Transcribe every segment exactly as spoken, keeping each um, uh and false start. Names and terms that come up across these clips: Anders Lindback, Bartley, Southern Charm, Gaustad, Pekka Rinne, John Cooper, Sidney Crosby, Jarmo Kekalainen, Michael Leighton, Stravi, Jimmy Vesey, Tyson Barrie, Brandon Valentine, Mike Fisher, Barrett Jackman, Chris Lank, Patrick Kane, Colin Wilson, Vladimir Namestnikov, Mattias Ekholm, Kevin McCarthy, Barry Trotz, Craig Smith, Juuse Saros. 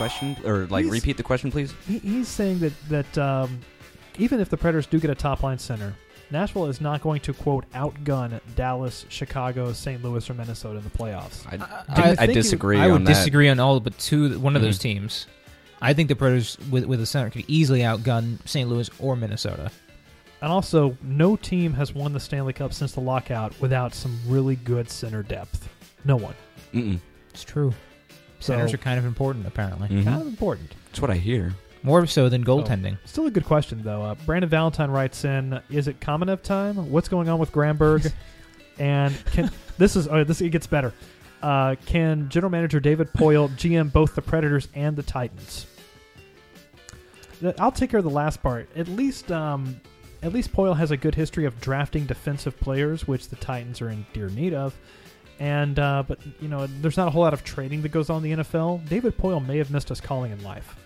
question, or like he's, repeat the question, please? He, he's saying that that um, even if the Predators do get a top line center, Nashville is not going to, quote, outgun Dallas, Chicago, Saint Louis, or Minnesota in the playoffs. I, I, I, I disagree would, on that. I would that. disagree on all but two, one of mm-hmm. those teams. I think the Predators, with, with a center, could easily outgun Saint Louis or Minnesota. And also, no team has won the Stanley Cup since the lockout without some really good center depth. No one. Mm-mm. It's true. So, centers are kind of important, apparently. Mm-hmm. Kind of important. That's what I hear. More so than goaltending. Oh, still a good question, though. Uh, Brandon Valentine writes in, is it Kamenev time? What's going on with Granberg? And can, this is oh, this it gets better. Uh, can General Manager David Poile G M both the Predators and the Titans? I'll take care of the last part. At least, um, at least Poile has a good history of drafting defensive players, which the Titans are in dire need of. And uh, but, you know, there's not a whole lot of trading that goes on in the N F L. David Poile may have missed his calling in life.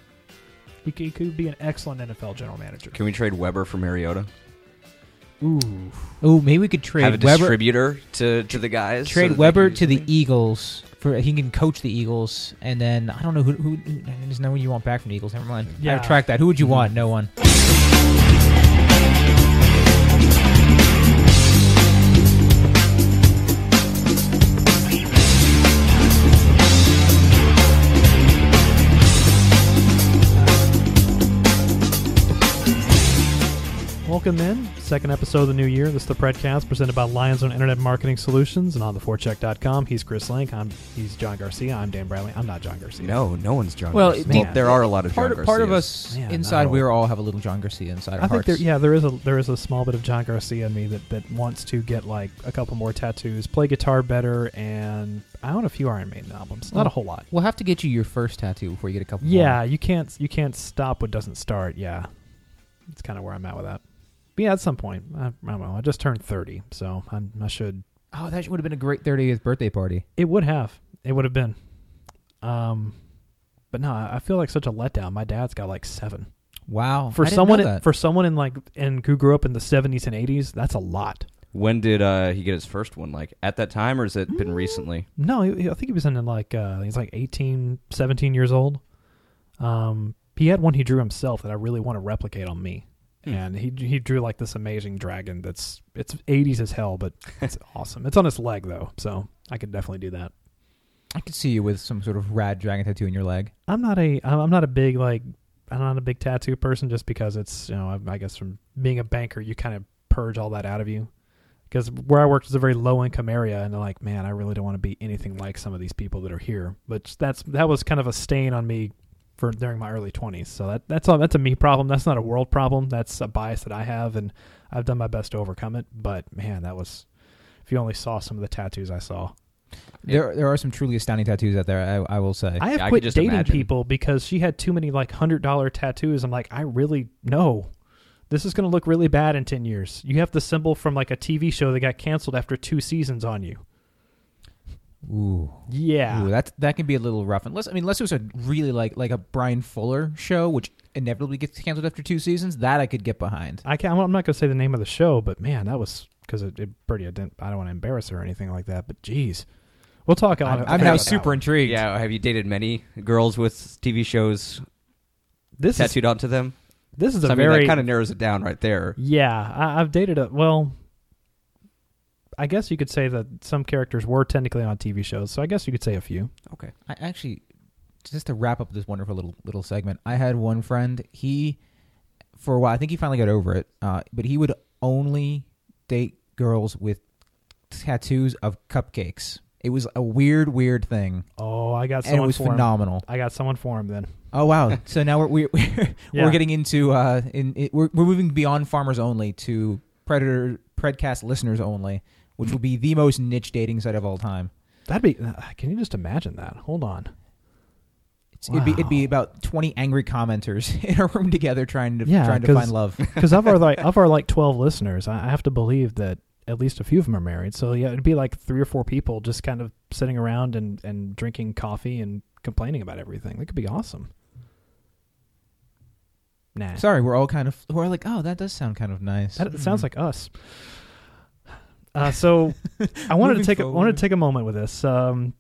He could be an excellent N F L general manager. Can we trade Weber for Mariota? Ooh. Ooh, maybe we could trade Weber. Have a Weber, distributor to, to the guys. Trade so Weber to the Eagles. For He can coach the Eagles. And then, I don't know, who, who, who there's no one you want back from the Eagles. Never mind. Yeah. I retract that. Who would you want? No one. Welcome in. Second episode of the new year. This is the Predcast presented by Lions on Internet Marketing Solutions and on the four check dot com. He's Chris Lank. I'm he's John Garcia. I'm Dan Bradley. I'm not John Garcia. No, no one's John well, Garcia. Well, there are a lot of part, John Garcias. Part of us yeah, inside, we all have a little John Garcia inside our I hearts. Think there, yeah, there is a there is a small bit of John Garcia in me that, that wants to get like a couple more tattoos, play guitar better, and I own a few Iron Maiden albums. Well, not a whole lot. We'll have to get you your first tattoo before you get a couple yeah, more. Yeah, you can't, you can't stop what doesn't start. Yeah. That's kind of where I'm at with that. But yeah, at some point, I, I don't know. I just turned thirty, so I'm, I should. Oh, that would have been a great thirtieth birthday party. It would have. It would have been. Um, but no, I feel like such a letdown. My dad's got like seven. Wow. For I someone, didn't know that. For someone in like and who grew up in the seventies and eighties, that's a lot. When did uh, he get his first one? Like at that time, or has it mm-hmm. been recently? No, I think he was in like uh, he's like eighteen, seventeen years old. Um, he had one he drew himself that I really want to replicate on me. And he he drew like this amazing dragon that's it's eighties as hell, but it's awesome. It's on his leg though, so I could definitely do that. I could see you with some sort of rad dragon tattoo in your leg. I'm not a I'm not a big like I'm not a big tattoo person just because it's you know I, I guess from being a banker you kind of purge all that out of you because where I worked is a very low income area and they're like man I really don't want to be anything like some of these people that are here, but that's that was kind of a stain on me. For during my early twenties, so that that's all that's a me problem. That's not a world problem. That's a bias that I have, and I've done my best to overcome it. But man, that was if you only saw some of the tattoos I saw. There it, there are some truly astounding tattoos out there. I, I will say I have yeah, quit I dating imagine. people because she had too many like hundred dollar tattoos. I'm like I really no, this is going to look really bad in ten years. You have the symbol from like a T V show that got canceled after two seasons on you. Ooh, yeah, Ooh, that that can be a little rough. Unless I mean, unless it was a really like like a Brian Fuller show, which inevitably gets canceled after two seasons, that I could get behind. I can't. I'm not going to say the name of the show, but man, that was because it, it pretty. I, didn't, I don't want to embarrass her or anything like that. But geez, we'll talk. I'm, on I'm now super intrigued. Yeah, have you dated many girls with T V shows this tattooed is, onto them? This is so a I mean, very that kind of narrows it down right there. Yeah, I, I've dated a well. I guess you could say that some characters were technically on T V shows, so I guess you could say a few. Okay. I actually, just to wrap up this wonderful little little segment, I had one friend. He, for a while, I think he finally got over it, uh, but he would only date girls with tattoos of cupcakes. It was a weird, weird thing. Oh, I got someone for him. And it was phenomenal. I got someone for him then. Oh, wow. So now we're we're, we're, yeah. we're getting into, uh, in it, we're, we're moving beyond farmers only to predator, predcast listeners only. Which will be the most niche dating site of all time. That'd be. Can you just imagine that? Hold on. It's, wow. it'd, be, it'd be about twenty angry commenters in a room together trying to yeah, trying to find love. Because of our like of our like twelve listeners, I have to believe that at least a few of them are married. So yeah, it'd be like three or four people just kind of sitting around and, and drinking coffee and complaining about everything. That could be awesome. Nah. Sorry, we're all kind of we're like, oh, that does sound kind of nice. That mm-hmm. sounds like us. Uh, so I wanted to take a, wanted to take a moment with this. Um,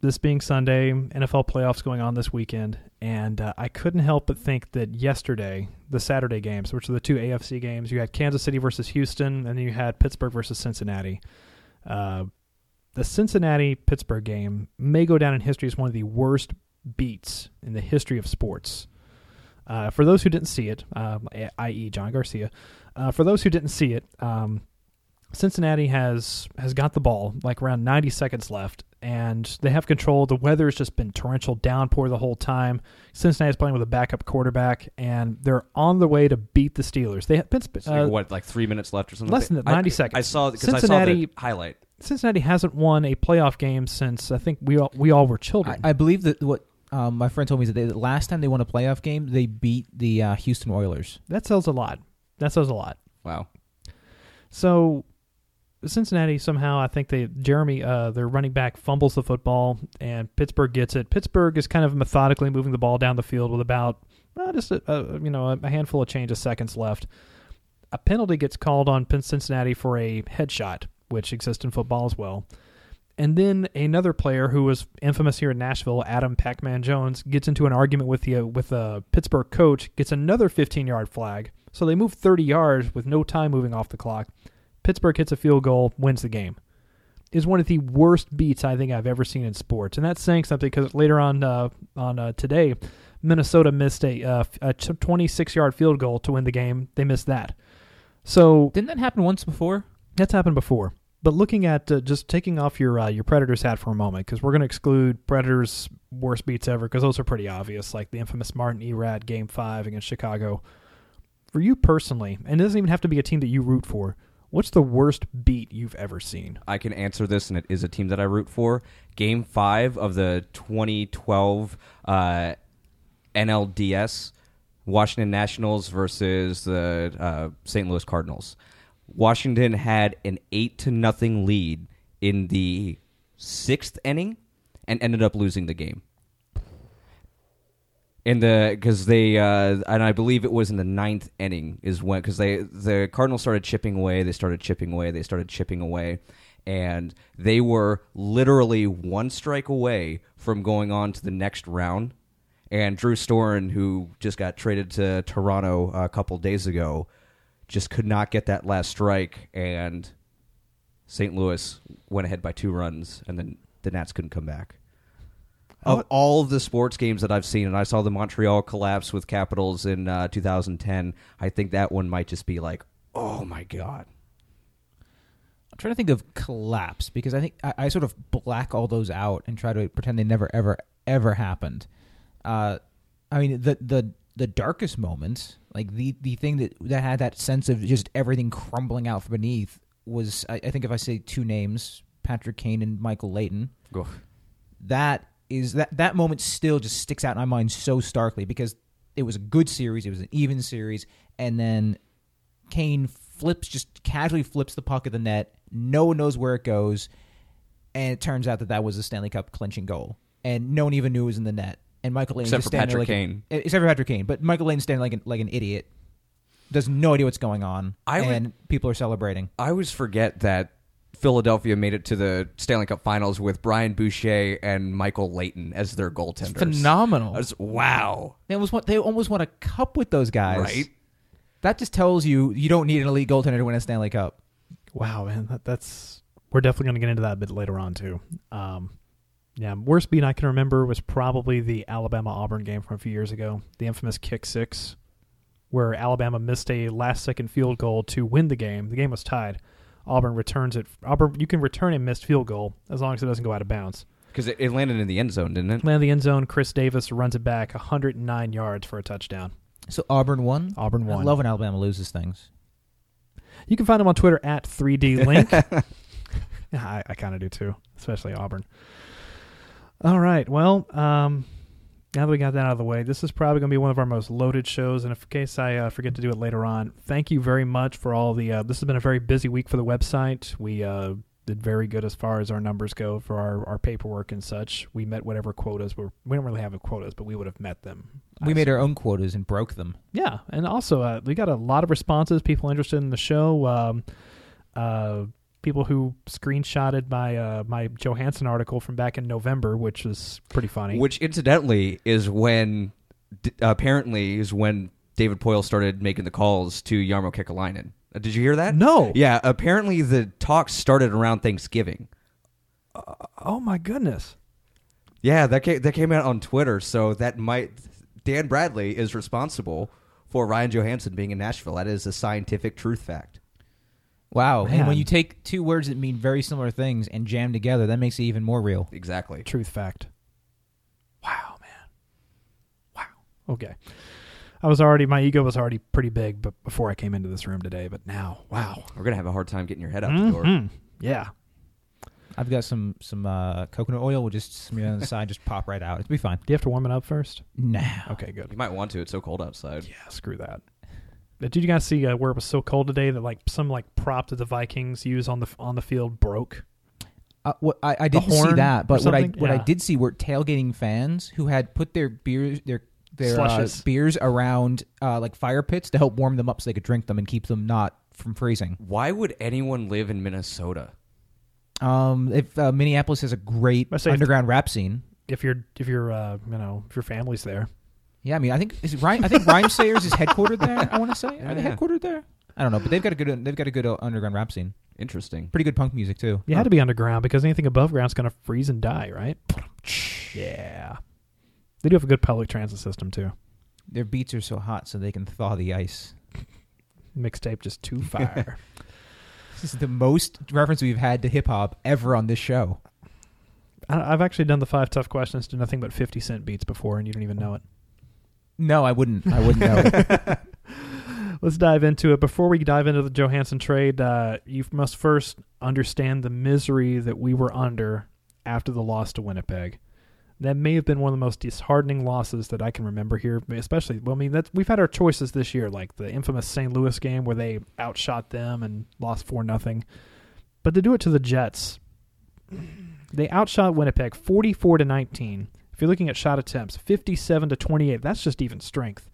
this being Sunday, N F L playoffs going on this weekend, and uh, I couldn't help but think that yesterday, the Saturday games, which are the two A F C games, you had Kansas City versus Houston, and then you had Pittsburgh versus Cincinnati. Uh, the Cincinnati-Pittsburgh game may go down in history as one of the worst beats in the history of sports. Uh, for those who didn't see it, uh, that is. John Garcia, uh, for those who didn't see it, um, Cincinnati has has got the ball, like around ninety seconds left, and they have control. The weather's just been torrential downpour the whole time. Cincinnati's playing with a backup quarterback, and they're on the way to beat the Steelers. They have been uh, what, like three minutes left or something. Less than ninety I, seconds. I saw because I saw the highlight. Cincinnati hasn't won a playoff game since I think we all we all were children. I, I believe that what. Um, my friend told me that they, the last time they won a playoff game, they beat the uh, Houston Oilers. That sells a lot. That sells a lot. Wow. So Cincinnati somehow, I think they Jeremy, uh, their running back, fumbles the football, and Pittsburgh gets it. Pittsburgh is kind of methodically moving the ball down the field with about uh, just a, a you know a handful of change of seconds left. A penalty gets called on Cincinnati for a headshot, which exists in football as well. And then another player who was infamous here in Nashville, Adam Pac-Man Jones, gets into an argument with the uh, with a Pittsburgh coach, gets another fifteen-yard flag. So they move thirty yards with no time moving off the clock. Pittsburgh hits a field goal, wins the game. It's one of the worst beats I think I've ever seen in sports. And that's saying something because later on uh, on uh, today, Minnesota missed a, uh, a twenty-six-yard field goal to win the game. They missed that. So didn't that happen once before? That's happened before. But looking at uh, just taking off your uh, your Predators hat for a moment, because we're going to exclude Predators' worst beats ever, because those are pretty obvious, like the infamous Martin Erad Game five against Chicago. For you personally, and it doesn't even have to be a team that you root for, what's the worst beat you've ever seen? I can answer this, and it is a team that I root for. Game five of the twenty twelve uh, N L D S, Washington Nationals versus the uh, Saint Louis Cardinals. Washington had an eight to nothing lead in the sixth inning and ended up losing the game. In the because they uh, and I believe it was in the ninth inning is when because they the Cardinals started chipping away, they started chipping away, they started chipping away, and they were literally one strike away from going on to the next round. And Drew Stafford, who just got traded to Toronto a couple days ago, just could not get that last strike, and Saint Louis went ahead by two runs, and then the Nats couldn't come back. Of all of the sports games that I've seen, and I saw the Montreal collapse with Capitals in uh, two thousand ten, I think that one might just be like, oh my God. I'm trying to think of collapse, because I think I, I sort of black all those out and try to pretend they never, ever, ever happened. Uh, I mean, the the... the darkest moments, like the, the thing that, that had that sense of just everything crumbling out from beneath was, I, I think if I say two names, Patrick Kane and Michael Leighton, Go. that is that, that moment still just sticks out in my mind so starkly because it was a good series, it was an even series, and then Kane flips, just casually flips the puck at the net, no one knows where it goes, and it turns out that that was a Stanley Cup clinching goal, and no one even knew it was in the net. And Michael Leighton except just for Patrick like Kane, an, except for Patrick Kane, but Michael Leighton standing like an, like an idiot, does no idea what's going on, I and would, people are celebrating. I always forget that Philadelphia made it to the Stanley Cup Finals with Brian Boucher and Michael Leighton as their goaltenders. It's phenomenal! I was, wow, they almost won, they almost won a cup with those guys, right? That just tells you you don't need an elite goaltender to win a Stanley Cup. Wow, man, that, that's we're definitely going to get into that a bit later on too. Um, Yeah, worst beat I can remember was probably the Alabama-Auburn game from a few years ago, the infamous kick six, where Alabama missed a last-second field goal to win the game. The game was tied. Auburn returns it. Auburn, you can return a missed field goal as long as it doesn't go out of bounds. Because it, it landed in the end zone, didn't it? Landed in the end zone. Chris Davis runs it back one hundred nine yards for a touchdown. So Auburn won? Auburn won. I love when Alabama loses things. You can find him on Twitter at three D Link. Yeah, I, I kind of do too, especially Auburn. All right, well, um, now that we got that out of the way, this is probably going to be one of our most loaded shows, and in case I uh, forget to do it later on, thank you very much for all the uh, – this has been a very busy week for the website. We uh, did very good as far as our numbers go for our, our paperwork and such. We met whatever quotas were – we don't really have quotas, but we would have met them. We I made assume. our own quotas and broke them. Yeah, and also uh, we got a lot of responses, people interested in the show. Um, uh, people who screenshotted my uh, my Johansen article from back in November, which was pretty funny. Which, incidentally, is when d- apparently is when David Poile started making the calls to Jarmo Kekalainen. Uh, did you hear that? No. Yeah, apparently the talks started around Thanksgiving. Uh, oh my goodness. Yeah, that came, that came out on Twitter, so that might Dan Bradley is responsible for Ryan Johansen being in Nashville. That is a scientific truth fact. Wow. Man. And when you take two words that mean very similar things and jam together, that makes it even more real. Exactly. Truth fact. Wow, man. Wow. Okay. I was already, my ego was already pretty big but before I came into this room today, but now, wow. We're going to have a hard time getting your head out mm-hmm. the door. Yeah. I've got some some uh, coconut oil. We'll just smear it on the side, just pop right out. It'll be fine. Do you have to warm it up first? No. Nah. Okay, good. You might want to. It's so cold outside. Yeah, screw that. Did you guys see uh, where it was so cold today that like some like prop that the Vikings use on the on the field broke? Uh, what I, I didn't see that, but what I yeah. what I did see were tailgating fans who had put their beers their their uh, beers around uh, like fire pits to help warm them up so they could drink them and keep them not from freezing. Why would anyone live in Minnesota? Um, if uh, Minneapolis has a great underground if, rap scene, if you're if you're uh, you know if your family's there, yeah. I mean, I think is it Ryan, I think Rhymesayers is headquartered there. I want to say yeah, are they yeah. headquartered there? I don't know, but they've got a good they've got a good uh, underground rap scene. Interesting, pretty good punk music too. You oh. had to be underground because anything above ground's gonna freeze and die, right? Yeah, they do have a good public transit system too. Their beats are so hot, so they can thaw the ice. Mixtape just too fire. This is the most reference we've had to hip-hop ever on this show. I've actually done the five tough questions to nothing but fifty cent beats before, and you don't even know it. No, I wouldn't. I wouldn't know it. Let's dive into it. Before we dive into the Johansen trade, uh, you must first understand the misery that we were under after the loss to Winnipeg. That may have been one of the most disheartening losses that I can remember here, especially, well, I mean, that's, we've had our choices this year, like the infamous Saint Louis game where they outshot them and lost four nothing. But to do it to the Jets, they outshot Winnipeg forty-four to nineteen. If you're looking at shot attempts, fifty-seven to twenty-eight, that's just even strength.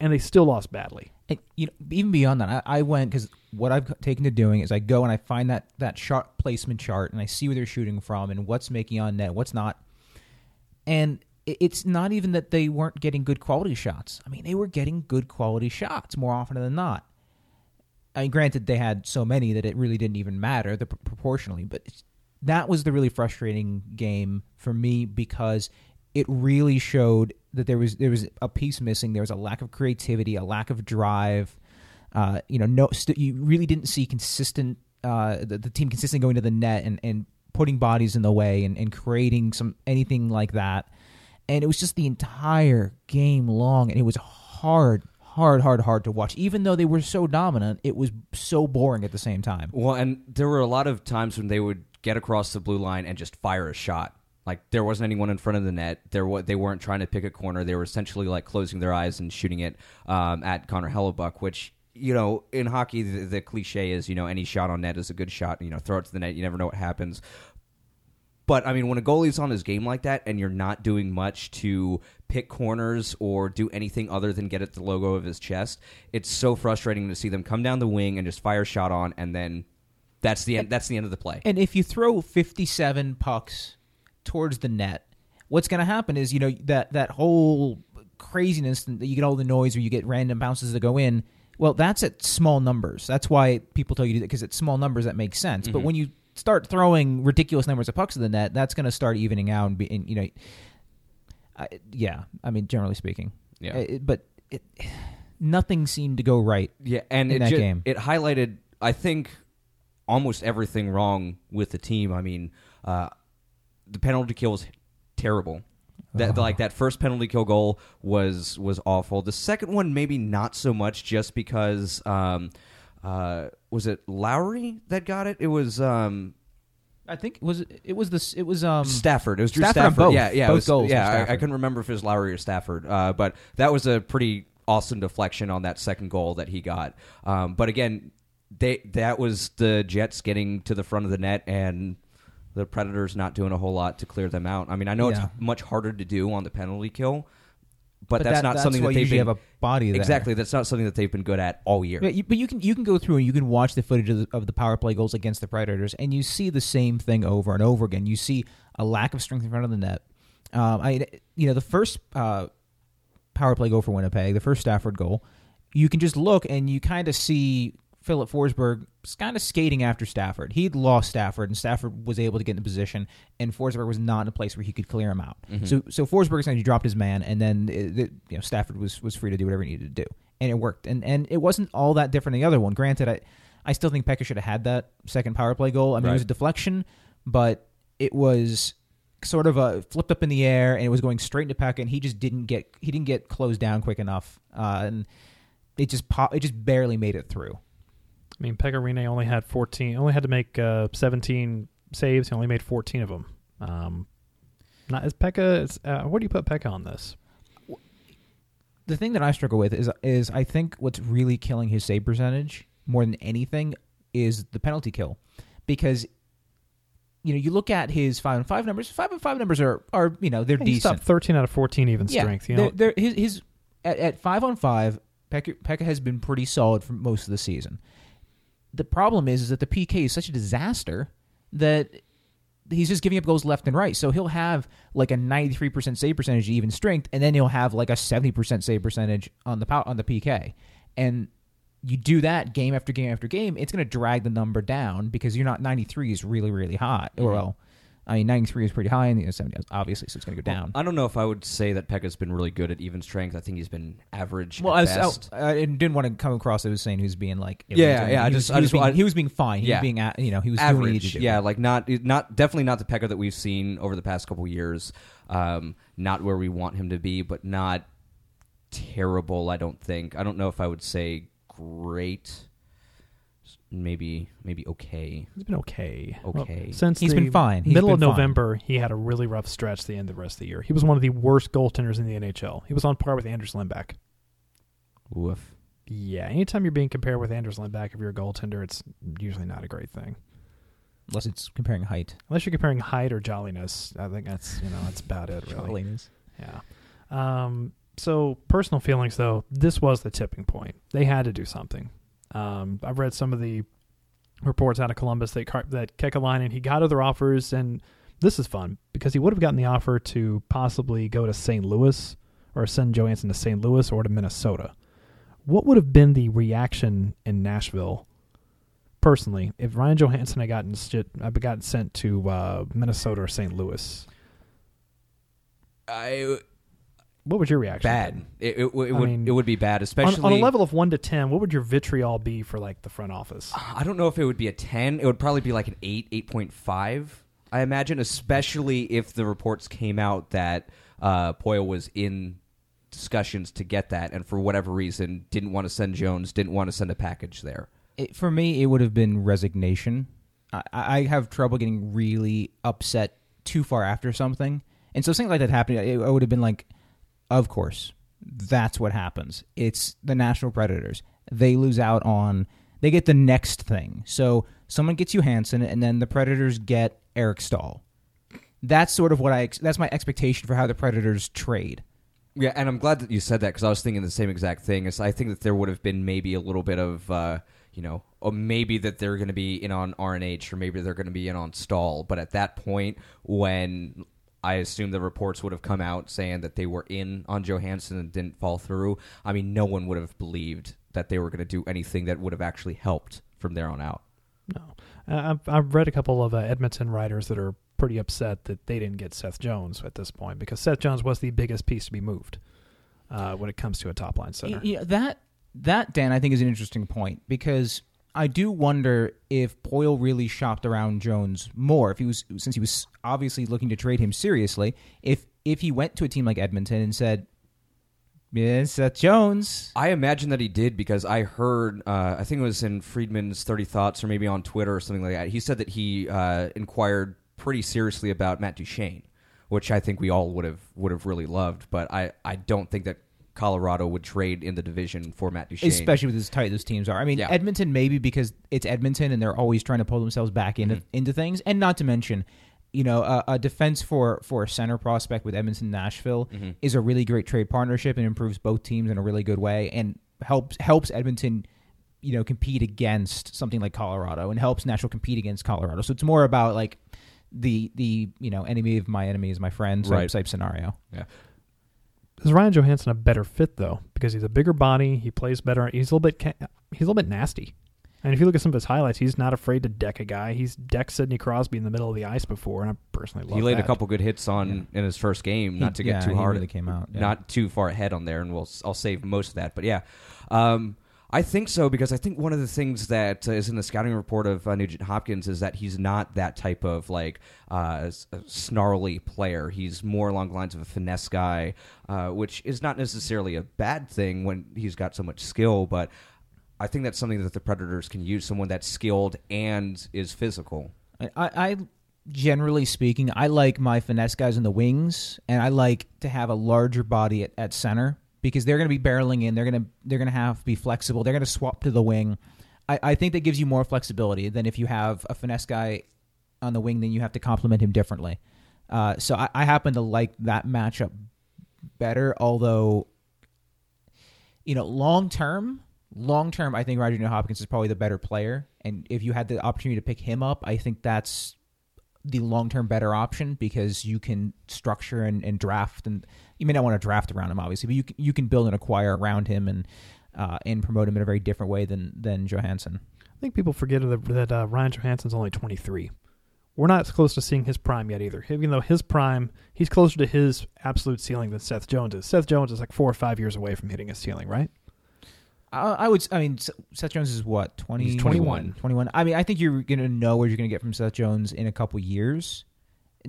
And they still lost badly. And, you know, even beyond that, I, I went, because what I've taken to doing is I go and I find that, that shot placement chart and I see where they're shooting from and what's making on net, what's not. And it's not even that they weren't getting good quality shots. I mean, they were getting good quality shots more often than not. I mean, granted, they had so many that it really didn't even matter the, proportionally, but it's, that was the really frustrating game for me because it really showed that there was there was a piece missing. There was a lack of creativity, a lack of drive. Uh, you know, no, st- you really didn't see consistent uh, the, the team consistently going to the net and and. putting bodies in the way and, and creating some anything like that. And it was just the entire game long, and it was hard, hard, hard, hard to watch. Even though they were so dominant, it was so boring at the same time. Well, and there were a lot of times when they would get across the blue line and just fire a shot. Like, there wasn't anyone in front of the net. There, wa- They weren't trying to pick a corner. They were essentially, like, closing their eyes and shooting it um, at Connor Hellebuck, which... You know, in hockey, the, the cliche is, you know, any shot on net is a good shot. You know, throw it to the net. You never know what happens. But, I mean, when a goalie's on his game like that and you're not doing much to pick corners or do anything other than get at the logo of his chest, it's so frustrating to see them come down the wing and just fire a shot on, and then that's the end, that's the end of the play. And if you throw fifty-seven pucks towards the net, what's going to happen is, you know, that, that whole craziness that you get all the noise or you get random bounces that go in. Well, that's at small numbers. That's why people tell you that, because at small numbers that makes sense. Mm-hmm. But when you start throwing ridiculous numbers of pucks in the net, that's going to start evening out and be, and, you know, uh, yeah. I mean, generally speaking, yeah. It, but it, nothing seemed to go right. Yeah, and in it that ju- game, it highlighted, I think, almost everything wrong with the team. I mean, uh, the penalty kill was terrible. That, like, that first penalty kill goal was was awful. The second one, maybe not so much, just because um, uh, was it Lowry that got it? It was, um, I think it was it was the it was um, Stafford. It was Drew Stafford. Stafford. Both. Yeah, yeah, both was, goals. Yeah, I, I couldn't remember if it was Lowry or Stafford, uh, but that was a pretty awesome deflection on that second goal that he got. Um, but again, they that was the Jets getting to the front of the net and. The Predators not doing a whole lot to clear them out. I mean, I know yeah. it's much harder to do on the penalty kill, But, but that's that, not that's something that they have a body there. Exactly, that's not something that they've been good at all year. Yeah, you, but you can you can go through and you can watch the footage of the, of the power play goals against the Predators, and you see the same thing over and over again. You see a lack of strength in front of the net. Um, I you know the first uh, power play goal for Winnipeg, the first Stafford goal, you can just look and you kind of see Filip Forsberg kind of skating after Stafford. He'd lost Stafford, and Stafford was able to get in the position, and Forsberg was not in a place where he could clear him out. Mm-hmm. So so Forsberg essentially dropped his man, and then it, it, you know, Stafford was, was free to do whatever he needed to do, and it worked. And and it wasn't all that different than the other one. Granted, I, I still think Pekka should have had that second power play goal. I mean, right. It was a deflection, but it was sort of a flipped up in the air, and it was going straight into Pekka, and he just didn't get he didn't get closed down quick enough, uh, and it just pop, it just barely made it through. I mean, Pekka Rinne only had fourteen, only had to make uh, seventeen saves. He only made fourteen of them. Um, not as Pekka. It's, uh, where do you put Pekka on this? The thing that I struggle with is is I think what's really killing his save percentage more than anything is the penalty kill, because you know you look at his five and five numbers. Five and five numbers are are you know they're yeah, decent. He stopped thirteen out of fourteen even yeah, strength. You they're, know they're, his his at, at five on five. Pekka, Pekka has been pretty solid for most of the season. The problem is, is that the P K is such a disaster that he's just giving up goals left and right. So he'll have like a ninety-three percent save percentage even strength, and then he'll have like a seventy percent save percentage on the on the P K. And you do that game after game after game, it's going to drag the number down because you're not ninety-three is really, really high. Mm-hmm. Well, I mean, ninety-three is pretty high, and you know, seventy obviously, so it's going to go down. Well, I don't know if I would say that Pekka's been really good at even strength. I think he's been average. Well, at I, was, best. I, I didn't want to come across as saying who's being like, yeah, yeah. I just, I just, he was being fine. Yeah. He was being, you know, he was average. Doing what he needed to do. Yeah, like not, not definitely not the Pekka that we've seen over the past couple years. Um, not where we want him to be, but not terrible. I don't think. I don't know if I would say great. Maybe, maybe okay. He's been okay. Okay. Well, since he's been fine. He's middle been of November, fine. He had a really rough stretch. The end of the rest of the year, he was one of the worst goaltenders in the N H L. He was on par with Anders Lindback. Woof. Yeah. Anytime you're being compared with Anders Lindback, if you're a goaltender, it's usually not a great thing. Unless it's comparing height. Unless you're comparing height or jolliness, I think that's you know that's about it. Really. Jolliness. Yeah. Um. So personal feelings, though, this was the tipping point. They had to do something. Um, I've read some of the reports out of Columbus that Car- that Kekalainen, he got other offers, and this is fun because he would have gotten the offer to possibly go to Saint Louis or send Johansson to Saint Louis or to Minnesota. What would have been the reaction in Nashville, personally, if Ryan Johansen had gotten, had gotten sent to uh, Minnesota or Saint Louis? I... What would your reaction bad. be? Bad. It, it, it would mean, it would be bad, especially... On, on a level of one to ten, what would your vitriol be for, like, the front office? I don't know if it would be a ten. It would probably be, like, an eight, eight point five, I imagine, especially if the reports came out that uh, Poile was in discussions to get that and, for whatever reason, didn't want to send Jones, didn't want to send a package there. It, for me, it would have been resignation. I, I have trouble getting really upset too far after something. And so things like that happening, it, it would have been, like... Of course, that's what happens. It's the Nashville Predators. They lose out on, they get the next thing. So someone gets Johansson, and then the Predators get Eric Staal. That's sort of what I, that's my expectation for how the Predators trade. Yeah, and I'm glad that you said that because I was thinking the same exact thing. It's, I think that there would have been maybe a little bit of, uh, you know, or maybe that they're going to be in on R N H or maybe they're going to be in on Staal. But at that point, when... I assume the reports would have come out saying that they were in on Johansson and didn't fall through. I mean, no one would have believed that they were going to do anything that would have actually helped from there on out. No. Uh, I've, I've read a couple of uh, Edmonton writers that are pretty upset that they didn't get Seth Jones at this point because Seth Jones was the biggest piece to be moved uh, when it comes to a top-line center. Yeah, that, that, Dan, I think is an interesting point because I do wonder if Poile really shopped around Jones more, if he was since he was obviously looking to trade him seriously. If if he went to a team like Edmonton and said, "Yeah, Seth Jones," I imagine that he did because I heard, uh, I think it was in Friedman's thirty Thoughts or maybe on Twitter or something like that. He said that he uh, inquired pretty seriously about Matt Duchene, which I think we all would have would have really loved. But I, I don't think that Colorado would trade in the division for Matt Duchene. Especially with as tight those teams are. I mean, yeah. Edmonton maybe because it's Edmonton and they're always trying to pull themselves back into, mm-hmm. into things. And not to mention, you know, a, a defense for, for a center prospect with Edmonton-Nashville mm-hmm. is a really great trade partnership and improves both teams in a really good way and helps helps Edmonton, you know, compete against something like Colorado and helps Nashville compete against Colorado. So it's more about like the, the you know, enemy of my enemy is my friend type, right. type scenario. Yeah. Is Ryan Johansen a better fit, though? Because he's a bigger body, he plays better, he's a little bit he's a little bit nasty. And if you look at some of his highlights, he's not afraid to deck a guy. He's decked Sidney Crosby in the middle of the ice before, and I personally love that. He laid that. a couple good hits on yeah. in his first game, not to get yeah, too hard. Really came out, yeah. Not too far ahead on there, and we'll I'll save most of that. But yeah, um, I think so, because I think one of the things that is in the scouting report of uh, Nugent-Hopkins is that he's not that type of like uh, snarly player. He's more along the lines of a finesse guy, uh, which is not necessarily a bad thing when he's got so much skill, but I think that's something that the Predators can use, someone that's skilled and is physical. I, I generally speaking, I like my finesse guys in the wings, and I like to have a larger body at, at center because they're going to be barreling in. They're going to they're going to have to be flexible. They're going to swap to the wing. I, I think that gives you more flexibility than if you have a finesse guy on the wing, then you have to complement him differently. Uh, so I, I happen to like that matchup better, although, you know, long term. Long term, I think Roger Nugent-Hopkins is probably the better player, and if you had the opportunity to pick him up, I think that's the long term better option because you can structure and, and draft, and you may not want to draft around him, obviously, but you can, you can build and acquire around him and uh, and promote him in a very different way than than Johansson. I think people forget that uh, Ryan Johansson's only twenty-three. We're not close to seeing his prime yet either. Even though his prime, he's closer to his absolute ceiling than Seth Jones is. Seth Jones is like four or five years away from hitting his ceiling, right? I would. I mean, Seth Jones is what twenty. He's twenty-one. Twenty-one. I mean, I think you're going to know what you're going to get from Seth Jones in a couple years.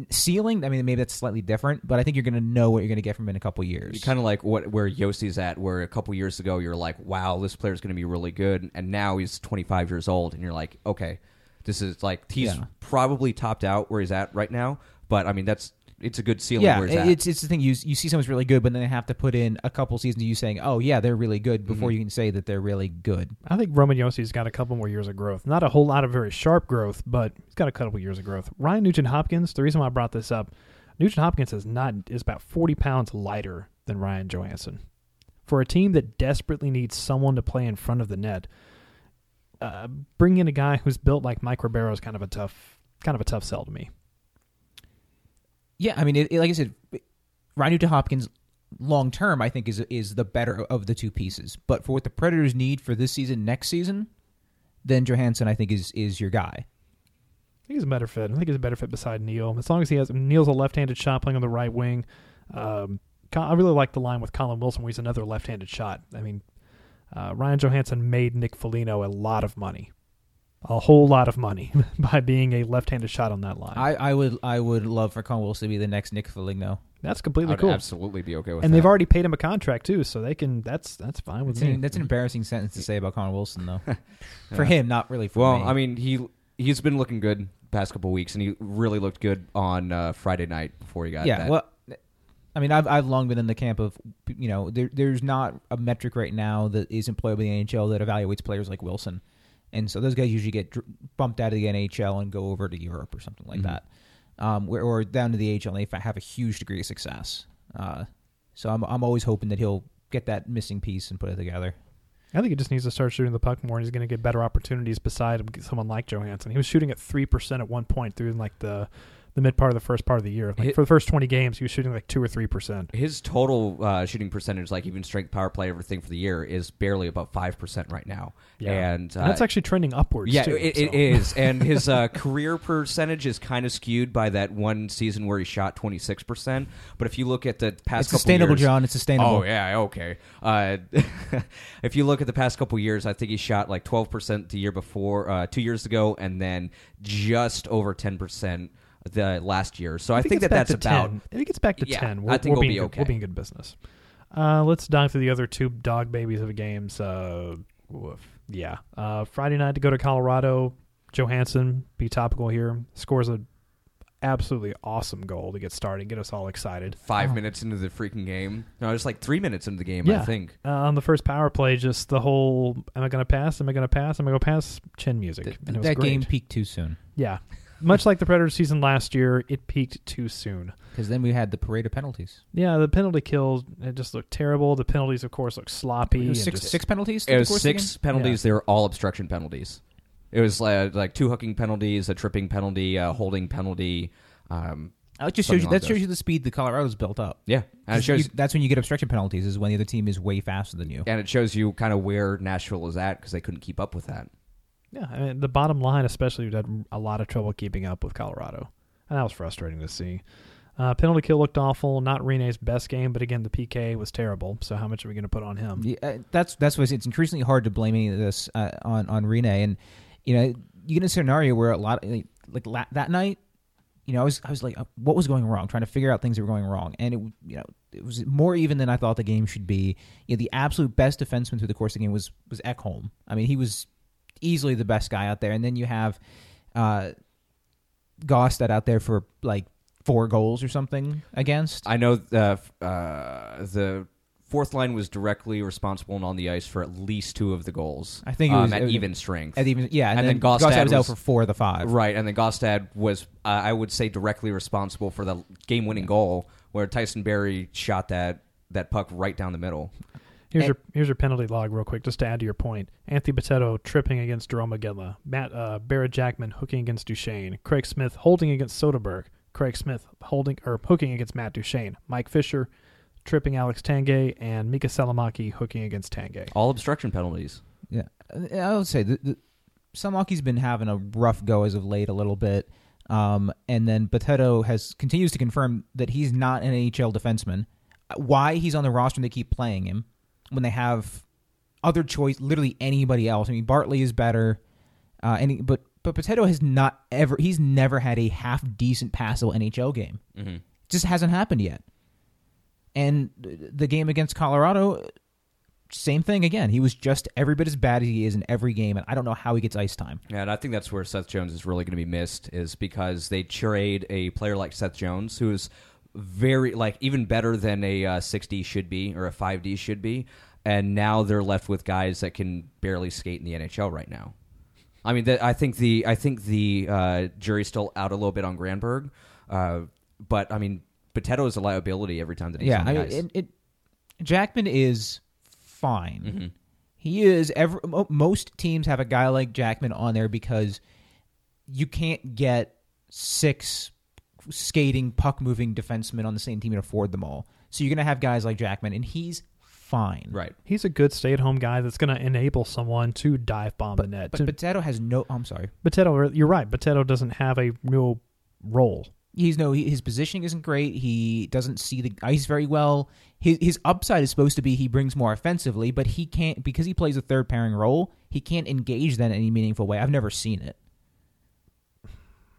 Ceiling. I mean, maybe that's slightly different, but I think you're going to know what you're going to get from him in a couple years. Kind of like what where Josi's at, where a couple years ago you're like, "Wow, this player is going to be really good," and now he's twenty-five years old, and you're like, "Okay, this is like he's yeah. probably topped out where he's at right now." But I mean, that's. It's a good ceiling. Yeah, where it's, it's it's the thing. You you see someone's really good, but then they have to put in a couple seasons of you saying, oh, yeah, they're really good before mm-hmm. you can say that they're really good. I think Roman Josi's got a couple more years of growth. Not a whole lot of very sharp growth, but he's got a couple years of growth. Ryan Nugent-Hopkins, the reason why I brought this up, Nugent-Hopkins is not is about forty pounds lighter than Ryan Johansen. For a team that desperately needs someone to play in front of the net, uh, bring in a guy who's built like Mike Ribeiro is kind of a tough, kind of a tough sell to me. Yeah, I mean, it, it, like I said, Ryan Nugent-Hopkins long term, I think, is is the better of the two pieces. But for what the Predators need for this season, next season, then Johansson, I think, is is your guy. I think he's a better fit. I think he's a better fit beside Neal. As long as he has Neal's a left-handed shot playing on the right wing. Um, I really like the line with Colin Wilson, where he's another left-handed shot. I mean, uh, Ryan Johansen made Nick Foligno a lot of money. A whole lot of money by being a left-handed shot on that line. I, I would I would love for Colin Wilson to be the next Nick Foligno. That's completely I'd cool. I'd absolutely be okay with and that. And they've already paid him a contract, too, so they can. that's that's fine with that's me. An, that's an embarrassing sentence to say about Colin Wilson, though. For yeah. him, not really for well, me. Well, I mean, he, he's been looking good the past couple of weeks, and he really looked good on uh, Friday night before he got yeah, that. Yeah, well, I mean, I've I've long been in the camp of, you know, there, there's not a metric right now that is employed by the N H L that evaluates players like Wilson. And so those guys usually get bumped out of the N H L and go over to Europe or something like mm-hmm. that, um, where, or down to the A H L, and they have a huge degree of success. Uh, so I'm I'm always hoping that he'll get that missing piece and put it together. I think he just needs to start shooting the puck more, and he's going to get better opportunities beside someone like Johansson. He was shooting at three percent at one point through like the the mid part of the first part of the year. Like it, for the first twenty games, he was shooting like two or three percent. His total uh, shooting percentage, like even strength, power play, everything for the year, is barely above five percent right now. Yeah. And, uh, and that's actually trending upwards, yeah, too. Yeah, it, so. it is. And his uh, career percentage is kind of skewed by that one season where he shot twenty-six percent. But if you look at the past it's couple sustainable, years... sustainable, John. It's sustainable. Oh, yeah, okay. Uh, if you look at the past couple years, I think he shot like twelve percent the year before, uh, two years ago, and then just over ten percent the last year. So I think, I think that that's about... If it gets back to yeah, ten, we'll, I think we'll, we'll be good, okay. We'll be in good business. Uh, let's dive through the other two dog babies of the games. Uh, yeah. Uh, Friday night to go to Colorado. Johansson, be topical here, scores an absolutely awesome goal to get started, get us all excited. Five oh. minutes into the freaking game. No, it's like three minutes into the game, yeah. I think. Uh, on the first power play, just the whole, am I going to pass? Am I going to pass? Am I going to pass? Chin music. Th- and it was that great. Game peaked too soon. Yeah. much like the Predators season last year, it peaked too soon. Because then we had the parade of penalties. Yeah, the penalty kills, it just looked terrible. The penalties, of course, looked sloppy. It was six, just, six penalties? It was six penalties. Yeah. They were all obstruction penalties. It was uh, like two hooking penalties, a tripping penalty, a holding penalty. Um, that just shows you, like that shows you the speed the Colorado's built up. Yeah. And it shows, you, that's when you get obstruction penalties, is when the other team is way faster than you. And it shows you kind of where Nashville is at because they couldn't keep up with that. Yeah, I mean, the bottom line especially had a lot of trouble keeping up with Colorado, and that was frustrating to see. Uh, penalty kill looked awful, not Rene's best game, but again, the P K was terrible, so how much are we going to put on him? Yeah, that's that's what it's increasingly hard to blame any of this uh, on, on Rinne, and you know, you get in a scenario where a lot, of, like, like that night, you know, I was I was like, what was going wrong? Trying to figure out things that were going wrong, and it you know it was more even than I thought the game should be. You know, the absolute best defenseman through the course of the game was was Ekholm. I mean, he was easily the best guy out there, and then you have uh, Gaustad out there for like four goals or something against. I know the uh, the fourth line was directly responsible and on the ice for at least two of the goals. I think it was um, at it was, even strength. At even, yeah, and, and then, then Gaustad, Gaustad was, was out for four of the five. Right, and then Gaustad was, uh, I would say, directly responsible for the game-winning yeah. goal where Tyson Barrie shot that that puck right down the middle. Here's and, your here's your penalty log real quick, just to add to your point. Anthony Bitetto tripping against Jerome Magilla. Matt uh, Barrett Jackman hooking against Duchene. Craig Smith holding against Soderberg. Craig Smith holding or hooking against Matt Duchene. Mike Fisher tripping Alex Tanguay, and Miikka Salomäki hooking against Tanguay. All obstruction penalties. Yeah, I would say the, the, Salomaki's been having a rough go as of late a little bit, um, and then Bitetto has continues to confirm that he's not an N H L defenseman. Why he's on the roster and they keep playing him? When they have other choice, literally anybody else. I mean, Bartley is better, uh, and he, but but Bitetto has not ever. He's never had a half decent passable N H L game. Mm-hmm. It just hasn't happened yet. And the game against Colorado, same thing again. He was just every bit as bad as he is in every game, and I don't know how he gets ice time. Yeah, and I think that's where Seth Jones is really going to be missed, is because they trade a player like Seth Jones, who is. Very, like, even better than a uh, six D should be or a five D should be, and now they're left with guys that can barely skate in the N H L right now. I mean, the, I think the I think the uh, jury's still out a little bit on Granberg, uh, but I mean, Bitetto is a liability every time that he's yeah. On the I ice. Mean, it, it, Jackman is fine. Mm-hmm. He is. Every, most teams have a guy like Jackman on there because you can't get six. Skating, puck-moving defensemen on the same team and afford them all. So you're going to have guys like Jackman, and he's fine. Right. He's a good stay-at-home guy that's going to enable someone to dive-bomb the net. But to, Bitetto has no... I'm sorry. Bitetto, you're right. Bitetto doesn't have a real role. He's no... His positioning isn't great. He doesn't see the ice very well. His, his upside is supposed to be he brings more offensively, but he can't... Because he plays a third-pairing role, he can't engage that in any meaningful way. I've never seen it.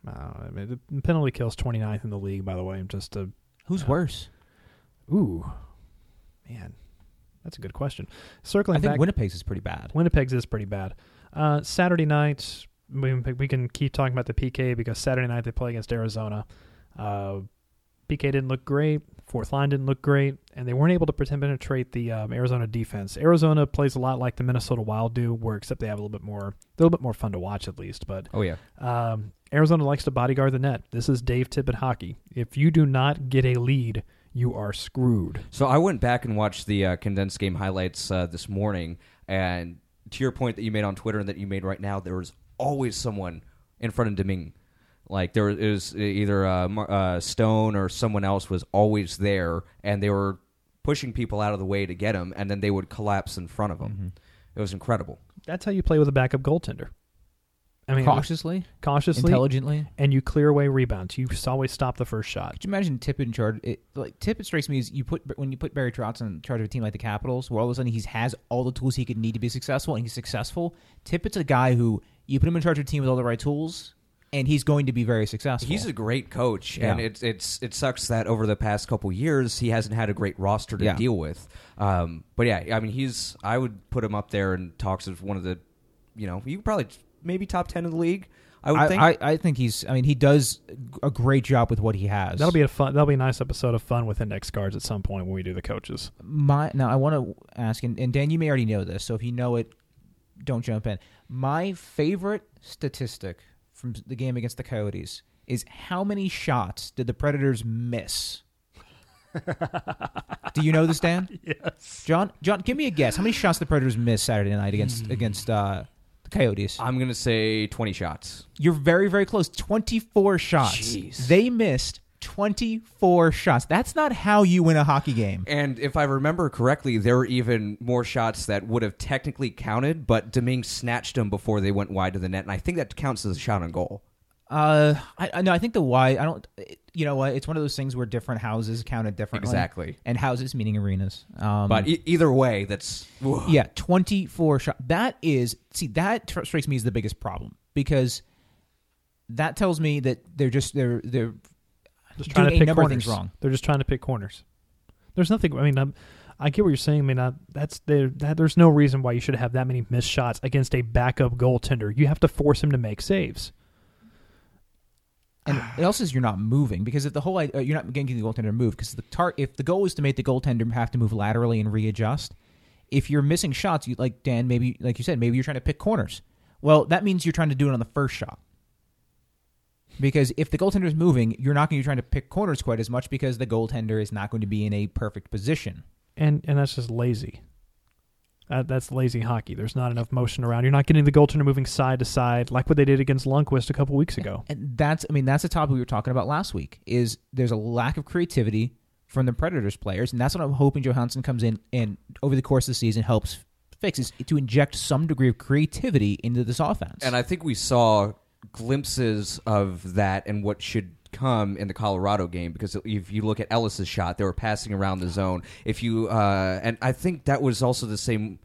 Uh, I mean, the penalty kill's twenty-ninth in the league, by the way. Just a, Who's uh, worse? Ooh, man, that's a good question. Circling I think back, Winnipeg's is pretty bad. Winnipeg's is pretty bad. Uh, Saturday night, we, we can keep talking about the P K because Saturday night they play against Arizona. Uh, P K didn't look great. Fourth line didn't look great. And they weren't able to penetrate the um, Arizona defense. Arizona plays a lot like the Minnesota Wild do, where except they have a little bit more, a little bit more fun to watch at least. But oh yeah. Um, Arizona likes to bodyguard the net. This is Dave Tippett hockey. If you do not get a lead, you are screwed. So I went back and watched the uh, condensed game highlights uh, this morning, and to your point that you made on Twitter and that you made right now, there was always someone in front of Domingue. Like, there was, it was either uh, uh, Stone or someone else was always there, and they were pushing people out of the way to get him, and then they would collapse in front of him. Mm-hmm. It was incredible. That's how you play with a backup goaltender. I mean, cautiously, cautiously, intelligently, and you clear away rebounds. You just always stop the first shot. Could you imagine Tippett in charge? It, like Tippett strikes me as you put when you put Barry Trotz in charge of a team like the Capitals, where all of a sudden he has all the tools he could need to be successful, and he's successful. Tippett's a guy who you put him in charge of a team with all the right tools, and he's going to be very successful. He's a great coach, yeah. and it's it's it sucks that over the past couple years he hasn't had a great roster to yeah. deal with. Um, but yeah, I mean, he's I would put him up there and talks as one of the, you know, you probably. Maybe top ten in the league. I would I, think. I, I think he's. I mean, he does a great job with what he has. That'll be a fun. That'll be a nice episode of Fun with Index Cards at some point when we do the coaches. My now, I want to ask, and, and Dan, you may already know this, so if you know it, don't jump in. My favorite statistic from the game against the Coyotes is how many shots did the Predators miss? Do you know this, Dan? Yes. John, John, give me a guess. How many shots did the Predators miss Saturday night against against uh, the Coyotes? I'm going to say twenty shots. You're very, very close. twenty-four shots. Jeez. They missed twenty-four shots. That's not how you win a hockey game. And if I remember correctly, there were even more shots that would have technically counted, but Domingue snatched them before they went wide to the net, and I think that counts as a shot on goal. Uh, I, I no, I think the wide, I don't, you know what, it's one of those things where different houses counted differently. Exactly. And houses meaning arenas. Um, but e- either way, that's... Whoa. Yeah, twenty-four shots. That is, see, that tr- strikes me as the biggest problem, because that tells me that they're just, they're, they're... Just trying Doing to pick a number corners. Of things wrong. They're just trying to pick corners. There's nothing. I mean, I'm, I get what you're saying. I mean, I, that's that, there's no reason why you should have that many missed shots against a backup goaltender. You have to force him to make saves. And it also is you're not moving, because if the whole uh, you're not getting the goaltender to move, because the tar- if the goal is to make the goaltender have to move laterally and readjust, if you're missing shots, you like Dan, maybe like you said, maybe you're trying to pick corners. Well, that means you're trying to do it on the first shot. Because if the goaltender is moving, you're not going to be trying to pick corners quite as much, because the goaltender is not going to be in a perfect position. And and that's just lazy. That, that's lazy hockey. There's not enough motion around. You're not getting the goaltender moving side to side like what they did against Lundqvist a couple weeks ago. And that's, I mean, that's the topic we were talking about last week, is there's a lack of creativity from the Predators players, and that's what I'm hoping Johansson comes in and over the course of the season helps fix, is to inject some degree of creativity into this offense. And I think we saw glimpses of that and what should come in the Colorado game, because if you look at Ellis's shot, they were passing around the zone. If you uh, and I think that was also the same.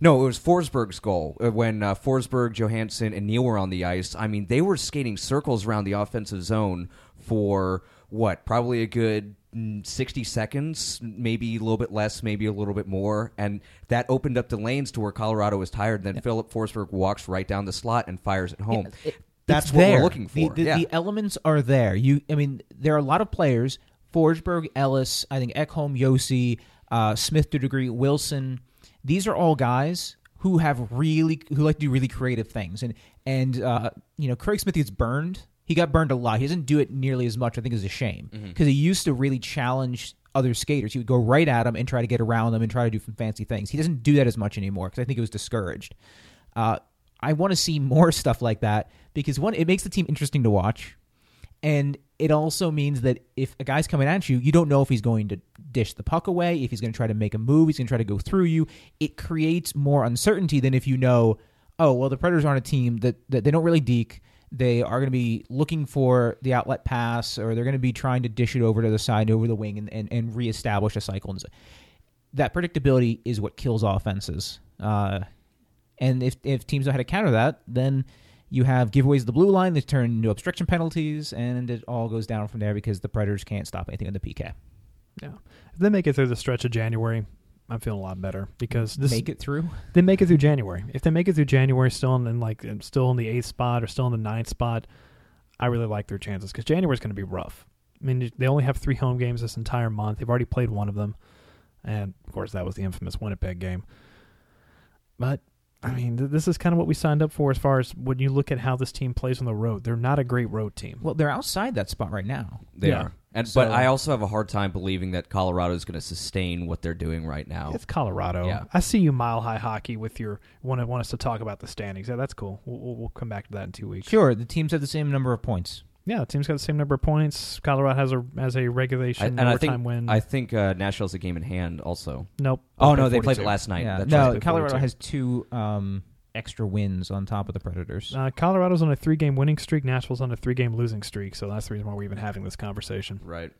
No, it was Forsberg's goal when uh, Forsberg, Johansson, and Neal were on the ice. I mean, they were skating circles around the offensive zone for what, probably a good sixty seconds, maybe a little bit less, maybe a little bit more, and that opened up the lanes to where Colorado was tired. Then yeah. Filip Forsberg walks right down the slot and fires at home. Yeah, it, That's what there. We're looking for. The, the, yeah. the elements are there. You, I mean, there are a lot of players: Forsberg, Ellis, I think Ekholm, Josi, uh, Smith to a degree, Wilson. These are all guys who have really who like to do really creative things, and and uh, you know, Craig Smith gets burned. He got burned a lot. He doesn't do it nearly as much, I think, is a shame, because mm-hmm. he used to really challenge other skaters. He would go right at them and try to get around them and try to do some fancy things. He doesn't do that as much anymore, because I think it was discouraged. Uh, I want to see more stuff like that, because, one, it makes the team interesting to watch, and it also means that if a guy's coming at you, you don't know if he's going to dish the puck away, if he's going to try to make a move, he's going to try to go through you. It creates more uncertainty than if you know, oh, well, the Predators aren't a team that, that they don't really deke. They are going to be looking for the outlet pass, or they're going to be trying to dish it over to the side, over the wing, and, and, and reestablish a cycle. That predictability is what kills offenses. Uh, and if if teams know how to counter that, then you have giveaways to the blue line that turn into obstruction penalties, and it all goes down from there, because the Predators can't stop anything on the P K. Yeah. If they make it through the stretch of January, I'm feeling a lot better, because this make it through. They make it through January. If they make it through January, still in like still in the eighth spot or still in the ninth spot, I really like their chances, because January is going to be rough. I mean, they only have three home games this entire month. They've already played one of them, and of course that was the infamous Winnipeg game. But I mean, th- this is kind of what we signed up for, as far as when you look at how this team plays on the road. They're not a great road team. Well, they're outside that spot right now. They yeah. are. And, so, but I also have a hard time believing that Colorado is going to sustain what they're doing right now. It's Colorado. Yeah. I see you, Mile High Hockey, with your want want us to talk about the standings. Yeah, that's cool. We'll, we'll come back to that in two weeks. Sure. The teams have the same number of points. Yeah, the team's got the same number of points. Colorado has a has a regulation I, overtime I think, win. I think uh, Nashville's a game in hand also. Nope. Oh, no, they forty-two. Played it last night. Yeah. That's no, Colorado forty-two. Has two um, extra wins on top of the Predators. Uh, Colorado's on a three-game winning streak. Nashville's on a three-game losing streak, so that's the reason why we're even having this conversation. Right.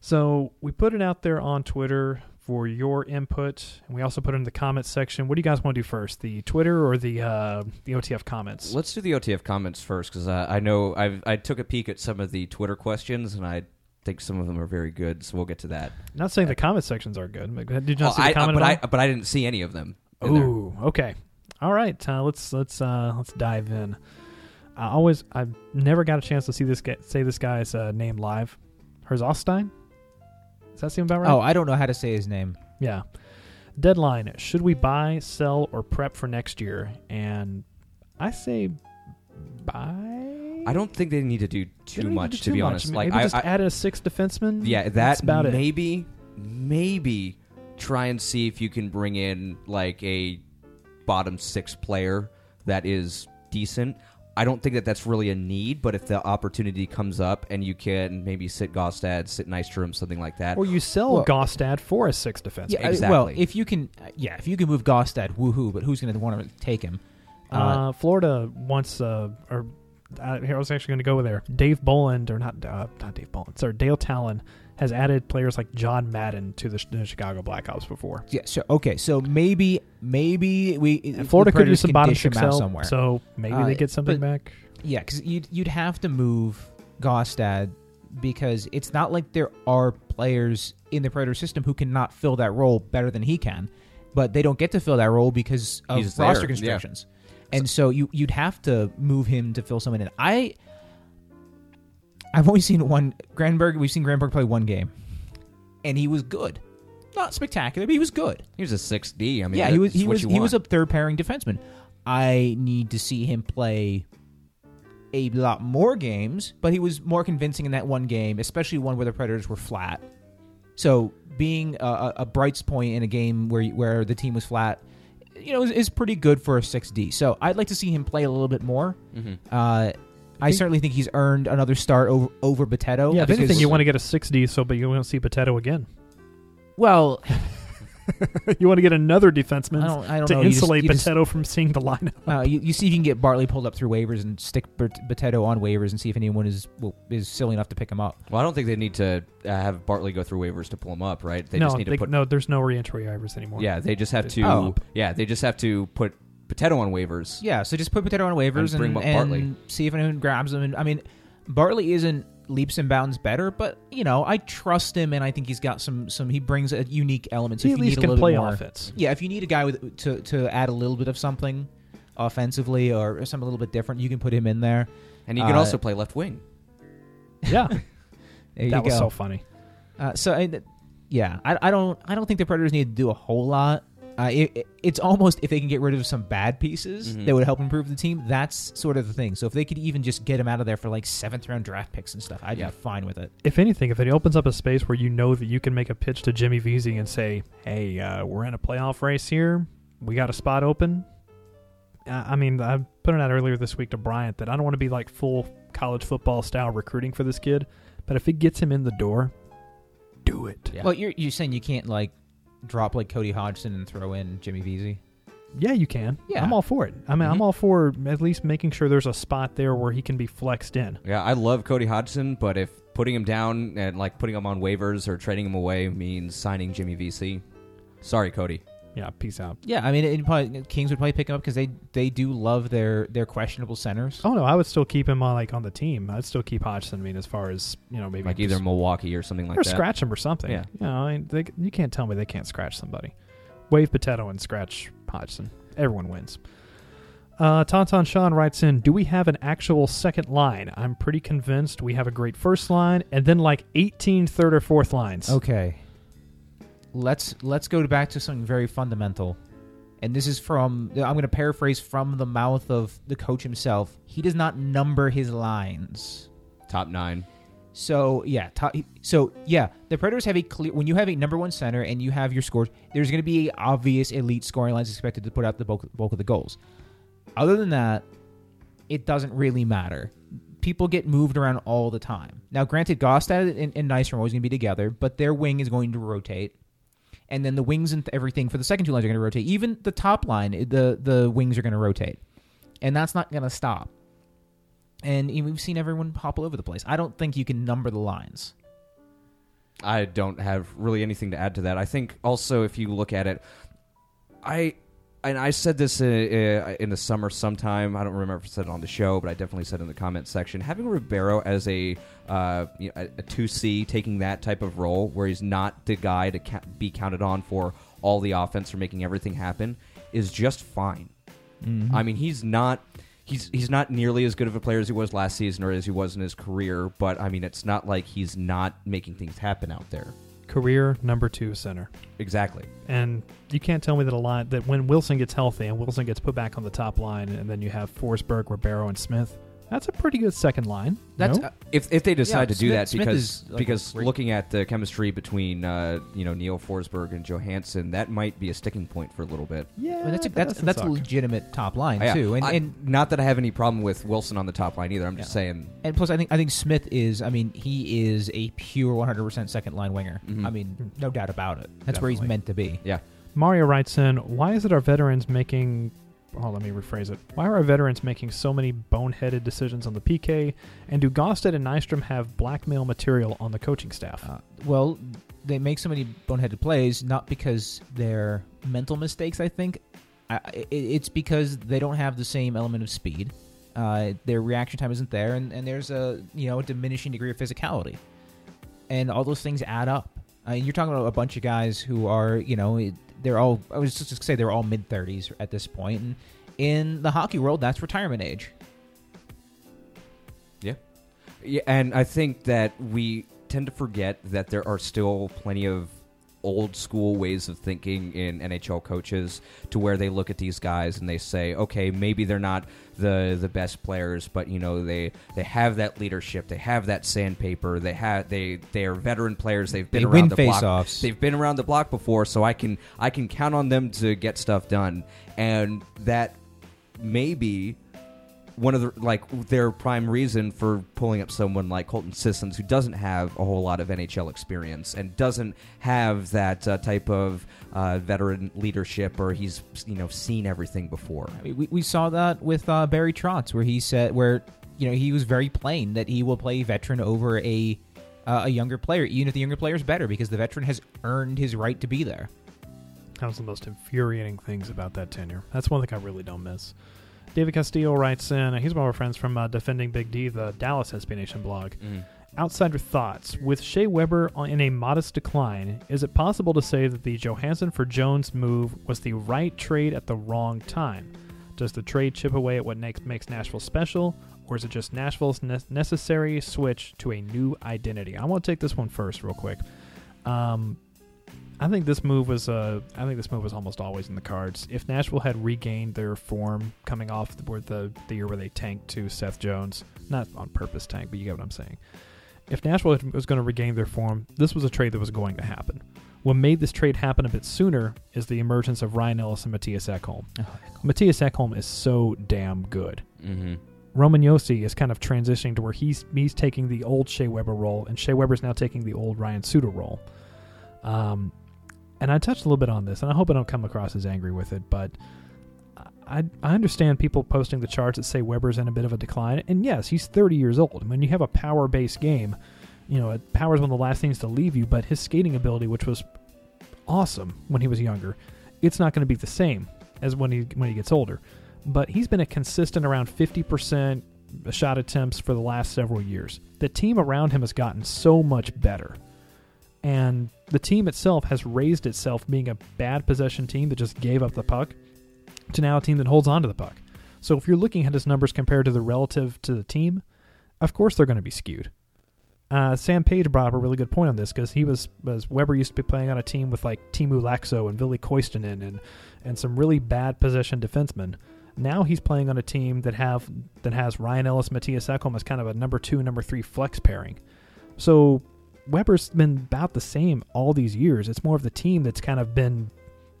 So we put it out there on Twitter for your input, and we also put it in the comments section. What do you guys want to do first, the Twitter or the uh, the O T F comments? Let's do the O T F comments first, because uh, I know I've, I took a peek at some of the Twitter questions, and I think some of them are very good, so we'll get to that. I'm not saying uh, the comment sections are good. Did you not oh, see the I, comment? But I, but I didn't see any of them. Ooh, there. Okay. All right, uh, let's let's uh, let's dive in. I always, I've never got a chance to see this guy, say this guy's uh, name live. Herzostein? Does that seem about right? Oh, I don't know how to say his name. Yeah. Deadline. Should we buy, sell, or prep for next year? And I say bye. I don't think they need to do too much, to be honest. Like, maybe just add a sixth defenseman. Yeah, that maybe, maybe try and see if you can bring in like a bottom six player that is decent. I don't think that that's really a need, but if the opportunity comes up and you can maybe sit Gaustad, sit Nystrom, something like that, or you sell well, Gaustad for a six defenseman. Yeah, exactly. Well, if you can, yeah, if you can move Gaustad, woohoo! But who's going to want to take him? Uh, uh, Florida wants uh, or uh, here I was actually going to go there. Dave Boland or not? Uh, not Dave Boland. Sorry, Dale Talon has added players like John Madden to the, the Chicago Blackhawks before. Yeah. So okay. So maybe maybe we and Florida could do some bottom six out somewhere. So maybe uh, they get something but, back. Yeah, because you'd you'd have to move Gaustad because it's not like there are players in the Predator system who cannot fill that role better than he can, but they don't get to fill that role because of He's roster there. Constrictions. Yeah. And so, so you you'd have to move him to fill someone in. I. I've only seen one Granberg. We've seen Granberg play one game, and he was good, not spectacular, but he was good. He was a six D. I mean, yeah, he was. He was. He was a third pairing defenseman. I need to see him play a lot more games, but he was more convincing in that one game, especially one where the Predators were flat. So being a, a bright point in a game where where the team was flat, you know, is, is pretty good for a six D. So I'd like to see him play a little bit more. Mm-hmm. Uh, I think, certainly think he's earned another start over, over Bitetto. Yeah, if anything, you want to get a six D, so but you won't see Bitetto again. Well, you want to get another defenseman I don't, I don't to know. insulate Bitetto from seeing the lineup. Uh, you, you see if you can get Bartley pulled up through waivers and stick Bitetto on waivers and see if anyone is well, is silly enough to pick him up. Well, I don't think they need to uh, have Bartley go through waivers to pull him up, right? They no, just need they, to put, no, there's no re-entry waivers anymore. Yeah, they just have to. Oh. Yeah, they just have to put. Bitetto on waivers. Yeah, so just put Bitetto on waivers and, bring and, up and see if anyone grabs him. And, I mean, Bartley isn't leaps and bounds better, but, you know, I trust him, and I think he's got some, some he brings a unique element. So he if at you least need can a play more, offense. Yeah, if you need a guy with, to, to add a little bit of something offensively or something a little bit different, you can put him in there. And he uh, can also play left wing. Yeah. there you that go. was so funny. Uh, so, I, yeah, I, I don't I don't think the Predators need to do a whole lot. Uh, it, it's almost if they can get rid of some bad pieces mm-hmm. that would help improve the team. That's sort of the thing. So if they could even just get him out of there for like seventh round draft picks and stuff, I'd yeah. be fine with it. If anything, if it opens up a space where you know that you can make a pitch to Jimmy Vesey and say, "Hey, uh, we're in a playoff race here. We got a spot open." Uh, I mean, I put it out earlier this week to Bryant that I don't want to be like full college football style recruiting for this kid, but if it gets him in the door, do it. Yeah. Well, you're you're saying you can't like. Drop like Cody Hodgson and throw in Jimmy Vesey? Yeah, you can. Yeah. I'm all for it. I mean, mm-hmm. I'm all for at least making sure there's a spot there where he can be flexed in. Yeah, I love Cody Hodgson, but if putting him down and like putting him on waivers or trading him away means signing Jimmy Vesey, sorry, Cody. Yeah, peace out. Yeah, I mean, it probably, Kings would probably pick him up because they, they do love their, their questionable centers. Oh no, I would still keep him on like on the team. I'd still keep Hodgson. I mean, as far as you know, maybe like either Milwaukee or something like or that, or scratch him or something. Yeah, you know, I mean, they, you can't tell me they can't scratch somebody. Wave Bitetto and scratch Hodgson. Everyone wins. Uh, Tauntaun Sean writes in, do we have an actual second line? I'm pretty convinced we have a great first line and then like eighteen third or fourth lines. Okay. Let's let's go back to something very fundamental. And this is from, I'm going to paraphrase from the mouth of the coach himself. He does not number his lines. Top nine. So, yeah. Top, so, yeah. The Predators have a clear, when you have a number one center and you have your scores, there's going to be obvious elite scoring lines expected to put out the bulk, bulk of the goals. Other than that, it doesn't really matter. People get moved around all the time. Now, granted, Gaustad and, and Nystrom are always going to be together, but their wing is going to rotate. And then the wings and everything for the second two lines are going to rotate. Even the top line, the, the wings are going to rotate. And that's not going to stop. And we've seen everyone pop all over the place. I don't think you can number the lines. I don't have really anything to add to that. I think also if you look at it, I and I said this in, in the summer sometime. I don't remember if I said it on the show, but I definitely said it in the comment section. Having Ribeiro as a... Uh, you know, a two C, taking that type of role where he's not the guy to ca- be counted on for all the offense or making everything happen is just fine. Mm-hmm. I mean, he's not he's he's not nearly as good of a player as he was last season or as he was in his career, but I mean, it's not like he's not making things happen out there. career number two center. Exactly. And you can't tell me that a lot, that when Wilson gets healthy and Wilson gets put back on the top line, and then you have Forsberg, Ribeiro, and Smith, that's a pretty good second line. That's no? uh, if if they decide yeah, to do Smith, that Smith because like because re- looking at the chemistry between uh, you know Neal, Forsberg, and Johansen, that might be a sticking point for a little bit. Yeah, I mean, that's a, that's that's suck. a legitimate top line yeah. too. And, I, and not that I have any problem with Wilson on the top line either. I'm yeah. just saying. And plus, I think I think Smith is. I mean, he is a pure one hundred percent second line winger. Mm-hmm. I mean, no doubt about it. That's Definitely. where he's meant to be. Yeah. Mario writes in, why is it our veterans making? Oh, let me rephrase it. Why are our veterans making so many boneheaded decisions on the P K? And do Gaustad and Nystrom have blackmail material on the coaching staff? Uh, well, they make so many boneheaded plays not because they're mental mistakes, I think. I, it, it's because they don't have the same element of speed. Uh, their reaction time isn't there, and, and there's a you know a diminishing degree of physicality. And all those things add up. Uh, you're talking about a bunch of guys who are, you know... It, They're all, I was just going to say, they're all mid-thirties at this point. And in the hockey world, that's retirement age. Yeah. yeah. And I think that we tend to forget that there are still plenty of old-school ways of thinking in N H L coaches to where they look at these guys and they say, okay, maybe they're not the the best players, but you know they they have that leadership, they have that sandpaper, they have they they are veteran players, they've been they around win the face block, offs. they've been around the block before, so I can I can count on them to get stuff done, and that may be one of the like their prime reason for pulling up someone like Colton Sissons, who doesn't have a whole lot of N H L experience and doesn't have that uh, type of uh, veteran leadership, or he's you know seen everything before. I mean, we we saw that with uh, Barry Trotz, where he said where you know he was very plain that he will play veteran over a uh, a younger player, even if the younger player is better, because the veteran has earned his right to be there. That was the most infuriating things about that tenure. That's one thing I really don't miss. David Castillo writes in, he's one of our friends from uh, Defending Big D, the Dallas S B Nation blog. Mm. Outsider thoughts. With Shea Weber in a modest decline, is it possible to say that the Johansen for Jones move was the right trade at the wrong time? Does the trade chip away at what makes Nashville special, or is it just Nashville's ne- necessary switch to a new identity? I want to take this one first real quick. Um... I think this move was uh, I think this move was almost always in the cards. If Nashville had regained their form coming off the, the, the year where they tanked to Seth Jones, not on purpose tank, but you get what I'm saying. If Nashville was going to regain their form, this was a trade that was going to happen. What made this trade happen a bit sooner is the emergence of Ryan Ellis and Mattias Ekholm. Oh, Mattias Ekholm is so damn good. Mm-hmm. Roman Josi is kind of transitioning to where he's, he's taking the old Shea Weber role, and Shea Weber's now taking the old Ryan Suter role. Um... And I touched a little bit on this, and I hope I don't come across as angry with it, but I I understand people posting the charts that say Weber's in a bit of a decline. And yes, he's thirty years old. When you have a power-based game, you know, power's one of the last things to leave you, but his skating ability, which was awesome when he was younger, it's not going to be the same as when he when he gets older. But he's been a consistent around fifty percent shot attempts for the last several years. The team around him has gotten so much better. And the team itself has raised itself being a bad possession team that just gave up the puck to now a team that holds on to the puck. So if you're looking at his numbers compared to the relative to the team, of course they're going to be skewed. Uh, Sam Page brought up a really good point on this because he was, as Weber used to be playing on a team with like Timu Laakso and Ville Koistinen and and some really bad possession defensemen. Now he's playing on a team that have that has Ryan Ellis, Mattias Ekholm as kind of a number two, number three flex pairing. So Weber's been about the same all these years. It's more of the team that's kind of been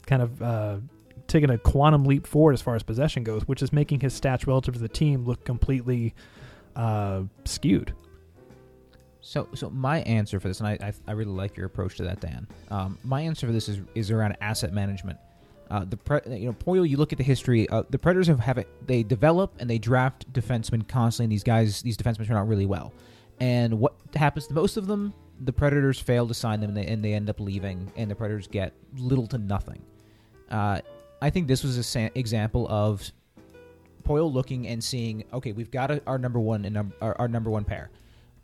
kind of uh, taking a quantum leap forward as far as possession goes, which is making his stats relative to the team look completely uh, skewed. So so my answer for this, and I, I I really like your approach to that, Dan. Um, my answer for this is is around asset management. Uh, the pre, you know Poile, you look at the history. Uh, the Predators have, have it, they develop and they draft defensemen constantly, and these guys these defensemen turn out really well. And what happens to most of them? The Predators fail to sign them, and they, and they end up leaving, and the Predators get little to nothing. Uh, I think this was an sa- example of Poile looking and seeing, okay, we've got a, our number one and num- our, our number one pair.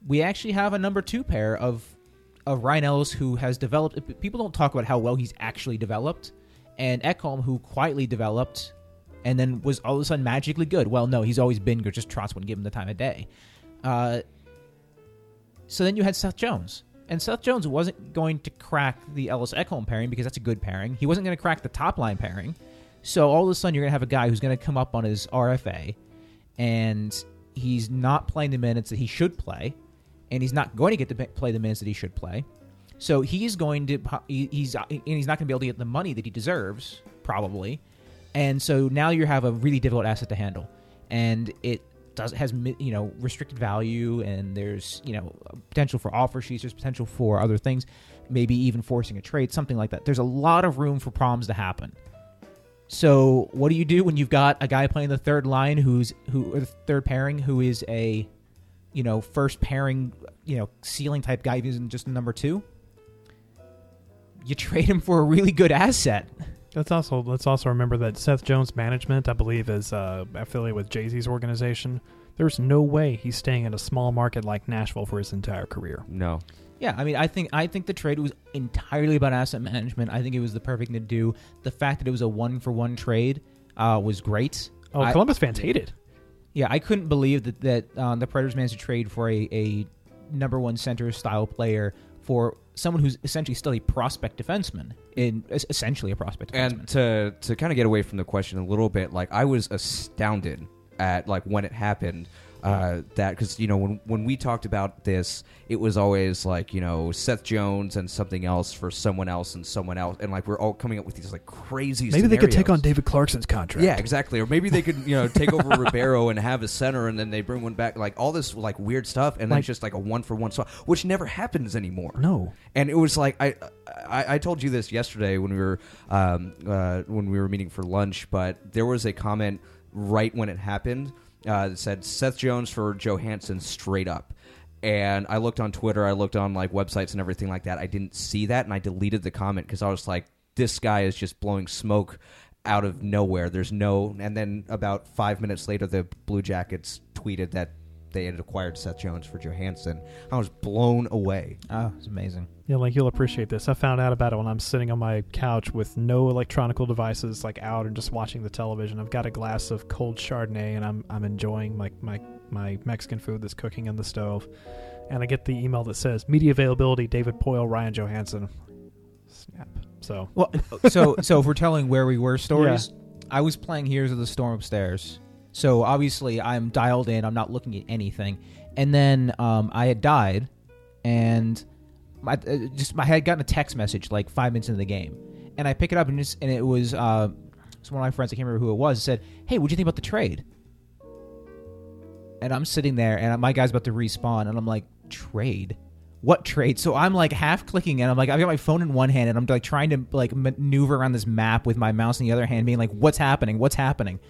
We actually have a number two pair of of Ryan Ellis, who has developed. People don't talk about how well he's actually developed, and Ekholm, who quietly developed and then was all of a sudden magically good. Well, no, he's always been good. Just Trotz wouldn't give him the time of day. Uh, so then you had Seth Jones. And Seth Jones wasn't going to crack the Ellis-Ekholm pairing because that's a good pairing. He wasn't going to crack the top-line pairing. So all of a sudden, you're going to have a guy who's going to come up on his R F A, and he's not playing the minutes that he should play, and he's not going to get to play the minutes that he should play. So he's going to he's and he's not going to be able to get the money that he deserves, probably. And so now you have a really difficult asset to handle, and it does has you know restricted value, and there's you know potential for offer sheets, there's potential for other things, maybe even forcing a trade, something like that. There's a lot of room for problems to happen. So what do you do when you've got a guy playing the third line who's who or the third pairing who is a you know first pairing you know ceiling type guy, even just number two? You trade him for a really good asset. Let's also let's also remember that Seth Jones' management, I believe, is uh, affiliated with Jay-Z's organization. There's no way he's staying in a small market like Nashville for his entire career. No. Yeah, I mean, I think I think the trade was entirely about asset management. I think it was the perfect thing to do. The fact that it was a one-for-one trade uh, was great. Oh, I, Columbus fans hate it. Yeah, I couldn't believe that, that um, the Predators managed to trade for a, a number one center-style player for someone who's essentially still a prospect defenseman, in essentially a prospect defenseman. And to to kind of get away from the question a little bit, like I was astounded at like when it happened. Uh, that because you know when when we talked about this, it was always like you know Seth Jones and something else for someone else and someone else, and like we're all coming up with these like crazy maybe scenarios. They could take on David Clarkson's contract. Yeah, exactly. Or maybe they could you know take over Ribeiro and have a center, and then they bring one back. Like all this like weird stuff, and like, then it's just like a one for one swap, which never happens anymore. No, and it was like I I, I told you this yesterday when we were um, uh, when we were meeting for lunch, but there was a comment right when it happened. Uh, it said Seth Jones for Johansson straight up. And I looked on Twitter, I looked on like websites and everything like that. I didn't see that, and I deleted the comment because I was like, this guy is just blowing smoke out of nowhere. There's no... And then about five minutes later, the Blue Jackets tweeted that they had acquired Seth Jones for Johansson. I was blown away. Oh, it's amazing. Yeah, like you'll appreciate this. I found out about it when I'm sitting on my couch with no electronical devices, like out and just watching the television. I've got a glass of cold Chardonnay, and I'm I'm enjoying my my, my Mexican food that's cooking on the stove. And I get the email that says media availability: David Poile, Ryan Johansen. Snap. So well, so so if we're telling where we were stories, yeah. I was playing Heroes of the Storm upstairs. So obviously I'm dialed in. I'm not looking at anything. And then um, I had died, and my uh, just I had gotten a text message like five minutes into the game, and I pick it up and just and it was uh, it's one of my friends. I can't remember who it was. Said, "Hey, what'd you think about the trade?" And I'm sitting there, and my guy's about to respawn, and I'm like, "Trade? What trade?" So I'm like half clicking, and I'm like, I've got my phone in one hand, and I'm like trying to like maneuver around this map with my mouse in the other hand, being like, "What's happening? What's happening?"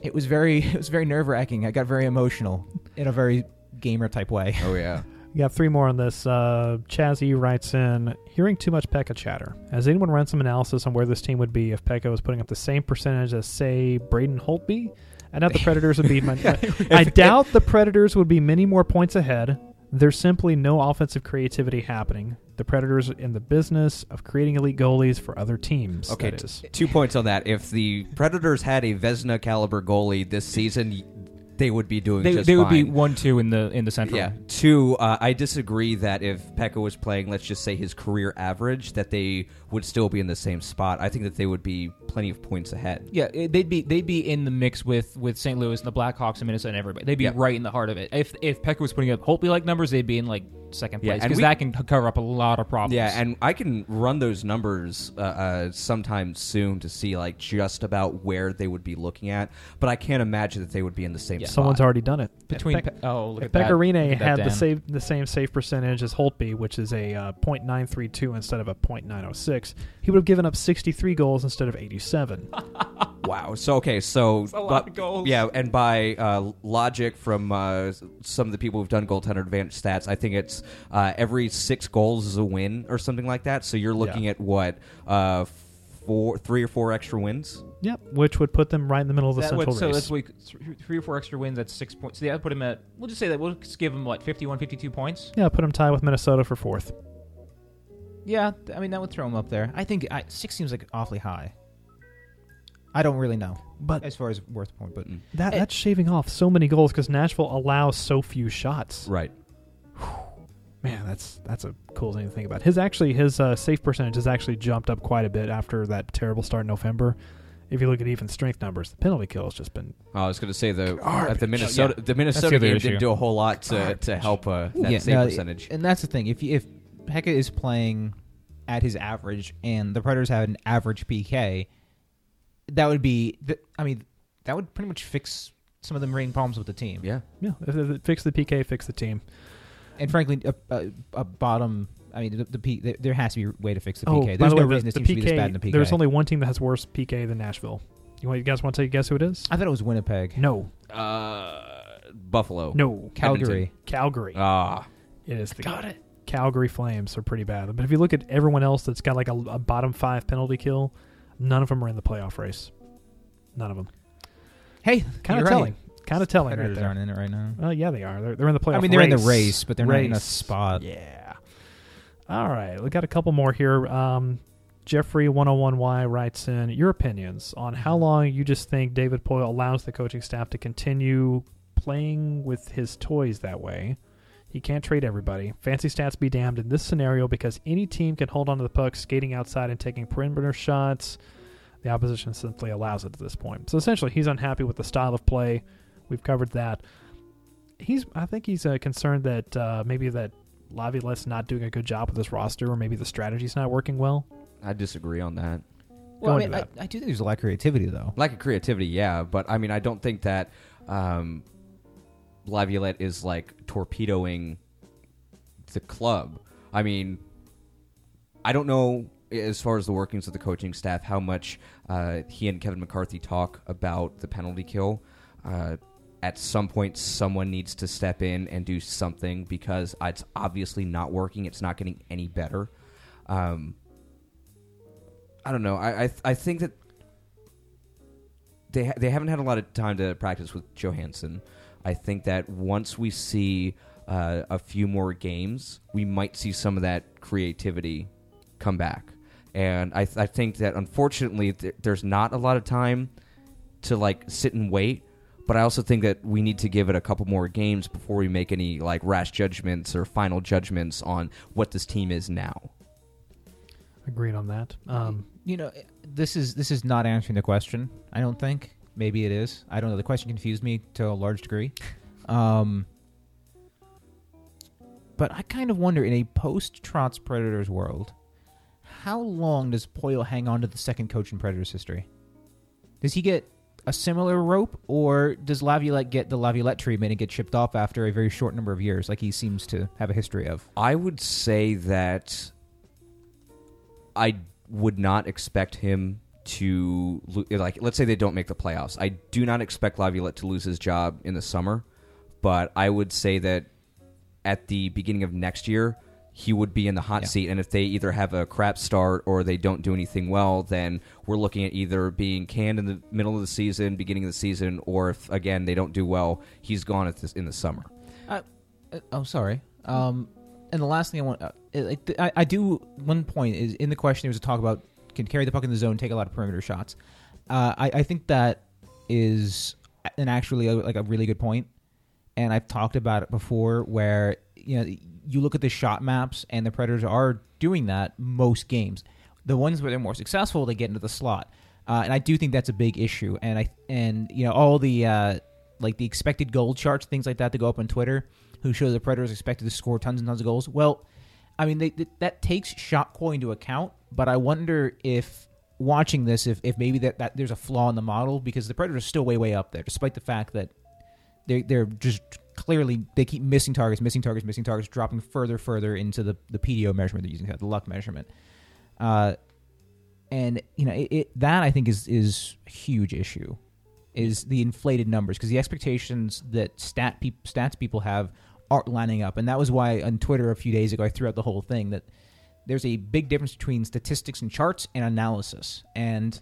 It was very, it was very nerve-wracking. I got very emotional in a very gamer type way. Oh yeah. We got three more on this. Uh, Chazzy writes in: hearing too much Pekka chatter. Has anyone run some analysis on where this team would be if Pekka was putting up the same percentage as, say, Braden Holtby? I doubt the Predators would be. My, I doubt the Predators would be many more points ahead. There's simply no offensive creativity happening. The Predators are in the business of creating elite goalies for other teams. Okay, that is. T- two points on that. If the Predators had a Vezina caliber goalie this season, they would be doing. They, just they fine. They would be one, two in the in the Central. Yeah, two. Uh, I disagree that if Pekka was playing, let's just say his career average, that they would still be in the same spot. I think that they would be plenty of points ahead. Yeah, they'd be they'd be in the mix with, with Saint Louis and the Blackhawks and Minnesota and everybody. They'd be yeah. right in the heart of it. If if Pekka was putting up Holtby like numbers, they'd be in like second place because yeah, that can cover up a lot of problems. Yeah, and I can run those numbers uh, uh, sometime soon to see like just about where they would be looking at. But I can't imagine that they would be in the same. Yeah. spot. Someone's already done it. Between Pe- oh, look if Pekka Rinne had the same the same save percentage as Holtby, which is a uh, point nine three two instead of a point nine oh six, he would have given up sixty-three goals instead of eighty-seven. Wow. So okay. So that's a lot but, of goals. Yeah, and by uh, logic from uh, some of the people who've done goaltender advanced stats, I think it's uh, every six goals is a win or something like that. So you're looking yeah. at what uh, four, three or four extra wins. Yep, which would put them right in the middle of the that central would, so race. So that's like three or four extra wins. That's six points. So yeah, put them at. We'll just say that we'll just give them what fifty-one, fifty-two points. Yeah, put them tied with Minnesota for fourth. Yeah, I mean that would throw them up there. I think I, six seems like awfully high. I don't really know, but as far as worth point, but that it, that's shaving off so many goals because Nashville allows so few shots. Right. man, that's that's a cool thing to think about. His actually his uh, save percentage has actually jumped up quite a bit after that terrible start in November. If you look at even strength numbers, the penalty kill has just been. I was going to say the at the Minnesota oh, yeah. the Minnesota game issue. didn't do a whole lot to Garbage. to help uh, that yeah, save no, percentage. And that's the thing. If you, if Pekka is playing at his average and the Predators have an average P K, that would be. The, I mean, that would pretty much fix some of the main problems with the team. Yeah, yeah. If, if it fix the P K, fix the team. And frankly, a, a, a bottom. I mean, the, the P, there has to be a way to fix the oh, P K. There's the no way, reason the, this team P K, should be this bad in the P K. There's only one team that has worse P K than Nashville. You, want, you guys want to take a guess who it is? I thought it was Winnipeg. No. Uh, Buffalo. No. Calgary. Edmonton. Calgary. Ah, it is. The got it. Calgary Flames are pretty bad. But if you look at everyone else that's got like a, a bottom five penalty kill, none of them are in the playoff race. None of them. Hey, kind of telling. Right. Kind of telling right there. Aren't in it right now. Well, yeah, they are. They're, they're in the playoff race. I mean, they're race. in the race, but they're race. not in a spot. Yeah. All right. We got a couple more here. Um, Jeffrey one oh one Y writes in, your opinions on how long you just think David Poile allows the coaching staff to continue playing with his toys that way. He can't trade everybody. Fancy stats be damned in this scenario because any team can hold onto the puck, skating outside and taking perimeter shots. The opposition simply allows it at this point. So essentially, he's unhappy with the style of play. We've covered that. He's, I think he's uh, concerned that uh, maybe that Laviolette's not doing a good job with this roster, or maybe the strategy's not working well. I disagree on that. Well, I, mean, that. I, I do think there's a lack of creativity, though. Lack of creativity, yeah. But, I mean, I don't think that um, Laviolette is, like, torpedoing the club. I mean, I don't know, as far as the workings of the coaching staff, how much uh, he and Kevin McCarthy talk about the penalty kill. Uh, at some point, someone needs to step in and do something because it's obviously not working. It's not getting any better. Um, I don't know. I I, th- I think that they ha- they haven't had a lot of time to practice with Johansson. I think that once we see uh, a few more games, we might see some of that creativity come back. And I th- I think that unfortunately th- there's not a lot of time to like sit and wait. But I also think that we need to give it a couple more games before we make any like rash judgments or final judgments on what this team is now. Agreed on that. Um, you know, this is this is not answering the question, I don't think. Maybe it is. I don't know. The question confused me to a large degree. Um, but I kind of wonder, in a post-Trotz Predators world, how long does Poile hang on to the second coach in Predators history? Does he get a similar rope, or does Laviolette get the Laviolette treatment and get shipped off after a very short number of years, like he seems to have a history of? I would say that I would not expect him to, like, let's say they don't make the playoffs. I do not expect Laviolette to lose his job in the summer, but I would say that at the beginning of next year, he would be in the hot yeah. seat, and if they either have a crap start or they don't do anything well, then we're looking at either being canned in the middle of the season, beginning of the season, or if, again, they don't do well, he's gone at this in the summer. Uh, I'm sorry. Um, and the last thing I want... Uh, I, I do... One point is, in the question, there was a talk about can carry the puck in the zone, take a lot of perimeter shots. Uh, I, I think that is an actually a, like a really good point, and I've talked about it before where... You know, you look at the shot maps, and the Predators are doing that most games. The ones where they're more successful, they get into the slot, uh, and I do think that's a big issue. And I and you know all the uh, like the expected goal charts, things like that, to go up on Twitter, who show the Predators expected to score tons and tons of goals. Well, I mean they, they, that takes shot quality into account, but I wonder if watching this, if if maybe that, that there's a flaw in the model because the Predators are still way way up there, despite the fact that they they're just. Clearly, they keep missing targets, missing targets, missing targets, dropping further, further into the, the P D O measurement they're using, the luck measurement. Uh, and, you know, it, it, that, I think, is, is a huge issue, is the inflated numbers, because the expectations that stat pe- stats people have aren't lining up. And that was why on Twitter a few days ago I threw out the whole thing, that there's a big difference between statistics and charts and analysis. And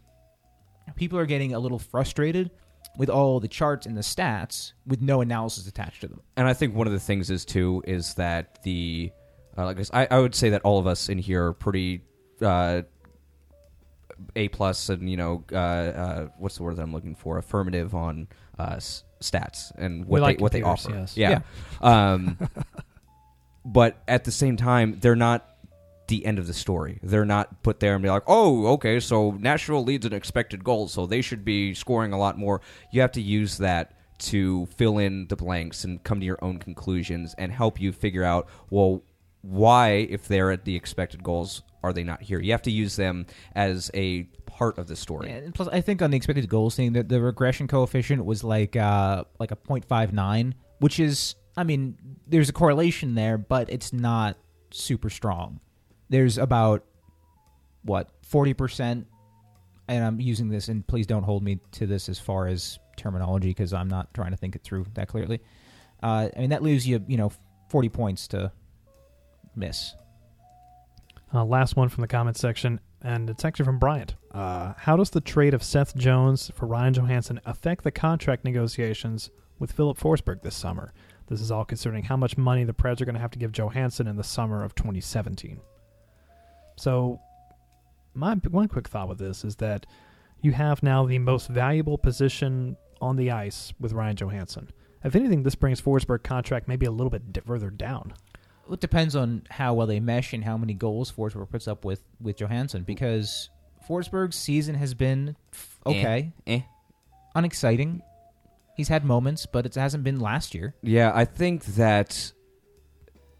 people are getting a little frustrated with all the charts and the stats, with no analysis attached to them. And I think one of the things is, too, is that the... Uh, like I, I would say that all of us in here are pretty uh, A-plus and, you know, uh, uh, what's the word that I'm looking for? Affirmative on uh, s- stats and what, they, like what they offer. Yes. Yeah. yeah. um, But at the same time, they're not the end of the story. They're not put there and be like, oh, okay, so Nashville leads in expected goals, so they should be scoring a lot more. You have to use that to fill in the blanks and come to your own conclusions and help you figure out, well, why, if they're at the expected goals, are they not here? You have to use them as a part of the story. Yeah, and plus, I think on the expected goals thing, the, the regression coefficient was like uh, like a point five nine, which is, I mean, there's a correlation there, but it's not super strong. There's about, what, forty percent, and I'm using this, and please don't hold me to this as far as terminology, because I'm not trying to think it through that clearly. Uh, I mean, that leaves you, you know, forty points to miss. Uh, last one from the comments section, and it's actually from Bryant. Uh, how does the trade of Seth Jones for Ryan Johansen affect the contract negotiations with Filip Forsberg this summer? This is all concerning how much money the Preds are going to have to give Johansen in the summer of twenty seventeen. So my one quick thought with this is that you have now the most valuable position on the ice with Ryan Johansen. If anything, this brings Forsberg's contract maybe a little bit d- further down. It depends on how well they mesh and how many goals Forsberg puts up with, with Johansson, because Forsberg's season has been okay, eh, eh. unexciting. He's had moments, but it hasn't been last year. Yeah, I think that,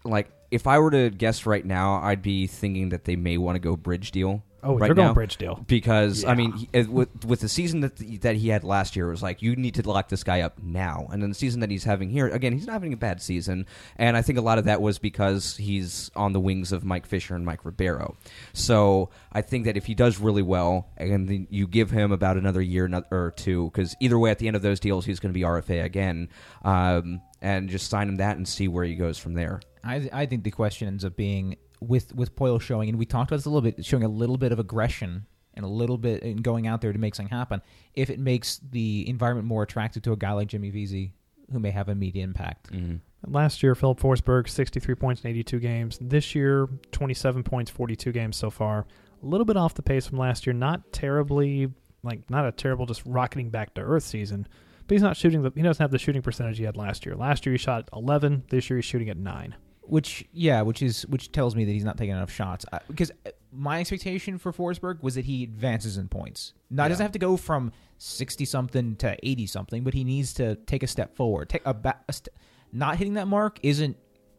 like, if I were to guess right now, I'd be thinking that they may want to go bridge deal. Oh, right, they're going now, bridge deal. Because, yeah. I mean, he, it, with, with the season that the, that he had last year, it was like, you need to lock this guy up now. And then the season that he's having here, again, he's not having a bad season. And I think a lot of that was because he's on the wings of Mike Fisher and Mike Ribeiro. So I think that if he does really well, and then you give him about another year or two, because either way, at the end of those deals, he's going to be R F A again, um, and just sign him that and see where he goes from there. I, I think the question ends up being, with with Poile showing, and we talked about this a little bit, showing a little bit of aggression and a little bit and going out there to make something happen, if it makes the environment more attractive to a guy like Jimmy Vesey, who may have a media impact. Mm-hmm. Last year, Filip Forsberg, sixty-three points in eighty-two games. This year, twenty-seven points, forty-two games so far. A little bit off the pace from last year. Not terribly, like, not a terrible just rocketing back to earth season, but he's not shooting, the, he doesn't have the shooting percentage he had last year. Last year, he shot eleven. This year, he's shooting at nine. Which, yeah, which is which tells me that he's not taking enough shots. I, because my expectation for Forsberg was that he advances in points. Not yeah. doesn't have to go from sixty-something to eighty-something, but he needs to take a step forward. Take a, ba- a st- Not hitting that mark isn't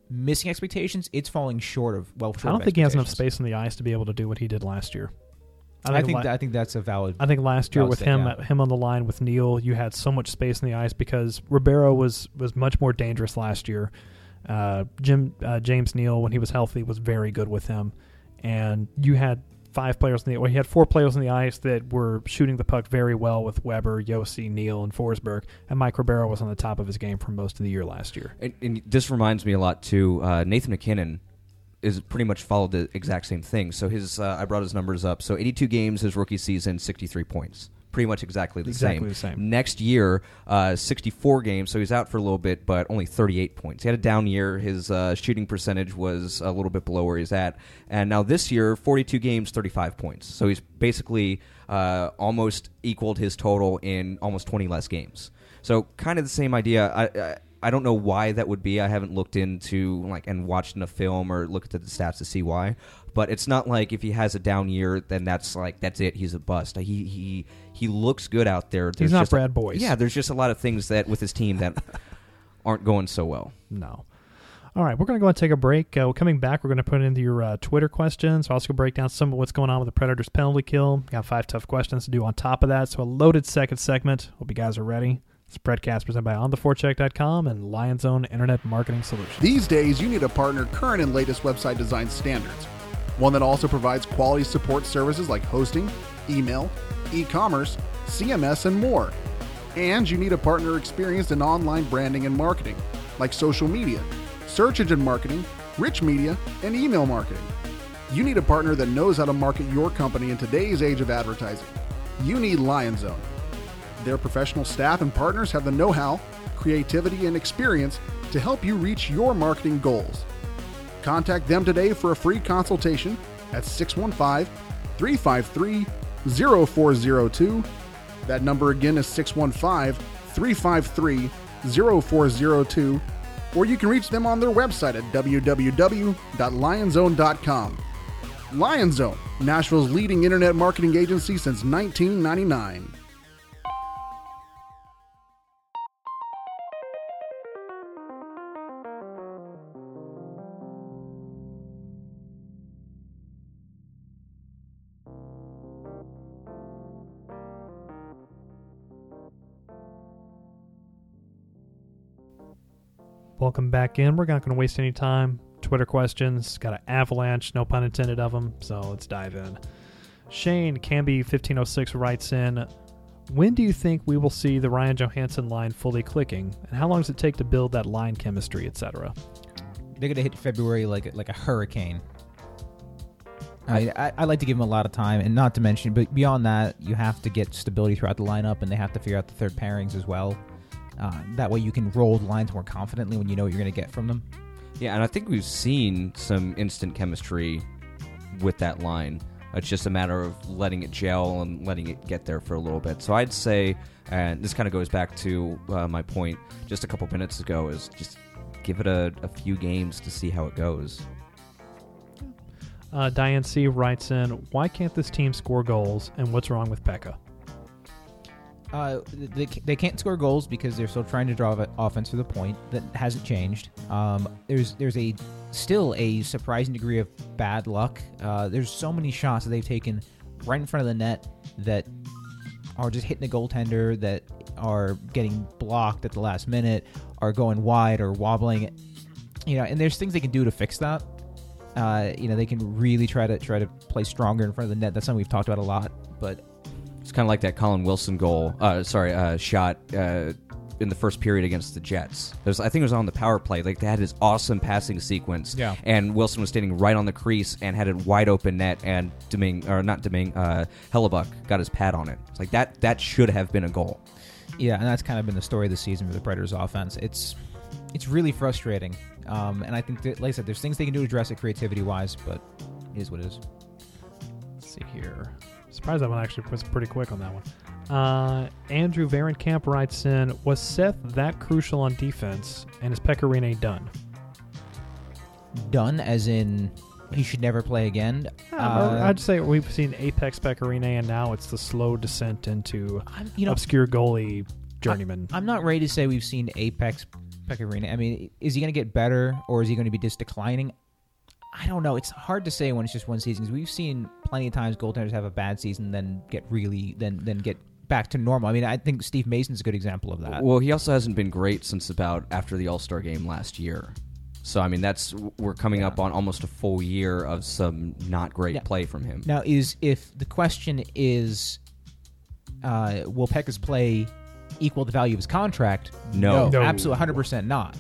missing expectations. It's falling short of, well, short I don't of think he has enough space on the ice to be able to do what he did last year. I think I think, la- I think that's a valid... I think last year with thing, him yeah. him on the line with Neal, you had so much space in the ice because Ribeiro was, was much more dangerous last year. Uh, Jim uh, James Neal, when he was healthy, was very good with him, and you had five players in the well, he had four players on the ice that were shooting the puck very well with Weber, Josi, Neal, and Forsberg, and Mike Ribeiro was on the top of his game for most of the year last year. And, and this reminds me a lot too. Uh, Nathan McKinnon is pretty much followed the exact same thing. So his uh, I brought his numbers up. So eighty-two games his rookie season, sixty-three points. Pretty much exactly the exactly same. the same. Next year, uh, sixty-four games, so he's out for a little bit, but only thirty-eight points. He had a down year. His uh, shooting percentage was a little bit below where he's at. And now this year, forty-two games, thirty-five points. So he's basically uh, almost equaled his total in almost twenty less games. So kind of the same idea. I, I I don't know why that would be. I haven't looked into like and watched enough film or looked at the stats to see why. But it's not like if he has a down year, then that's like that's it. He's a bust. He he he looks good out there. There's he's not just Brad a, Boys. Yeah, there's just a lot of things that with his team that aren't going so well. No. All right, we're going to go and take a break. Uh, coming back, we're going to put into your uh, Twitter questions. We're also going to break down some of what's going on with the Predators penalty kill. We've got five tough questions to do on top of that. So a loaded second segment. Hope you guys are ready. It's Predcast presented by on the forecheck dot com and Lion's Own Internet Marketing Solutions. These days, you need a partner current and latest website design standards. One that also provides quality support services like hosting, email, e-commerce, C M S, and more. And you need a partner experienced in online branding and marketing, like social media, search engine marketing, rich media, and email marketing. You need a partner that knows how to market your company in today's age of advertising. You need Lion's Own. Their professional staff and partners have the know-how, creativity, and experience to help you reach your marketing goals. Contact them today for a free consultation at six one five, three five three, zero four zero two. That number again is six one five, three five three, zero four zero two. or you can reach them on their website at w w w dot lion zone dot com. LionZone, Nashville's leading internet marketing agency since nineteen ninety-nine. Welcome back in. We're not going to waste any time. Twitter questions. Got an avalanche, no pun intended, of them. So let's dive in. Shane Canby fifteen oh six writes in, when do you think we will see the Ryan Johansen line fully clicking? And how long does it take to build that line chemistry, et cetera? They're going to hit February like, like a hurricane. I, I, I like to give them a lot of time, and not to mention, but beyond that, you have to get stability throughout the lineup, and they have to figure out the third pairings as well. Uh, that way you can roll the lines more confidently when you know what you're going to get from them. Yeah, and I think we've seen some instant chemistry with that line. It's just a matter of letting it gel and letting it get there for a little bit. So I'd say, and this kind of goes back to uh, my point just a couple minutes ago, is just give it a, a few games to see how it goes. Uh, Diane C. writes in, why can't this team score goals, and what's wrong with Pekka? Uh, they they can't score goals because they're still trying to draw offense to the point. That hasn't changed. Um, there's there's a still a surprising degree of bad luck. Uh, there's so many shots that they've taken right in front of the net that are just hitting the goaltender, that are getting blocked at the last minute, are going wide or wobbling. You know, and there's things they can do to fix that. Uh, you know, they can really try to try to play stronger in front of the net. That's something we've talked about a lot, but. It's kind of like that Colin Wilson goal, uh, sorry, uh, shot uh, in the first period against the Jets. There's, I think it was on the power play. Like, they had this awesome passing sequence, yeah. And Wilson was standing right on the crease and had a wide open net, and Deming, or not Deming, uh, Hellebuck got his pad on it. It's like that. That should have been a goal. Yeah, and that's kind of been the story of the season for the Predators' offense. It's it's really frustrating, um, and I think, that, like I said, there's things they can do to address it creativity-wise, but it is what it is. Let's see here. Surprised that one actually was pretty quick on that one. Uh, Andrew Varenkamp writes in, was Seth that crucial on defense, and is Pekka Rinne done? Done, as in he should never play again? Yeah, uh, I'd say we've seen Apex Pekka Rinne, and now it's the slow descent into you know, obscure goalie journeyman. I, I'm not ready to say we've seen Apex Pekka Rinne. I mean, is he going to get better, or is he going to be just declining? I don't know. It's hard to say when it's just one season, because we've seen plenty of times goaltenders have a bad season, then get really, then then get back to normal. I mean, I think Steve Mason's a good example of that. Well, he also hasn't been great since about after the All-Star game last year. So, I mean, that's we're coming yeah. up on almost a full year of some not great now, play from him. Now, is if the question is, uh, will Pekka's play equal the value of his contract? No, no, no. Absolutely, one hundred percent not.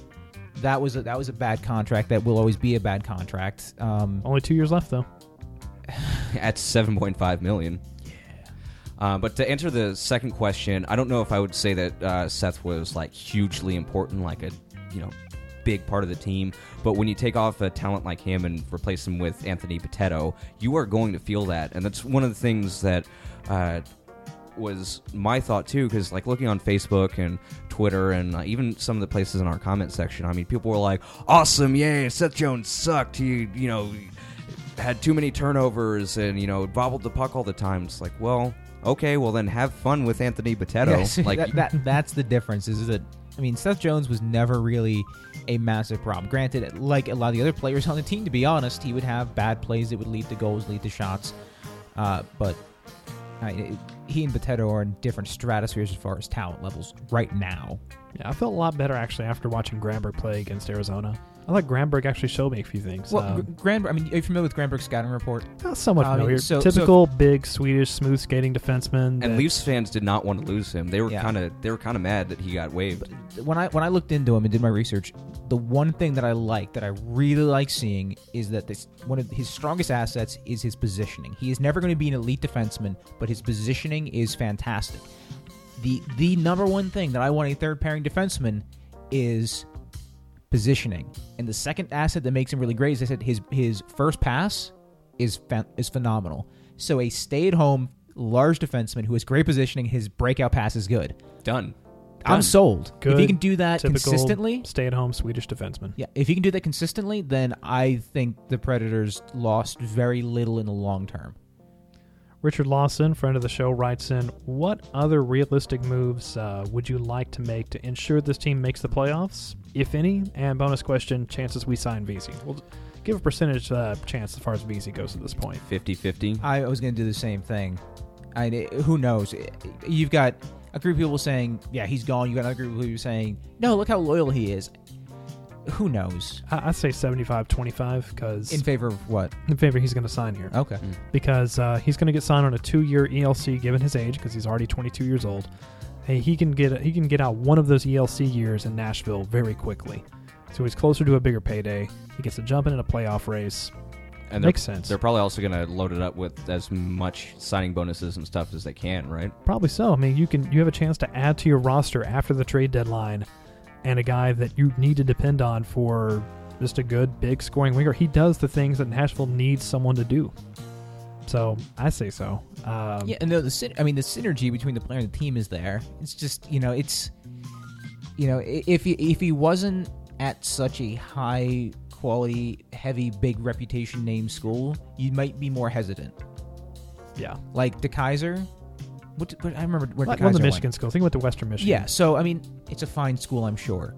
That was a, that was a bad contract. That will always be a bad contract. Um, Only two years left, though. At seven point five million dollars. Yeah. Uh, but to answer the second question, I don't know if I would say that uh, Seth was like hugely important, like a you know big part of the team. But when you take off a talent like him and replace him with Anthony Bitetto, you are going to feel that, and that's one of the things that. Uh, was my thought too, because like looking on Facebook and Twitter and uh, even some of the places in our comment section, I mean, people were like, awesome, yay, Seth Jones sucked, he you know had too many turnovers and you know bobbled the puck all the time. It's like, well, okay, well then have fun with Anthony Bitetto. Yes, like that, that that's the difference, is that I mean, Seth Jones was never really a massive problem. Granted, like a lot of the other players on the team, to be honest, he would have bad plays that would lead to goals, lead to shots, uh, but I mean, it, he and Bitetto are in different stratospheres as far as talent levels right now. Yeah, I felt a lot better, actually, after watching Granberg play against Arizona. I thought Granberg actually showed me a few things. Well, um, Granberg, I mean, are you familiar with Granberg's scouting report? Not so much familiar. Um, so, Typical so if, big Swedish smooth skating defenseman. And Leafs fans did not want to lose him. They were yeah. kind of they were kind of mad that he got waived. When I when I looked into him and did my research, the one thing that I like, that I really like seeing, is that this, one of his strongest assets is his positioning. He is never going to be an elite defenseman, but his positioning is fantastic. The the number one thing that I want a third pairing defenseman is positioning. And the second asset that makes him really great is, I said, his his first pass is fa- is phenomenal. So a stay-at-home, large defenseman who has great positioning, his breakout pass is good. Done. I'm sold. Good, if he can do that consistently, stay-at-home Swedish defenseman. Yeah, if he can do that consistently, then I think the Predators lost very little in the long term. Richard Lawson, friend of the show, writes in, what other realistic moves uh, would you like to make to ensure this team makes the playoffs, if any? And bonus question, chances we sign Vesey. We'll give a percentage uh, chance as far as Vesey goes at this point. fifty-fifty I was going to do the same thing. I, who knows? You've got a group of people saying, yeah, he's gone. You've got another group of people saying, no, look how loyal he is. Who knows? I'd say seventy-five twenty-five because... In favor of what? In favor he's going to sign here. Okay. Mm. Because uh, he's going to get signed on a two-year E L C given his age because he's already twenty-two years old. Hey, he can get he can get out one of those E L C years in Nashville very quickly. So he's closer to a bigger payday. He gets a jump in a playoff race. And makes sense. They're probably also going to load it up with as much signing bonuses and stuff as they can, right? Probably so. I mean, you can you have a chance to add to your roster after the trade deadline. And a guy that you need to depend on for just a good, big scoring winger. He does the things that Nashville needs someone to do. So I say so. Um, yeah, and the, the I mean the synergy between the player and the team is there. It's just you know it's you know if he, if he wasn't at such a high quality, heavy, big reputation name school, you might be more hesitant. Yeah, like DeKeyser. What, what I remember where well, DeKeyser went. The Michigan went. School. I think it went to Western Michigan. Yeah, so, I mean, it's a fine school, I'm sure.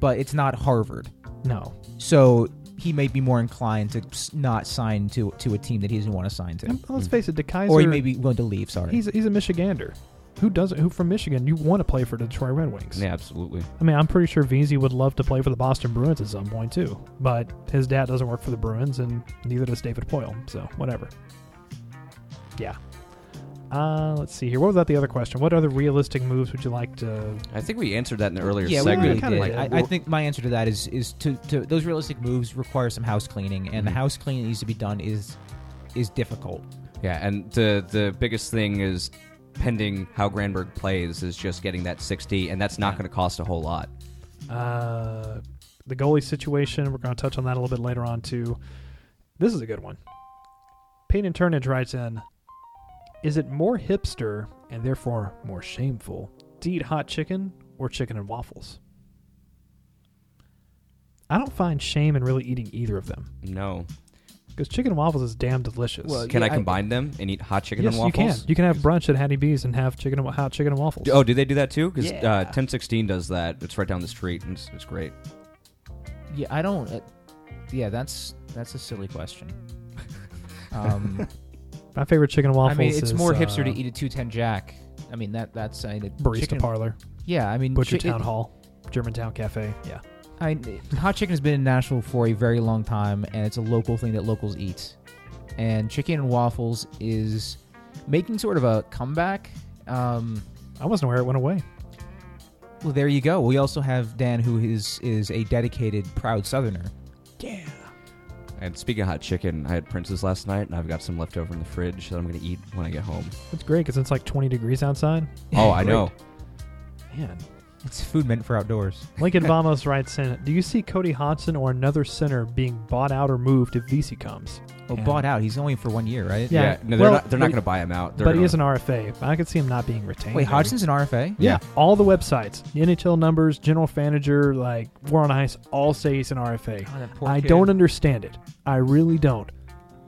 But it's not Harvard. No. So he may be more inclined to not sign to to a team that he doesn't want to sign to. And let's face it, DeKeyser... Or he may be willing to leave, sorry. He's, he's a Michigander. Who doesn't? Who from Michigan? You want to play for the Detroit Red Wings. Yeah, absolutely. I mean, I'm pretty sure Vesey would love to play for the Boston Bruins at some point, too. But his dad doesn't work for the Bruins, and neither does David Poile. So, whatever. Yeah. Uh, let's see here. What was that? The other question. What other realistic moves would you like to? I think we answered that in the earlier yeah, segment. Yeah, we really did. I, I think my answer to that is is to, to those realistic moves require some house cleaning, and mm-hmm. the house cleaning that needs to be done is is difficult. Yeah, and the the biggest thing is pending how Granberg plays is just getting that sixty, and that's not yeah. going to cost a whole lot. Uh, the goalie situation. We're going to touch on that a little bit later on too. This is a good one. Peyton Turnage writes in. Is it more hipster, and therefore more shameful, to eat hot chicken or chicken and waffles? I don't find shame in really eating either of them. No. Because chicken and waffles is damn delicious. Well, can yeah, I combine I, them and eat hot chicken yes, and waffles? Yes, you can. You can have brunch at Hattie B's and have chicken and, hot chicken and waffles. Oh, do they do that too? Because yeah. uh, ten sixteen does that. It's right down the street, and it's, it's great. Yeah, I don't... Uh, yeah, that's that's a silly question. Um... My favorite chicken and waffles. I mean, it's is, more hipster uh, to eat a two ten Jack. I mean, that that's I mean, barista chicken, parlor. Yeah, I mean, Butcher chi- Town it, Hall, Germantown Cafe. Yeah, I hot chicken has been in Nashville for a very long time, and it's a local thing that locals eat. And chicken and waffles is making sort of a comeback. Um, I wasn't aware it went away. Well, there you go. We also have Dan, who is is a dedicated, proud Southerner. Yeah. And speaking of hot chicken, I had Prince's last night, and I've got some left over in the fridge that I'm going to eat when I get home. That's great, because it's like twenty degrees outside. Oh, I know. Man. It's food meant for outdoors. Lincoln Vamos writes in, do you see Cody Hodgson or another center being bought out or moved if Vesey comes? Well, yeah. Bought out. He's only for one year, right? Yeah. yeah. No, they're well, not, they're not going to buy him out. They're but gonna... he is an R F A. I could see him not being retained. Wait, Hodgson's an R F A? Yeah. yeah. All the websites, N H L numbers, general manager, like War on Ice, all say he's an R F A. Oh, that poor I kid. Don't understand it. I really don't.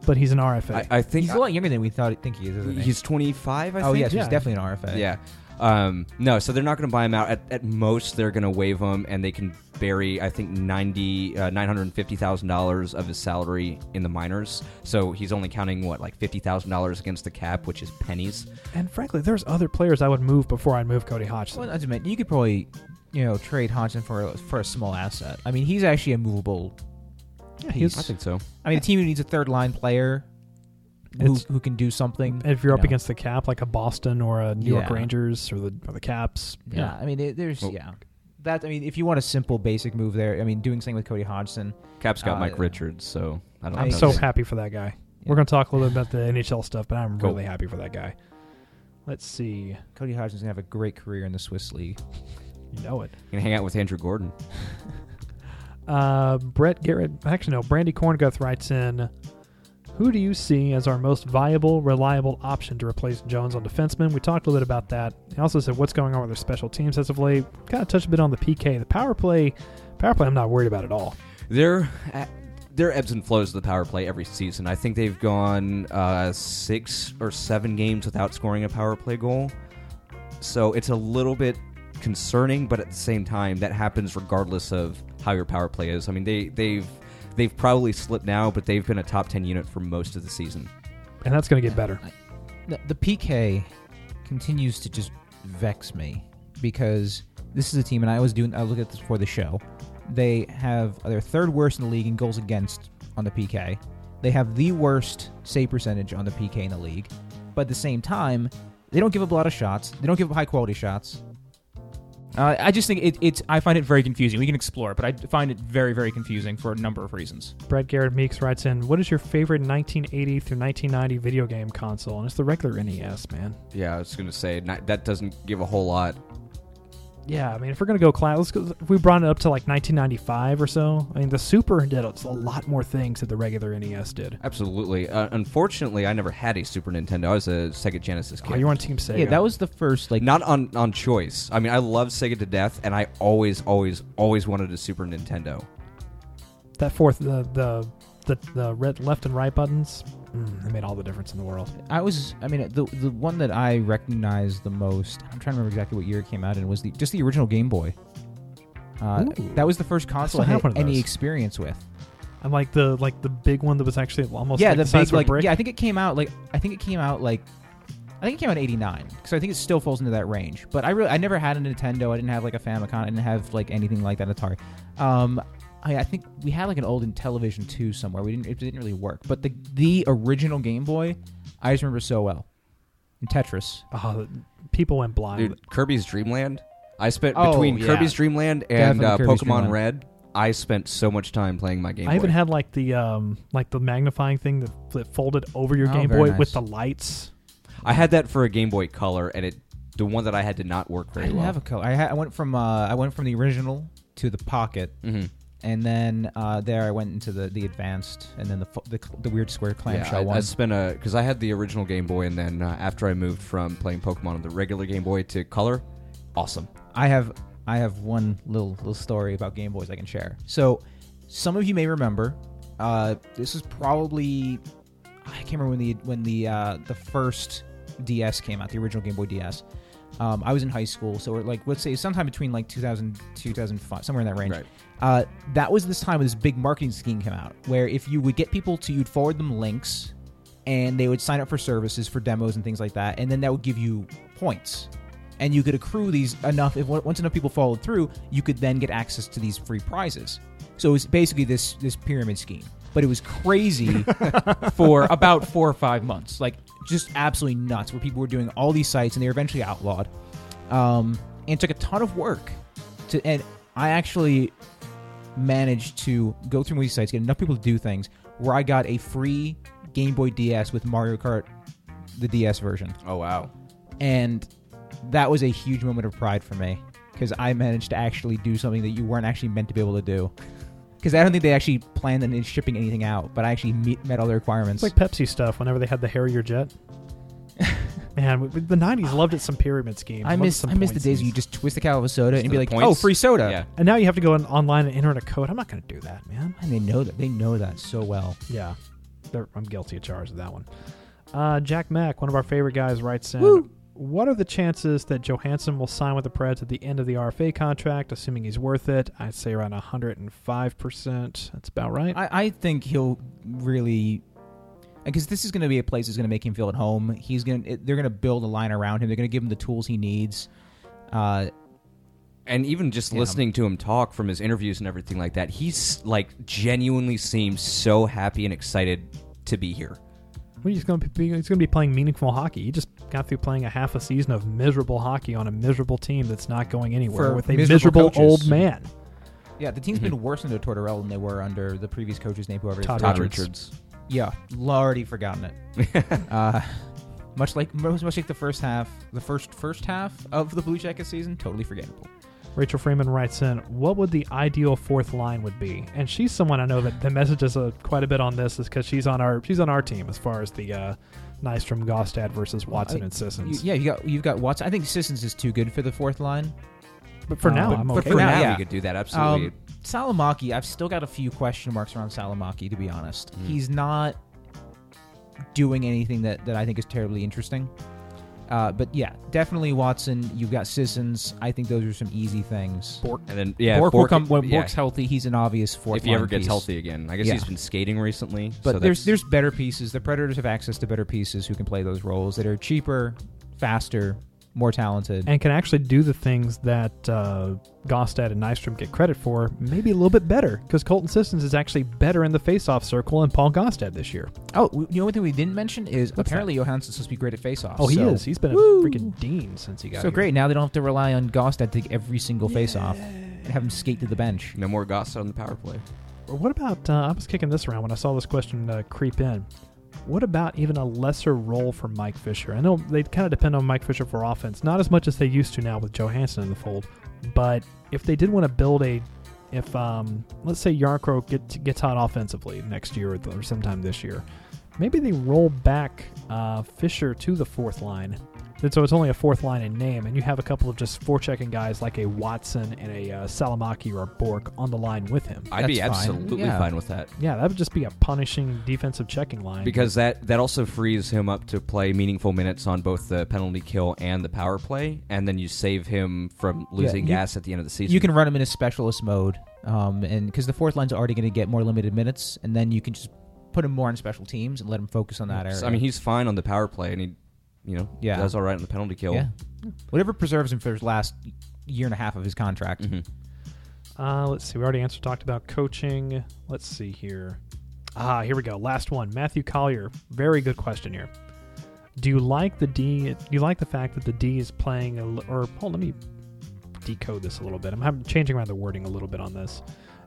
But he's an R F A. I, I think he's I, a lot younger than we thought. Think he is, isn't he? He's twenty-five, I oh, think. Oh, yeah, so yeah. He's definitely an R F A. Yeah. Um, no, so they're not going to buy him out. At, at most, they're going to waive him, and they can bury, I think, ninety uh, nine hundred fifty thousand dollars of his salary in the minors. So he's only counting what, like fifty thousand dollars against the cap, which is pennies. And frankly, there's other players I would move before I'd move Cody Hodgson. Well, I just meant you could probably, you know, trade Hodgson for a, for a small asset. I mean, he's actually a movable. Yeah, he's. I think so. I mean, a team who needs a third line player. Who, who can do something. If you're up know. against the cap, like a Boston or a New yeah. York Rangers or the or the Caps. Yeah, yeah. I mean, it, there's, well, yeah. that. I mean, if you want a simple, basic move there, I mean, doing something with Cody Hodgson. Caps got uh, Mike Richards, so I don't know. I'm so that. happy for that guy. Yeah. We're going to talk a little bit about the N H L stuff, but I'm cool. really happy for that guy. Let's see. Cody Hodgson's going to have a great career in the Swiss League. You know it. You're going to hang out with Andrew Gordon. uh, Brett Garrett, actually, no, Brandy Kornguth writes in... Who do you see as our most viable, reliable option to replace Jones on defenseman? We talked a little bit about that. He also said what's going on with their special teams as of late. Kind of touched a bit on the P K. The power play, power play I'm not worried about at all. There are ebbs and flows of the power play every season. I think they've gone uh, six or seven games without scoring a power play goal. So it's a little bit concerning, but at the same time, that happens regardless of how your power play is. I mean, they, they've... They've probably slipped now, but they've been a top ten unit for most of the season. And that's going to get better. The, the P K continues to just vex me because this is a team, and I was doing, I looked at this before the show. They have, they're third worst in the league in goals against on the P K. They have the worst save percentage on the P K in the league. But at the same time, they don't give up a lot of shots. They don't give up high-quality shots. Uh, I just think it, it's. I find it very confusing. We can explore it, but I find it very, very confusing for a number of reasons. Brad Garrett Meeks writes in, "What is your favorite nineteen eighty through nineteen ninety video game console?" And it's the regular N E S, man. Yeah, I was going to say not, that doesn't give a whole lot. Yeah, I mean, if we're going to go class, let's go, if we brought it up to like nineteen ninety-five or so. I mean, the Super did a lot more things that the regular N E S did. Absolutely. Uh, unfortunately, I never had a Super Nintendo. I was a Sega Genesis kid. Oh, you were on Team Sega. Yeah, that was the first, like... Not on, on choice. I mean, I love Sega to death, and I always, always, always wanted a Super Nintendo. That fourth, the the the, the red left and right buttons, mm, they made all the difference in the world. I was, I mean, the the one that I recognized the most, I'm trying to remember exactly what year it came out in, was the just the original Game Boy. Uh, that was the first console I had any experience with. I'm like the like the big one that was actually almost yeah, like the, the size big, of a like, brick. Yeah, I think it came out like I think it came out like I think it came out in eighty-nine, because I think it still falls into that range. But I really I never had a Nintendo. I didn't have like a Famicom. I didn't have like anything like that Atari. Um, I think we had like an old Intellivision two somewhere. We didn't. It didn't really work. But the the original Game Boy, I just remember so well. And Tetris. Oh, people went blind. Dude, Kirby's Dream Land. I spent oh, between yeah. Kirby's Dream Land and uh, Pokemon Dreamland. Red. I spent so much time playing my Game Boy. I even had like the um like the magnifying thing that, that folded over your oh, Game Boy nice. With the lights. I had that for a Game Boy Color, and it the one that I had did not work very well. I didn't well. have a color. I, had, I went from uh, I went from the original to the Pocket. Mm-hmm. And then uh, there I went into the, the advanced, and then the the, the weird square clamshell yeah, I, one. I spent a because I had the original Game Boy, and then uh, after I moved from playing Pokemon on the regular Game Boy to Color, awesome. I have I have one little little story about Game Boys I can share. So some of you may remember uh, this is probably I can't remember when the when the uh, the first D S came out, the original Game Boy D S. Um, I was in high school, so we're like, let's say sometime between like two thousand, two thousand five, somewhere in that range. Right. Uh, that was this time when this big marketing scheme came out, where if you would get people to, you'd forward them links, and they would sign up for services for demos and things like that, and then that would give you points. And you could accrue these enough, if once enough people followed through, you could then get access to these free prizes. So it was basically this this pyramid scheme. But it was crazy for about four or five months. Like, just absolutely nuts, where people were doing all these sites, and they were eventually outlawed. Um, and it took a ton of work. to. And I actually managed to go through these sites, get enough people to do things, where I got a free Game Boy D S with Mario Kart, the D S version. Oh, wow. And that was a huge moment of pride for me, because I managed to actually do something that you weren't actually meant to be able to do. Because I don't think they actually planned on shipping anything out, but I actually meet, met all the requirements. It's like Pepsi stuff whenever they had the Harrier Jet. Man, we, the nineties oh, loved it some pyramid schemes. I miss, I miss the days where you just twist the cap of a soda just and be like, points. Oh, free soda. Yeah. And now you have to go in, online and enter in a code. I'm not going to do that, man. And they know that. They know that so well. Yeah. They're, I'm guilty of charge of that one. Uh, Jack Mack, one of our favorite guys, writes in, Woo! What are the chances that Johansen will sign with the Preds at the end of the R F A contract, assuming he's worth it? I'd say around one hundred five percent. That's about right. I, I think he'll really... Because this is going to be a place that's going to make him feel at home. He's going. They're going to build a line around him. They're going to give him the tools he needs. Uh, and even just listening know. to him talk from his interviews and everything like that, he's like genuinely seems so happy and excited to be here. He's going to be, he's going to be playing meaningful hockey. He just got through playing a half a season of miserable hockey on a miserable team that's not going anywhere for with a miserable, miserable old man. Yeah, the team's mm-hmm. been worse under Tortorella than they were under the previous coach's name, whoever Todd, Todd Richards. Richards. Yeah, already forgotten it. uh, much like much like the first half, the first first half of the Blue Jackets season, totally forgettable. Rachel Freeman writes in, what would the ideal fourth line would be? And she's someone I know that, that messages uh, quite a bit on this, is because she's on our she's on our team as far as the uh, Nystrom, Gaustad versus Watson well, I, and Sissons. You, yeah, you got you've got Watson. I think Sissons is too good for the fourth line. But for um, now, but, I'm okay. But for, for now, yeah. we could do that, absolutely. Um, Salomäki, I've still got a few question marks around Salomäki, to be honest. Mm. He's not doing anything that, that I think is terribly interesting. Uh, but yeah, definitely Watson. You've got Sissons. I think those are some easy things. Bork, and then yeah, Bork, Bork will come when yeah. Bork's healthy. He's an obvious fourth. If he ever gets piece. healthy again, I guess yeah. he's been skating recently. But so there's there's better pieces. The Predators have access to better pieces who can play those roles that are cheaper, faster, more talented, and can actually do the things that uh, Gaustad and Nystrom get credit for. Maybe a little bit better because Colton Sissons is actually better in the faceoff circle and Paul Gaustad this year. Oh, the only thing we didn't mention is What's apparently that? Johansen's supposed to be great at faceoffs. Oh, he so. is. He's been Woo. a freaking dean since he got so here. Great. Now they don't have to rely on Gaustad to take every single yeah. faceoff and have him skate to the bench. No more Gaustad on the power play. Or what about? Uh, I was kicking this around when I saw this question uh, creep in. What about even a lesser role for Mike Fisher? I know they kind of depend on Mike Fisher for offense, not as much as they used to now with Johansen in the fold, but if they did want to build a, if um, let's say Yarncroke get, gets hot offensively next year or sometime this year, maybe they roll back uh, Fisher to the fourth line. So it's only a fourth line in name, and you have a couple of just forechecking guys like a Watson and a uh, Salomäki or a Bork on the line with him. I'd That's be absolutely fine. Yeah. fine with that. Yeah, that would just be a punishing defensive checking line. Because that, that also frees him up to play meaningful minutes on both the penalty kill and the power play, and then you save him from losing yeah, you, gas at the end of the season. You can run him in a specialist mode, um, and because the fourth line's already going to get more limited minutes, and then you can just put him more on special teams and let him focus on that area. So, I mean, he's fine on the power play, and he... You know, yeah. does all right on the penalty kill. Yeah. Whatever preserves him for his last year and a half of his contract. Mm-hmm. Uh, let's see. We already answered, talked about coaching. Let's see here. Ah, here we go. Last one. Matthew Collier. Very good question here. Do you like the D? Do you like the fact that the D is playing? A, or oh, let me decode this a little bit. I'm, I'm changing around the wording a little bit on this.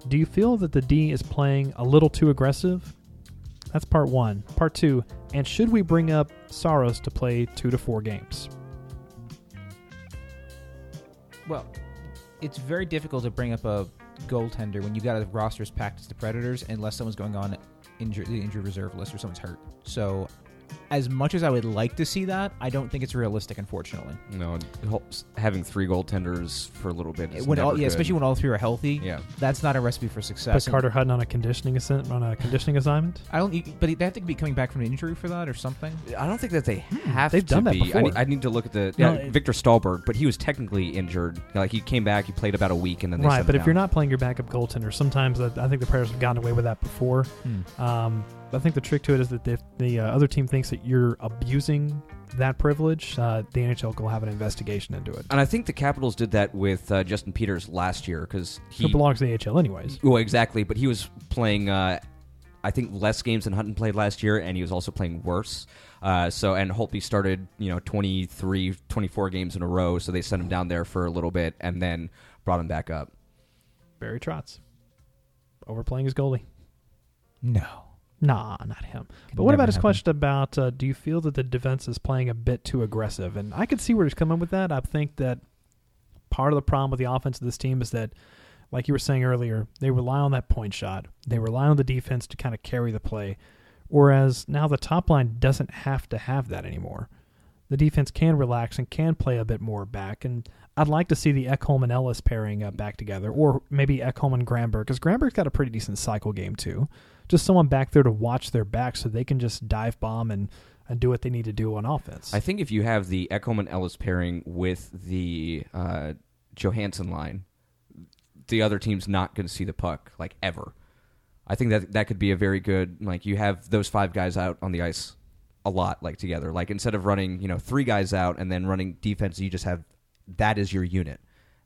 Do you feel that the D is playing a little too aggressive? That's part one. Part two, and should we bring up Saros to play two to four games? Well, it's very difficult to bring up a goaltender when you've got a roster's packed as the Predators unless someone's going on injure, the injured reserve list or someone's hurt. So as much as I would like to see that, I don't think it's realistic, unfortunately. No, having three goaltenders for a little bit is when never all, yeah, good. Especially when all three are healthy. Yeah. That's not a recipe for success. Put Carter Hutton on a conditioning assi- on a conditioning assignment? I don't. But they have to be coming back from an injury for that or something? I don't think that they have They've to done be. That before. I need, I need to look at the... No, yeah, it, Victor Stahlberg, but he was technically injured. Like, he came back, he played about a week, and then they Right, but if down. You're not playing your backup goaltender, sometimes I, I think the Predators have gotten away with that before. Hmm. Um... I think the trick to it is that if the uh, other team thinks that you're abusing that privilege, uh, the N H L will have an investigation into it. And I think the Capitals did that with uh, Justin Peters last year because he... Who belongs to the A H L anyways. Well, exactly, but he was playing, uh, I think, less games than Hutton played last year, and he was also playing worse. Uh, so And Holtby started, you know, twenty-three, twenty-four games in a row, so they sent him down there for a little bit and then brought him back up. Barry Trotz. Overplaying his goalie. No. Nah, not him. Could but what about his happen. question about uh, do you feel that the defense is playing a bit too aggressive? And I could see where he's coming with that. I think that part of the problem with the offense of this team is that, like you were saying earlier, they rely on that point shot. They rely on the defense to kind of carry the play, whereas now the top line doesn't have to have that anymore. The defense can relax and can play a bit more back, and I'd like to see the Ekholm and Ellis pairing up back together, or maybe Ekholm and Granberg, because Granberg's got a pretty decent cycle game too. Just someone back there to watch their back so they can just dive bomb and, and do what they need to do on offense. I think if you have the Ekholm and Ellis pairing with the uh, Johansen line, the other team's not going to see the puck, like, ever. I think that that could be a very good, like, you have those five guys out on the ice a lot, like, together. Like, instead of running, you know, three guys out and then running defense, you just have that is your unit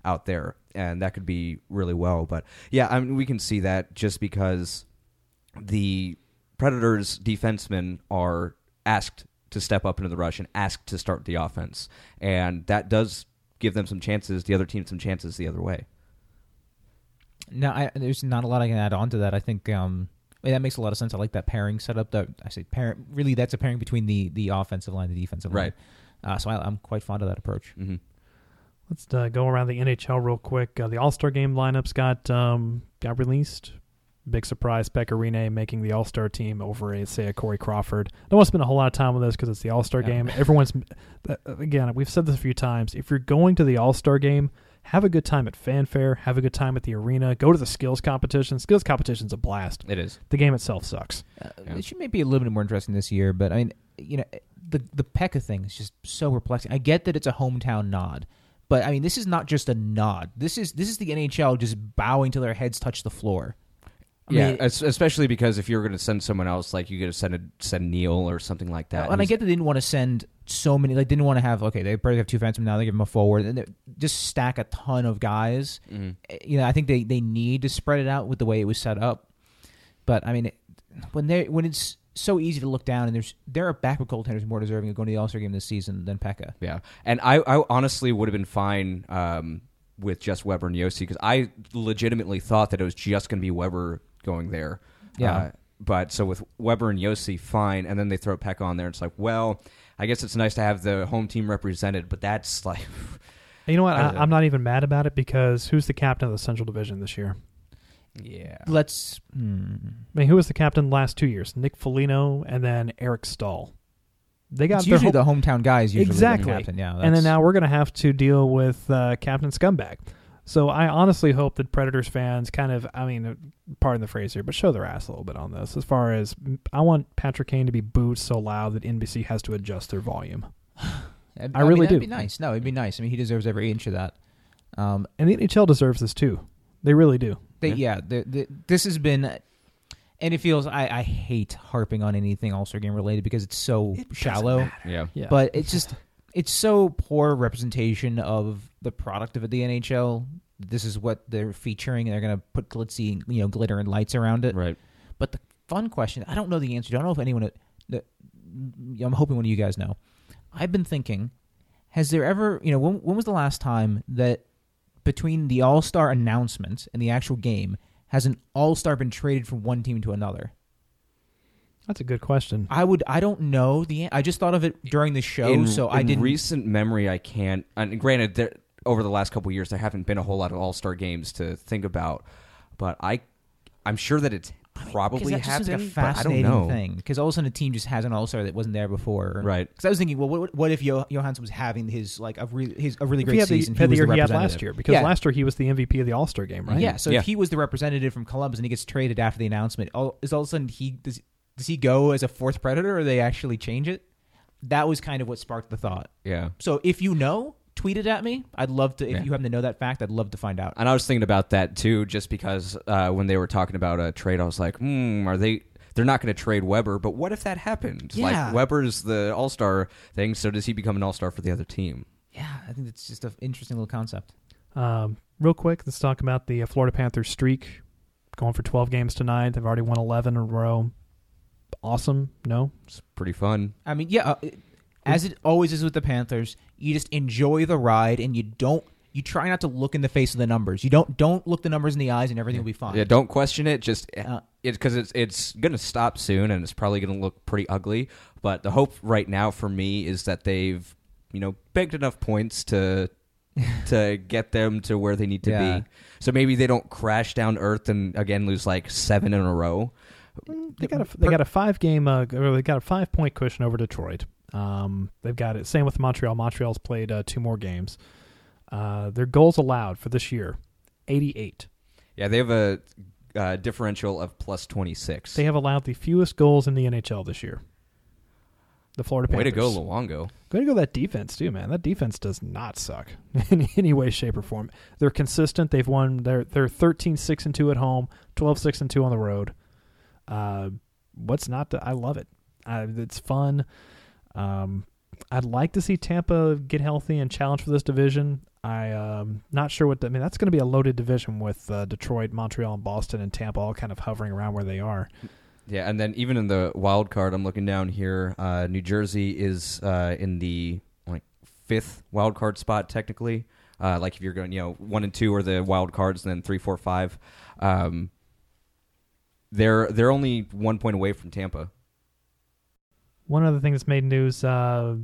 out there, and that could be really well. But, yeah, I mean, we can see that just because... The Predators' defensemen are asked to step up into the rush and asked to start the offense. And that does give them some chances, the other team some chances the other way. No, I, there's not a lot I can add on to that. I think um, I mean, that makes a lot of sense. I like that pairing setup. That I say pairing, really, that's a pairing between the, the offensive line and the defensive line. Right. Uh, so I, I'm quite fond of that approach. Mm-hmm. Let's uh, go around the N H L real quick. Uh, the All-Star Game lineups got um, got released. Big surprise, Pekka Rinne making the All-Star team over a, say, a Corey Crawford. I don't want to spend a whole lot of time on this because it's the All-Star yeah. game. Everyone's, again, we've said this a few times. If you're going to the All-Star game, have a good time at Fanfare. Have a good time at the arena. Go to the skills competition. Skills competition's a blast. It is. The game itself sucks. Uh, yeah. It should maybe be a little bit more interesting this year, but I mean, you know, the the Pekka thing is just so perplexing. I get that it's a hometown nod. But I mean, this is not just a nod. This is this is the N H L just bowing till their heads touch the floor. I yeah, mean, especially because if you're going to send someone else, like you could have sent a, send Neal or something like that. And I get they didn't want to send so many. Like didn't want to have okay, they probably have two defensemen now. They give them a forward and just stack a ton of guys. Mm-hmm. You know, I think they, they need to spread it out with the way it was set up. But I mean, it, when they when it's so easy to look down, and there's there are backup goaltenders more deserving of going to the All-Star game this season than Pekka. Yeah, and I, I honestly would have been fine um, with just Weber and Josi because I legitimately thought that it was just going to be Weber going there. Yeah, uh, but so with Weber and Josi, fine, and then they throw Pekka on there. And it's like, well, I guess it's nice to have the home team represented, but that's like, you know what? I, I'm not even mad about it because who's the captain of the Central Division this year? Yeah. Let's. Hmm. I mean, who was the captain the last two years? Nick Foligno and then Eric Stahl. They got it's their usually home- the hometown guys. Usually exactly. The captain. Yeah, that's... And then now we're going to have to deal with uh, Captain Scumbag. So I honestly hope that Predators fans kind of, I mean, pardon the phrase here, but show their ass a little bit on this. As far as I want Patrick Kane to be booed so loud that N B C has to adjust their volume. I, I really mean, do. It'd be nice. No, it'd be nice. I mean, he deserves every inch of that. Um, and the N H L deserves this too. They really do. They, yeah, the, the, this has been, and it feels, I, I hate harping on anything All-Star Game related because it's so it shallow. Yeah. yeah, But it's just, it's so poor representation of the product of the N H L. This is what they're featuring, and they're going to put glitzy, you know, glitter and lights around it. Right. But the fun question, I don't know the answer. I don't know if anyone, the, I'm hoping one of you guys know. I've been thinking, has there ever, you know, when, when was the last time that between the All-Star announcement and the actual game, has an All-Star been traded from one team to another? That's a good question. I would. I don't know the. I just thought of it during the show, in, so in I didn't. In recent memory, I can't. And granted, there, over the last couple of years, there haven't been a whole lot of All-Star games to think about, but I, I'm sure that it's probably I mean, happened. Like a fascinating but I don't know. Thing because all of a sudden a team just has an All-Star that wasn't there before, right? Because I was thinking, well, what, what if Joh- Johansen was having his like a really his a really great season? He had the year he had last year because yeah. last year he was the M V P of the All-Star game, right? Yeah. So yeah. if he was the representative from Columbus and he gets traded after the announcement, all, is all of a sudden he does, does he go as a fourth Predator or they actually change it? That was kind of what sparked the thought. Yeah. So if you know. Tweet it at me. I'd love to, if yeah. you happen to know that fact, I'd love to find out. And I was thinking about that too, just because uh, when they were talking about a trade, I was like, hmm, are they, they're not going to trade Weber, but what if that happened? Yeah. Like, Weber's the all-star thing, so does he become an all-star for the other team? Yeah, I think that's just an interesting little concept. Um, real quick, let's talk about the Florida Panthers streak. Going for twelve games tonight. They've already won eleven in a row. Awesome. No? It's pretty fun. I mean, yeah. Uh, it, As it always is with the Panthers, you just enjoy the ride and you don't you try not to look in the face of the numbers. You don't don't look the numbers in the eyes and everything yeah. will be fine. Yeah, don't question it. Just uh, it's because it's it's going to stop soon and it's probably going to look pretty ugly. But the hope right now for me is that they've you know banked enough points to to get them to where they need to yeah. be. So maybe they don't crash down to earth and again lose like seven in a row. They got a they got a five game uh, or they got a five point cushion over Detroit. Um, they've got it. Same with Montreal. Montreal's played uh, two more games. Uh, their goals allowed for this year, eighty-eight. Yeah, they have a uh, differential of plus twenty-six. They have allowed the fewest goals in the N H L this year. The Florida Panthers. Way to go, Luongo. Way to go that defense, too, man. That defense does not suck in any way, shape, or form. They're consistent. They've won. They're, they're thirteen six and two at home, twelve six and two on the road. Uh, what's not to... I love it. I, it's fun. Um, I'd like to see Tampa get healthy and challenge for this division. I, um, not sure what the, I mean, that's going to be a loaded division with, uh, Detroit, Montreal, and Boston and Tampa all kind of hovering around where they are. Yeah. And then even in the wild card, I'm looking down here, uh, New Jersey is, uh, in the like fifth wild card spot technically. Uh, like if you're going, you know, one and two are the wild cards and then three, four, five, um, they're, they're only one point away from Tampa. One other thing that's made news, uh,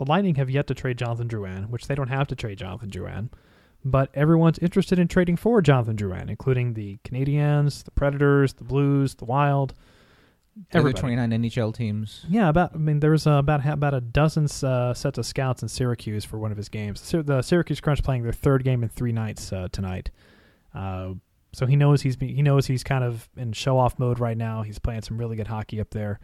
The Lightning have yet to trade Jonathan Drouin, which they don't have to trade Jonathan Drouin, but everyone's interested in trading for Jonathan Drouin, including the Canadiens, the Predators, the Blues, the Wild. Every twenty-nine N H L teams. Yeah, about I mean there was uh, about about a dozen uh, sets of scouts in Syracuse for one of his games. Sy- the Syracuse Crunch playing their third game in three nights uh, tonight. Uh, so he knows he's be- he knows he's kind of in show-off mode right now. He's playing some really good hockey up there.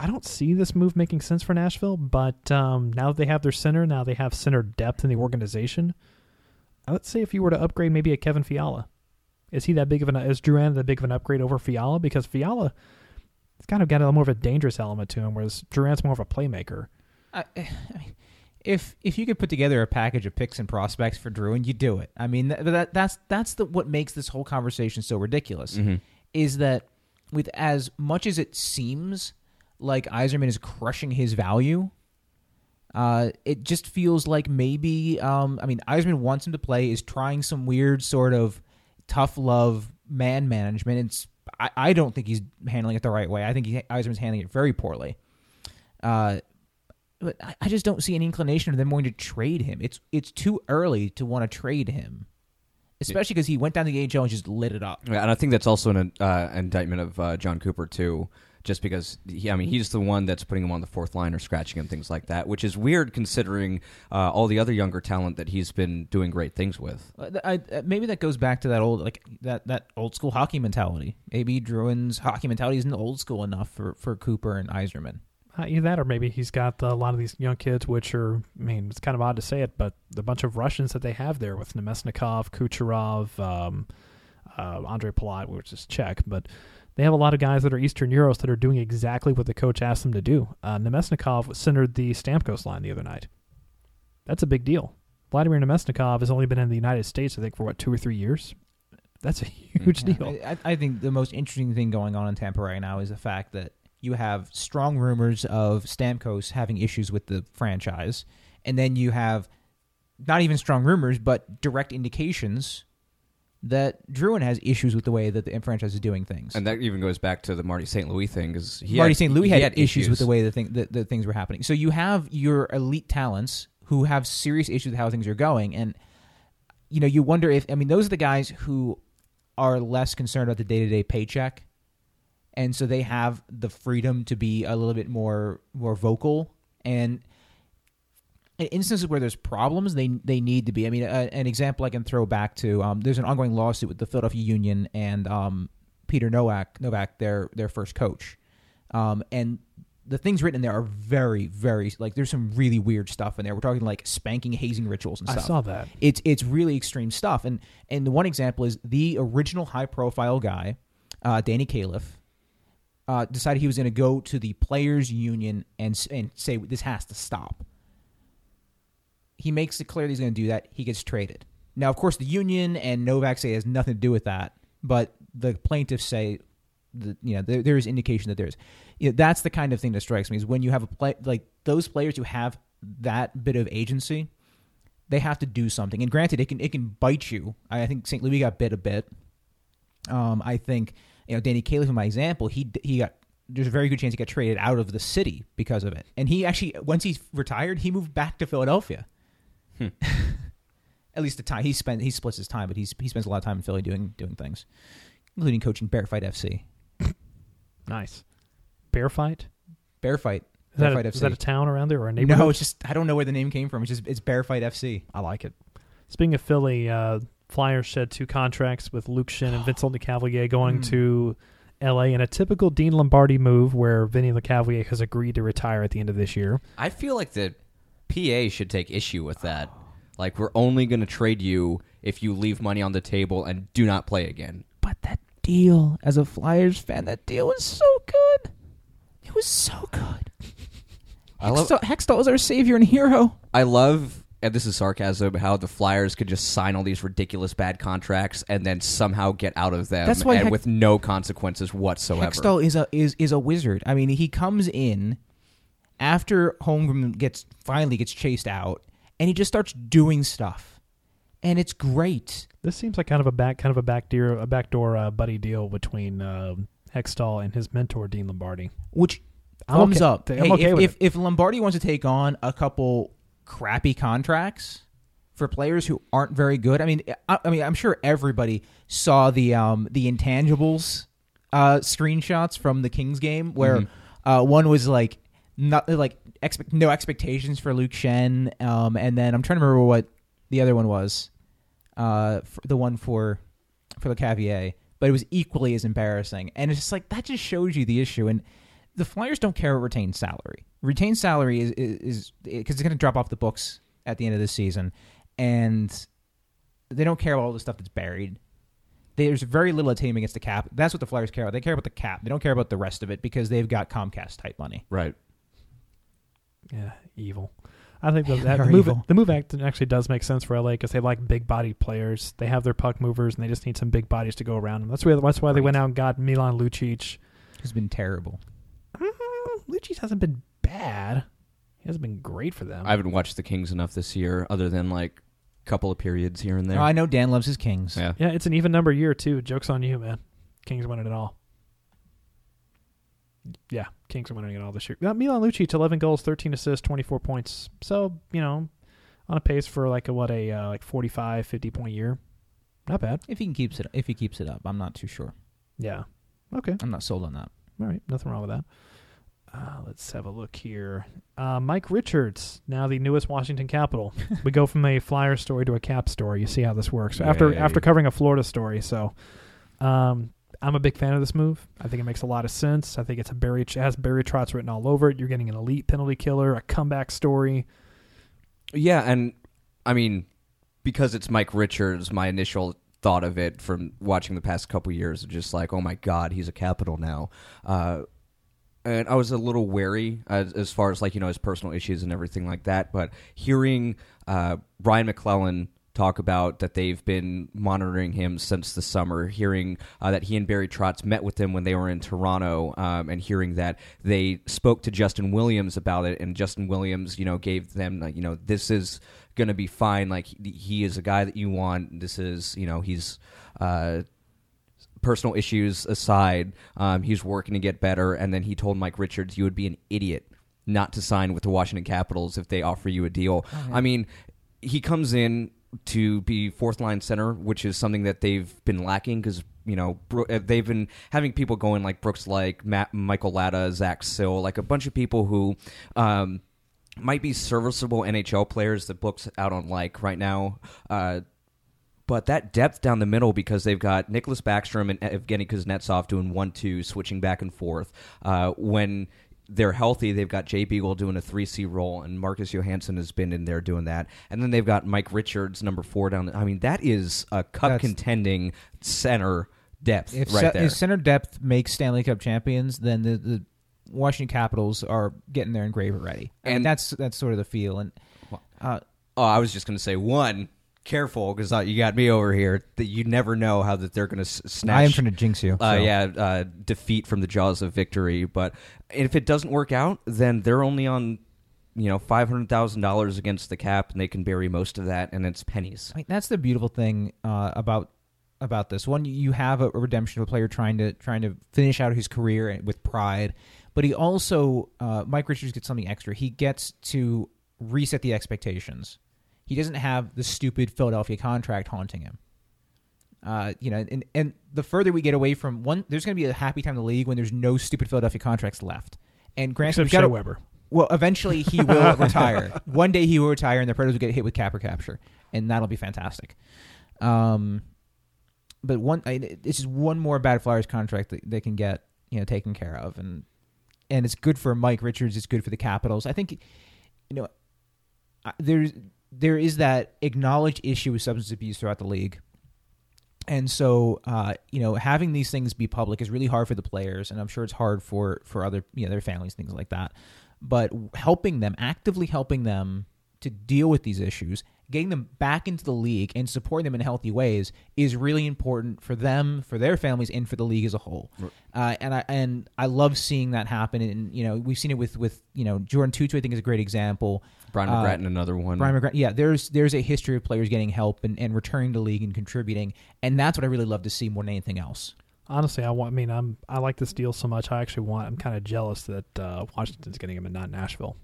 I don't see this move making sense for Nashville, but um, now that they have their center, now they have center depth in the organization. Let's say if you were to upgrade maybe a Kevin Fiala. Is he that big of an is Drouin that big of an upgrade over Fiala? Because Fiala, it's kind of got a little more of a dangerous element to him, whereas Drouin's more of a playmaker. I, I mean, if if you could put together a package of picks and prospects for Drouin, you do it. I mean, th- that that's that's the what makes this whole conversation so ridiculous. Mm-hmm. Is that with as much as it seems like Yzerman is crushing his value, uh, it just feels like maybe um, I mean Yzerman wants him to play, is trying some weird sort of tough love man management. It's I, I don't think he's handling it the right way. I think he, Yzerman's handling it very poorly. Uh, but I, I just don't see an inclination of them going to trade him. It's it's too early to want to trade him, especially because he went down to the A H L and just lit it up. Yeah, and I think that's also an uh, indictment of uh, John Cooper too, just because he, I mean he's the one that's putting him on the fourth line or scratching him, things like that, which is weird considering uh, all the other younger talent that he's been doing great things with. I, I, maybe that goes back to that old like that, that old school hockey mentality. Maybe Drouin's hockey mentality isn't old school enough for, for Cooper and Yzerman. Uh, either that, or maybe he's got the, a lot of these young kids, which are I mean it's kind of odd to say it, but the bunch of Russians that they have there with Nemesnikov, Kucherov, um, uh, Andre Palat, which is Czech, but. They have a lot of guys that are Eastern Euros that are doing exactly what the coach asked them to do. Uh, Nemesnikov centered the Stamkos line the other night. That's a big deal. Vladimir Nemesnikov has only been in the United States, I think, for, what, two or three years? That's a huge yeah, deal. I, I think the most interesting thing going on in Tampa right now is the fact that you have strong rumors of Stamkos having issues with the franchise, and then you have not even strong rumors, but direct indications that Drouin has issues with the way that the franchise is doing things. And that even goes back to the Marty Saint Louis thing. Cause he Marty had, Saint Louis had, had issues, issues with the way the, thing, the, the things were happening. So you have your elite talents who have serious issues with how things are going. And, you know, you wonder if... I mean, those are the guys who are less concerned about the day-to-day paycheck. And so they have the freedom to be a little bit more more vocal. And in instances where there's problems, they they need to be. I mean, a, an example I can throw back to, um, there's an ongoing lawsuit with the Philadelphia Union and um, Peter Novak, Novak, their their first coach. Um, and the things written in there are very, very, like, there's some really weird stuff in there. We're talking, like, spanking, hazing rituals and stuff. I saw that. It's it's really extreme stuff. And, and the one example is the original high-profile guy, uh, Danny Califf, uh, decided he was going to go to the Players Union and and say, this has to stop. He makes it clear that he's going to do that. He gets traded. Now, of course, the union and Novak say it has nothing to do with that, but the plaintiffs say, that, you know, there, there is indication that there is. You know, that's the kind of thing that strikes me is when you have a play like those players who have that bit of agency, they have to do something. And granted, it can it can bite you. I think Saint Louis got bit a bit. Um, I think you know Danny Califf, in my example, he he got. There's a very good chance he got traded out of the city because of it. And he actually, once he retired, he moved back to Philadelphia. Hmm. At least the time he spent, he splits his time, but he's he spends a lot of time in Philly doing doing things, including coaching Bear Fight F C. Nice, Bear Fight, Bear Fight, is Bear that Fight a, F C. Is that a town around there or a neighborhood? No, it's just I don't know where the name came from. It's just it's Bear Fight F C. I like it. Speaking of Philly, uh, Flyers shed two contracts with Luke Shen and Vincent Lecavalier going mm. to L A in a typical Dean Lombardi move, where Vinny Lecavalier has agreed to retire at the end of this year. I feel like the P A should take issue with that. Oh. Like, we're only going to trade you if you leave money on the table and do not play again. But that deal, as a Flyers fan, that deal was so good. It was so good. I Hextall, love, Hextall is our savior and hero. I love, and this is sarcasm, how the Flyers could just sign all these ridiculous bad contracts and then somehow get out of them That's why and Hex, with no consequences whatsoever. Hextall is a, is, is a wizard. I mean, he comes in after Holmgren gets finally gets chased out, and he just starts doing stuff, and it's great. This seems like kind of a back, kind of a back deal, a backdoor uh, buddy deal between uh, Hextall and his mentor Dean Lombardi. Which Thumbs okay. up. I'm hey, okay if, with if, it. if Lombardi wants to take on a couple crappy contracts for players who aren't very good, I mean, I, I mean, I'm sure everybody saw the um, the intangibles uh, screenshots from the Kings game where mm-hmm. uh, one was like not like expect no expectations for Luke Shen, um, and then I'm trying to remember what the other one was, uh, the one for for LeCavier, but it was equally as embarrassing. And it's just like that just shows you the issue. And the Flyers don't care about retained salary. Retained salary is is because it's going to drop off the books at the end of this season, and they don't care about all the stuff that's buried. There's very little attainment against the cap. That's what the Flyers care about. They care about the cap. They don't care about the rest of it because they've got Comcast type money. Right. Yeah, evil. I think that, that the move evil. the move act actually does make sense for L A because they like big body players. They have their puck movers and they just need some big bodies to go around them. That's why that's why right. they went out and got Milan Lucic, who's been terrible. Uh, Lucic hasn't been bad. He hasn't been great for them. I haven't watched the Kings enough this year, other than like a couple of periods here and there. Oh, I know Dan loves his Kings. Yeah, yeah, it's an even number year too. Joke's on you, man. Kings winning it all. Yeah, Kings are winning it all this year. Got Milan Lucic, eleven goals, thirteen assists, twenty-four points. So, you know, on a pace for like a what a uh, like forty-five, fifty point year. Not bad. If he can keeps it if he keeps it up, I'm not too sure. Yeah. Okay. I'm not sold on that. All right, nothing wrong with that. Uh, let's have a look here. Uh, Mike Richards, now the newest Washington Capitol. We go from a Flyer story to a Cap story. You see how this works. So after after covering a Florida story, so um I'm a big fan of this move. I think it makes a lot of sense. I think it's a Barry, it has Barry Trotz written all over it. You're getting an elite penalty killer, a comeback story. Yeah, and I mean, because it's Mike Richards, my initial thought of it from watching the past couple years is just like, oh my God, he's a Capital now. Uh, and I was a little wary as, as far as like, you know, his personal issues and everything like that. But hearing uh, Brian McClellan talk about that they've been monitoring him since the summer, hearing uh, that he and Barry Trotz met with him when they were in Toronto, um, and hearing that they spoke to Justin Williams about it, and Justin Williams, you know, gave them, like, you know, this is going to be fine. Like, he is a guy that you want. This is, you know, he's uh, personal issues aside, um, he's working to get better. And then he told Mike Richards, you would be an idiot not to sign with the Washington Capitals if they offer you a deal. Okay. I mean, he comes in to be fourth line center, which is something that they've been lacking because, you know, they've been having people going like Brooks, like Matt, Michael Latta, Zach Sill, like a bunch of people who um, might be serviceable N H L players that Brooks out on like right now. Uh, but that depth down the middle, because they've got Nicholas Backstrom and Evgeny Kuznetsov doing one, two, switching back and forth. Uh, when they're healthy, they've got Jay Beagle doing a three C role, and Marcus Johansson has been in there doing that. And then they've got Mike Richards, number four, down. The, I mean, that is a cup-contending center depth if right se- there. If center depth makes Stanley Cup champions, then the, the Washington Capitals are getting their engraver ready. And I mean, that's that's sort of the feel. And uh, oh, I was just going to say, one, careful, because uh, you got me over here, that you never know how that they're going to s- snatch. I am trying to jinx you. So. Uh, yeah, uh, defeat from the jaws of victory. But if it doesn't work out, then they're only on, you know, five hundred thousand dollars against the cap, and they can bury most of that, and it's pennies. I mean, that's the beautiful thing uh, about about this. One, you have a redemption of a player trying to trying to finish out his career with pride, but he also, uh, Mike Richards gets something extra. He gets to reset the expectations. He doesn't have the stupid Philadelphia contract haunting him. Uh, you know, and, and the further we get away from one, there's going to be a happy time in the league when there's no stupid Philadelphia contracts left. And granted, we've got Shea Weber. Well, eventually he will retire. One day he will retire, and the Predators will get hit with cap or capture, and that'll be fantastic. Um, but one, I, it's just one more bad Flyers contract that they can get, you know, taken care of, and and it's good for Mike Richards. It's good for the Capitals. I think, you know, there's. There is that acknowledged issue with substance abuse throughout the league. And so, uh, you know, having these things be public is really hard for the players, and I'm sure it's hard for, for other, you know, their families, things like that. But helping them, actively helping them to deal with these issues, getting them back into the league and supporting them in healthy ways is really important for them, for their families, and for the league as a whole. Right. Uh, and I and I love seeing that happen. And, you know, we've seen it with, with you know, Jordan Tutu, I think, is a great example. Brian McGrattan, uh, another one. Brian McGrattan, yeah. There's there's a history of players getting help and, and returning to the league and contributing, and that's what I really love to see more than anything else. Honestly, I want. I mean, I'm. I like this deal so much. I actually want. I'm kind of jealous that uh, Washington's getting him and not Nashville.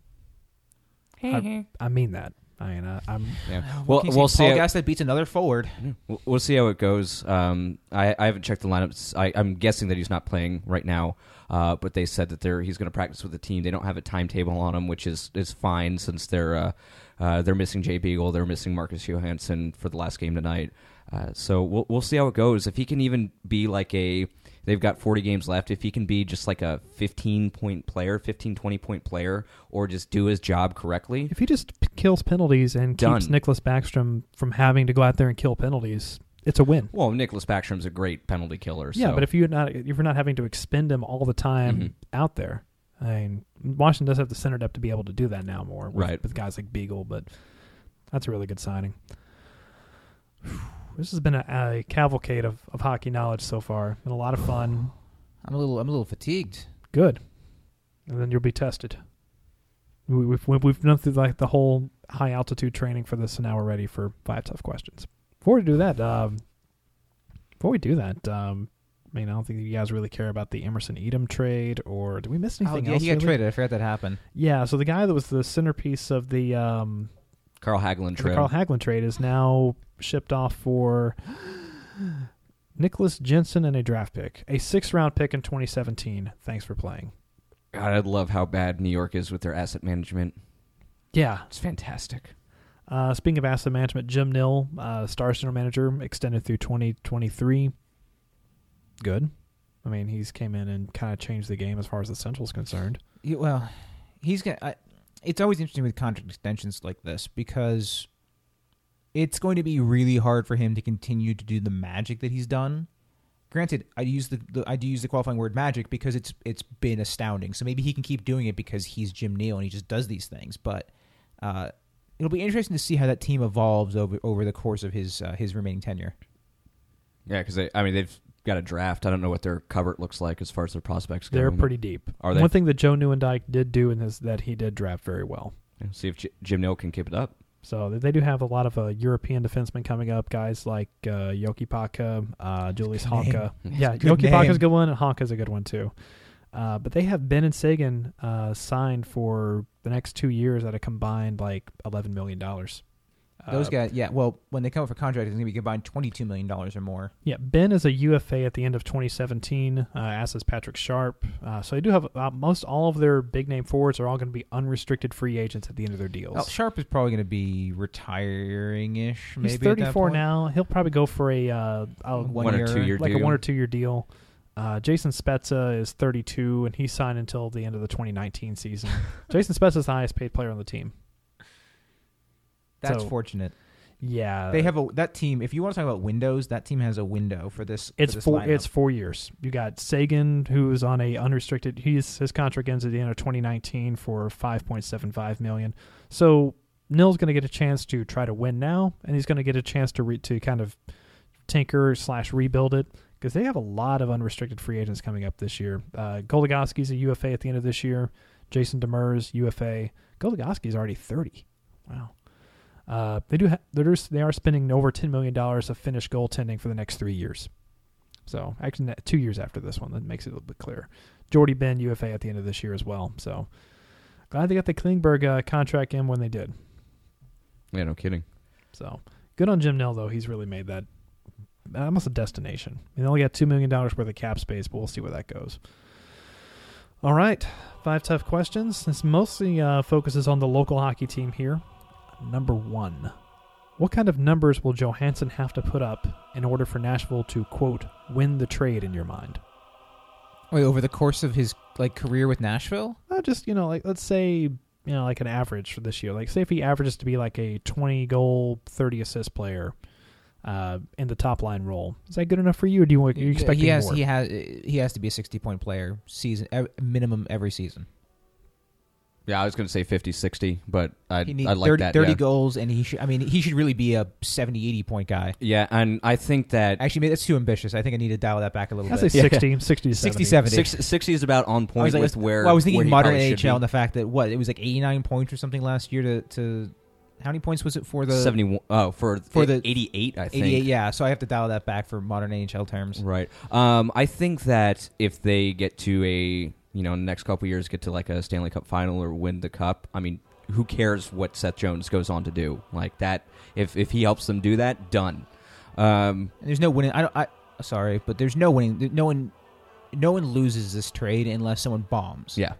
Hey, I, hey. I mean that. I mean, I, I'm. Yeah. Well, we'll, we'll see. Paul Gaustad beats another forward. We'll, we'll see how it goes. Um, I, I haven't checked the lineups. I, I'm guessing that he's not playing right now. Uh, but they said that they're he's going to practice with the team. They don't have a timetable on him, which is is fine since they're uh, uh, they're missing Jay Beagle, they're missing Marcus Johansson for the last game tonight. Uh, so we'll we'll see how it goes. If he can even be like a, they've got forty games left. If he can be just like a fifteen-point player, fifteen, twenty-point player, or just do his job correctly. If he just p- kills penalties and done. Keeps Nicholas Backstrom from having to go out there and kill penalties, it's a win. Well, Nicholas Backstrom's a great penalty killer. So. Yeah, but if you're not if you're not having to expend him all the time mm-hmm. out there, I mean, Washington does have the center depth to be able to do that now more with, right. with guys like Beagle, but that's a really good signing. Whew. This has been a, a cavalcade of, of hockey knowledge so far. Been a lot of fun. I'm a little I'm a little fatigued. Good, and then you'll be tested. We, we've we've done through like the whole high altitude training for this, and now we're ready for five tough questions. Before we do that, um, before we do that, um, I mean, I don't think you guys really care about the Emerson Edom trade, or did we miss anything? Oh, yeah, else? Yeah, he got really? traded. I forgot that happened. Yeah, so the guy that was the centerpiece of the um, Carl Hagelin trade, the Carl Hagelin trade, is now shipped off for Nicholas Jensen and a draft pick, a sixth-round pick in twenty seventeen. Thanks for playing. God, I love how bad New York is with their asset management. Yeah, it's fantastic. Uh, speaking of asset management, Jim Neal, uh, Stars general manager, extended through twenty twenty-three. Good. I mean, he's came in and kind of changed the game as far as the Central is concerned. Yeah, well, he's gonna. I, it's always interesting with contract extensions like this because it's going to be really hard for him to continue to do the magic that he's done. Granted, I use the, the I do use the qualifying word magic because it's it's been astounding. So maybe he can keep doing it because he's Jim Neal and he just does these things. But uh, it'll be interesting to see how that team evolves over over the course of his uh, his remaining tenure. Yeah, because I mean they've got a draft. I don't know what their cupboard looks like as far as their prospects go. They're pretty deep. Are they? One thing that Joe Nieuwendyk did do in this that he did draft very well. Yeah, see if J- Jim Neal can keep it up. So they do have a lot of uh, European defensemen coming up, guys like uh, Joki Pekka, uh, Julius Honka. Yeah, Joki Pekka's a good one, and Honka's a good one too. Uh, but they have Ben and Sagan uh, signed for the next two years at a combined like eleven million dollars. Those uh, guys, yeah, well, when they come up for contract, it's going to be combined twenty-two million dollars or more. Yeah, Ben is a U F A at the end of twenty seventeen, uh, as is Patrick Sharp. Uh, so they do have uh, most all of their big-name forwards are all going to be unrestricted free agents at the end of their deals. Well, Sharp is probably going to be retiring-ish, maybe. He's thirty-four now. He'll probably go for a, uh, a one, one year, or two-year like deal. a one or two-year deal. Uh, Jason Spezza is thirty-two, and he's signed until the end of the twenty nineteen season. Jason Spezza is the highest-paid player on the team. That's so, fortunate. Yeah, they have a that team. If you want to talk about windows, that team has a window for this. It's for this four. Lineup. It's four years. You got Sagan, who's on a unrestricted. He's his contract ends at the end of twenty nineteen for five point seven five million dollars. So Neal's going to get a chance to try to win now, and he's going to get a chance to re, to kind of tinker slash rebuild it. Because they have a lot of unrestricted free agents coming up this year. Uh, Goligoski's a U F A at the end of this year. Jason Demers, U F A. Goligoski's already thirty. Wow. Uh, they do. Ha- they're they are spending over ten million dollars of Finnish goaltending for the next three years. So actually, two years after this one, that makes it a little bit clearer. Jordy Benn, U F A at the end of this year as well. So glad they got the Klingberg uh, contract in when they did. Yeah, no kidding. So good on Jim Neal though. He's really made that. Almost a destination. They only got two million dollars worth of cap space, but we'll see where that goes. All right. Five tough questions. This mostly uh, focuses on the local hockey team here. Number one. What kind of numbers will Johansen have to put up in order for Nashville to, quote, win the trade in your mind? Wait, over the course of his like career with Nashville? Uh, just, you know, like let's say... You know, like an average for this year. Like, say if he averages to be like a twenty-goal, thirty-assist player... Uh, in the top line role, is that good enough for you? Or do you want you expect he has more? he has he has to be a sixty point player season minimum every season. Yeah, I was going to say fifty, sixty, but I I like thirty, that thirty yeah. goals, and he should. I mean, he should really be a seventy, eighty point guy. Yeah, and I think that actually that's too ambitious. I think I need to dial that back a little bit. I say sixty, yeah. sixty, sixty, seventy. sixty, sixty is about on point was like, with where. Well, I was thinking modern N H L and the fact that what it was like eighty-nine points or something last year to to how many points was it for the seventy-one? Oh, for for the eighty-eight, I think. eighty-eight, yeah. So I have to dial that back for modern N H L terms, right? Um, I think that if they get to a you know next couple years, get to like a Stanley Cup final or win the cup, I mean, who cares what Seth Jones goes on to do? Like that, if if he helps them do that, done. Um, and there's no winning. I don't. I sorry, but there's no winning. No one, no one loses this trade unless someone bombs. Yeah.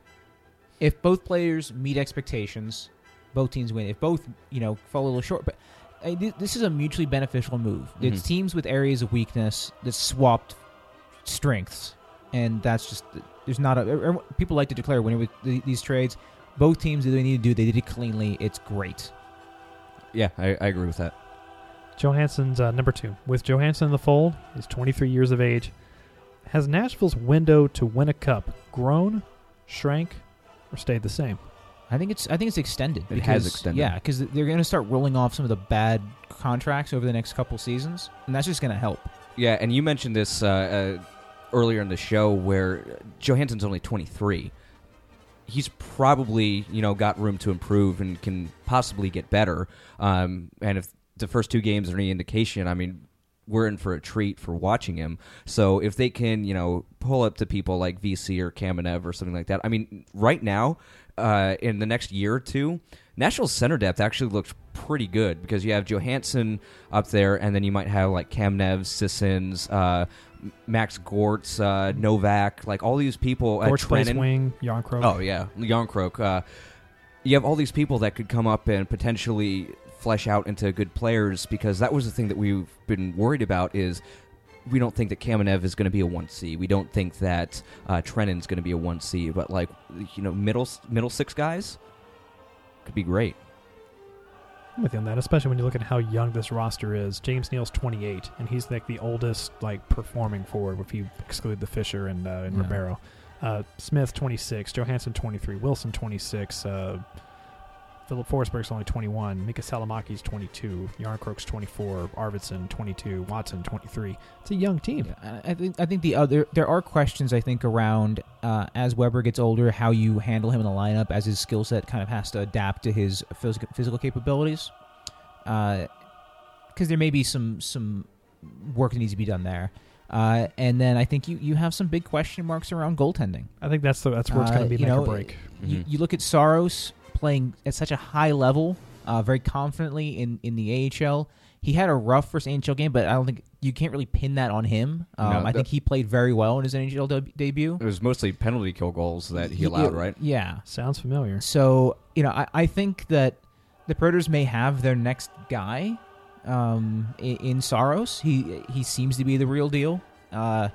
If both players meet expectations, both teams win. If both, you know, fall a little short, but I, th- this is a mutually beneficial move. It's mm-hmm. teams with areas of weakness that swapped strengths, and that's just there's not a people like to declare winner with th- these trades. Both teams did what they need to do. They did it cleanly. It's great. Yeah, I, I agree with that. Johansen's uh, number two. With Johansen in the fold, he's twenty-three years of age. Has Nashville's window to win a cup grown, shrank, or stayed the same? I think it's I think it's extended. It because, has extended. Yeah, because they're going to start rolling off some of the bad contracts over the next couple seasons, and that's just going to help. Yeah, and you mentioned this uh, uh, earlier in the show where Johansen's only twenty-three. He's probably, you know, got room to improve and can possibly get better. Um, and if the first two games are any indication, I mean, we're in for a treat for watching him. So if they can, you know, pull up to people like V C or Kamenev or something like that. I mean, right now, uh, in the next year or two, Nashville's center depth actually looks pretty good because you have Johansen up there, and then you might have like Kamenev, Sissons, uh, Max Gortz, uh, Novak, like all these people. Gortz at plays wing, Yarncroke. Oh, yeah, Yarncroke. Uh, you have all these people that could come up and potentially flesh out into good players, because that was the thing that we've been worried about is we don't think that Kamenev is going to be a one C. We don't think that uh, Trennan's going to be a one C. But, like, you know, middle middle six guys could be great. I'm with you on that, especially when you look at how young this roster is. James Neal's twenty-eight, and he's, like, the oldest, like, performing forward if you exclude the Fisher and, uh, and yeah. Ribeiro. Uh, Smith, twenty-six. Johansen, twenty-three. Wilson, twenty-six. Uh... Filip Forsberg's only twenty-one. Miikka Salomäki's twenty-two. Yarncroke's twenty-four. Arvidsson twenty-two. Watson twenty-three. It's a young team. Yeah, I think. I think the other there are questions I think around uh, as Weber gets older, how you handle him in the lineup, as his skill set kind of has to adapt to his phys- physical capabilities, because uh, there may be some some work that needs to be done there. Uh, and then I think you, you have some big question marks around goaltending. I think that's the that's where it's going to be uh, make know, or break. You, mm-hmm. you look at Saros playing at such a high level, uh, very confidently in, in the A H L. He had a rough first N H L game, but I don't think you can't really pin that on him. Um, no, I think he played very well in his N H L de- debut. It was mostly penalty kill goals that he allowed, yeah, right? Yeah. Sounds familiar. So, you know, I, I think that the Predators may have their next guy um, in, in Saros. He he seems to be the real deal. Uh,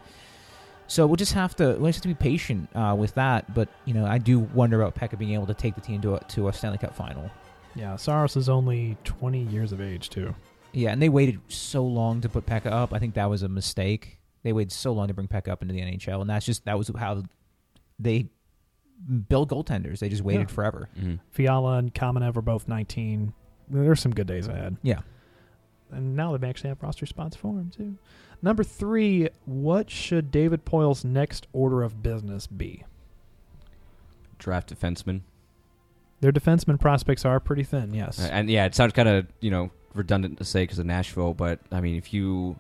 So we'll just have to we'll just have to be patient uh, with that. But you know, I do wonder about Pekka being able to take the team to a, to a Stanley Cup final. Yeah, Saros is only twenty years of age too. Yeah, and they waited so long to put Pekka up. I think that was a mistake. They waited so long to bring Pekka up into the N H L, and that's just that was how they build goaltenders. They just waited yeah. forever. Mm-hmm. Fiala and Kamenev are both nineteen. There's some good days ahead. Yeah. And now they actually have roster spots for him, too. Number three, what should David Poile's next order of business be? Draft defensemen. Their defenseman prospects are pretty thin, yes. And, yeah, it sounds kind of, you know, redundant to say because of Nashville, but, I mean, if you...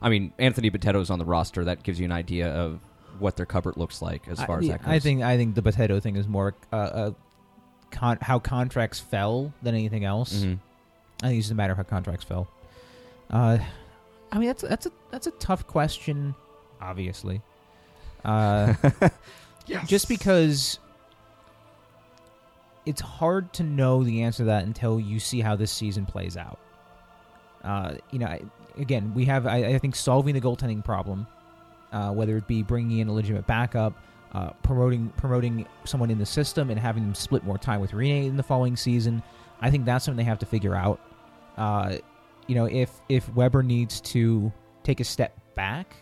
I mean, Anthony Bitetto's on the roster. That gives you an idea of what their cupboard looks like as far I, as that goes. I think, I think the Bitetto thing is more uh, uh, con- how contracts fell than anything else. Mm-hmm. I think it's just a matter of how contracts fell. Uh, I mean, that's that's a that's a tough question, obviously. Uh, yes. Just because it's hard to know the answer to that until you see how this season plays out. Uh, you know, I, again, we have, I, I think, solving the goaltending problem, uh, whether it be bringing in a legitimate backup, uh, promoting promoting someone in the system and having them split more time with Rinne in the following season. I think that's something they have to figure out. Uh, you know, if if Weber needs to take a step back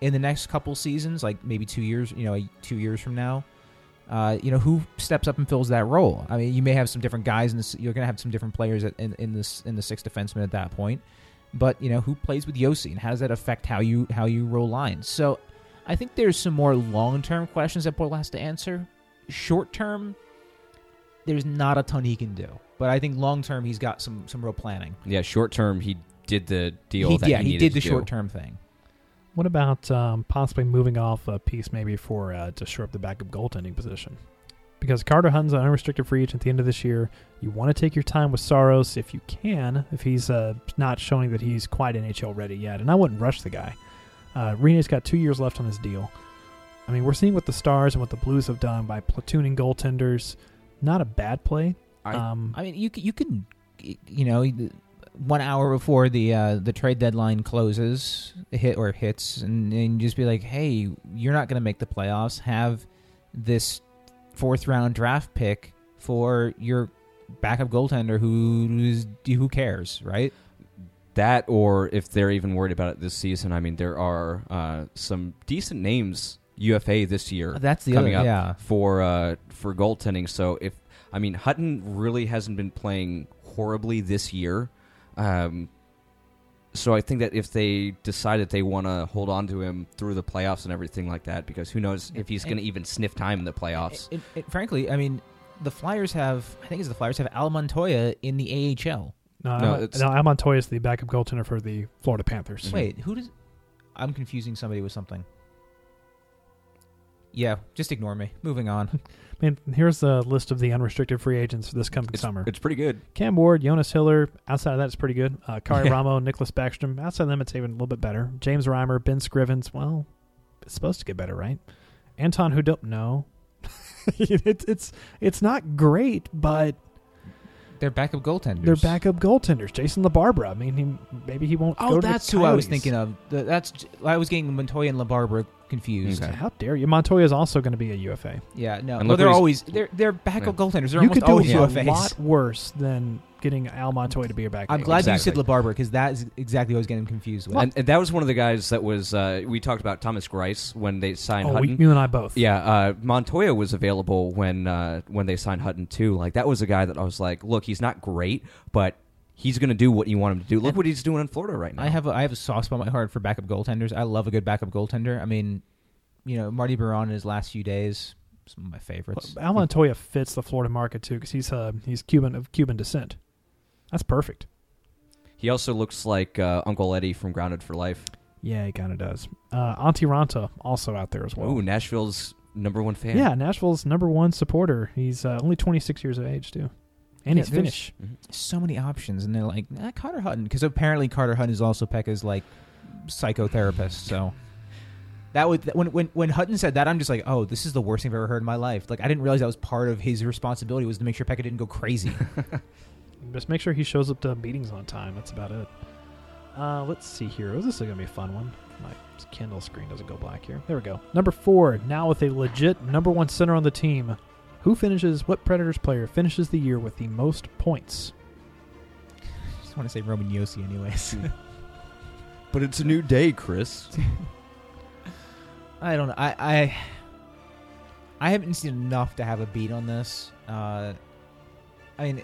in the next couple seasons, like maybe two years, you know, two years from now, uh, you know, who steps up and fills that role? I mean, you may have some different guys, and you're going to have some different players at, in in this in the sixth defenseman at that point. But you know, who plays with Josi, and how does that affect how you how you roll lines? So, I think there's some more long term questions that Poile has to answer. Short term, there's not a ton he can do. But I think long term he's got some some real planning. Yeah, short term he did the deal he, that yeah, he needed to do. Yeah, he did the short term thing. What about um, possibly moving off a piece maybe for uh, to shore up the backup goaltending position? Because Carter Hutton's an unrestricted free agent at the end of this year. You want to take your time with Saros if you can, if he's uh, not showing that he's quite N H L ready yet. And I wouldn't rush the guy. Uh, Rinne's got two years left on his deal. I mean, we're seeing what the Stars and what the Blues have done by platooning goaltenders. Not a bad play. I, um, I mean, you you could, you know, one hour before the uh, the trade deadline closes, hit or hits, and, and just be like, hey, you're not going to make the playoffs. Have this fourth round draft pick for your backup goaltender who's who cares, right? That, or if they're even worried about it this season. I mean, there are uh, some decent names U F A this year. That's the coming other, up yeah. for uh, for goaltending. So if I mean Hutton really hasn't been playing horribly this year. Um, so I think that if they decide that they want to hold on to him through the playoffs and everything like that, because who knows if he's going to even sniff time in the playoffs. It, it, it, frankly, I mean, the Flyers have, I think it's the Flyers have Al Montoya in the A H L. No, no, Al, no Al Montoya is the backup goaltender for the Florida Panthers. Wait, who does, I'm confusing somebody with something. Yeah, just ignore me. Moving on. Man, here's a list of the unrestricted free agents for this coming it's, summer. It's pretty good. Cam Ward, Jonas Hiller. Outside of that, it's pretty good. Uh, Kari yeah. Ramo, Nicholas Backstrom. Outside of them, it's even a little bit better. James Reimer, Ben Scrivens. Well, it's supposed to get better, right? Anton Hudobin. No, it's it's it's not great, but they're backup goaltenders. They're backup goaltenders. Jason LaBarbera. I mean, he, maybe he won't. Oh, go that's to who I was thinking of. The, that's I was getting Montoya and LaBarbera confused. Okay. How dare you? Montoya is also going to be a U F A. Yeah, no. Well, they're always they're they're backup yeah. goaltenders. They're you almost could do always yeah. U F As. A lot worse than getting Al Montoya to be a backup. I'm glad exactly. you said LaBarbera because that is exactly what I was getting confused with. And, and that was one of the guys that was uh, we talked about Thomas Greiss when they signed. Oh, Hutton. We, you and I both. Yeah, uh, Montoya was available when uh, when they signed Hutton too. Like that was a guy that I was like, look, he's not great, but he's going to do what you want him to do. Look what he's doing in Florida right now. I have a, I have a soft spot in my heart for backup goaltenders. I love a good backup goaltender. I mean, you know, Marty Baron in his last few days, some of my favorites. Well, Al Montoya fits the Florida market too because he's uh, he's Cuban of Cuban descent. That's perfect. He also looks like uh, Uncle Eddie from Grounded for Life. Yeah, he kind of does. Uh, Auntie Ranta also out there as well. Ooh, Nashville's number one fan. Yeah, Nashville's number one supporter. He's uh, only twenty-six years of age too. And yeah, it's Finnish. So many options, and they're like, nah, Carter Hutton, because apparently Carter Hutton is also Pekka's like psychotherapist. So that would when when when Hutton said that, I'm just like, oh, this is the worst thing I've ever heard in my life. Like I didn't realize that was part of his responsibility was to make sure Pekka didn't go crazy. Just make sure he shows up to meetings on time. That's about it. Uh, let's see here. Oh, this is gonna be a fun one. My Kindle screen doesn't go black here. There we go. Number four. Now with a legit number one center on the team. Who finishes, what Predators player finishes the year with the most points? I just want to say Roman Josi anyways. But it's a new day, Chris. I don't know. I, I I haven't seen enough to have a beat on this. Uh, I mean...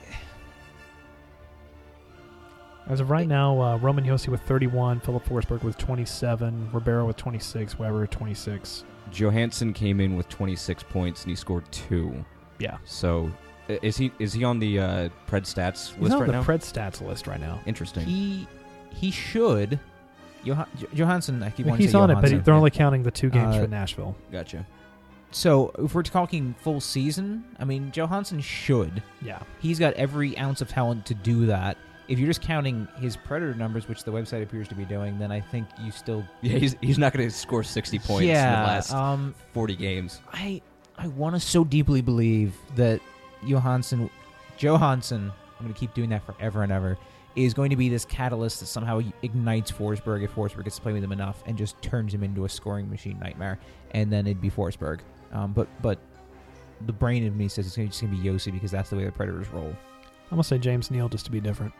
As of right it, now, uh, Roman Josi with thirty-one, Filip Forsberg with twenty-seven, Ribeiro with twenty-six, Weber twenty-six. Johansen came in with twenty-six points and he scored two. Yeah. So is he is he on the uh, Pred Stats He's list right now? He's on the Pred Stats list right now. Interesting. He he should. Joh- Johansson, I keep well, wanting to say Johansson. He's on it, but he, they're yeah. only counting the two games uh, for Nashville. Gotcha. So if we're talking full season, I mean, Johansson should. Yeah. He's got every ounce of talent to do that. If you're just counting his Predator numbers, which the website appears to be doing, then I think you still... Yeah, he's, he's not going to score sixty points yeah, in the last um, forty games. I I want to so deeply believe that Johansson, Johansson, I'm going to keep doing that forever and ever, is going to be this catalyst that somehow ignites Forsberg if Forsberg gets to play with him enough and just turns him into a scoring machine nightmare, and then it'd be Forsberg. Um, but, but the brain of me says it's just going to be Josi because that's the way the Predators roll. I'm going to say James Neal just to be different.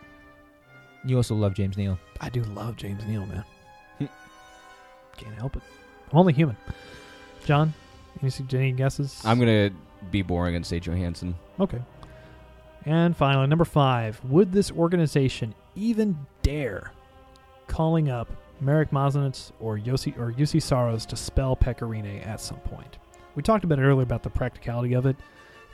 You also love James Neal. I do love James Neal, man. Can't help it. I'm only human. John, any, any guesses? I'm going to be boring and say Johansson. Okay. And finally, number five. Would this organization even dare calling up Marek Masnets or Josi or Juuse Saros to spell Pekka Rinne at some point? We talked about it earlier about the practicality of it.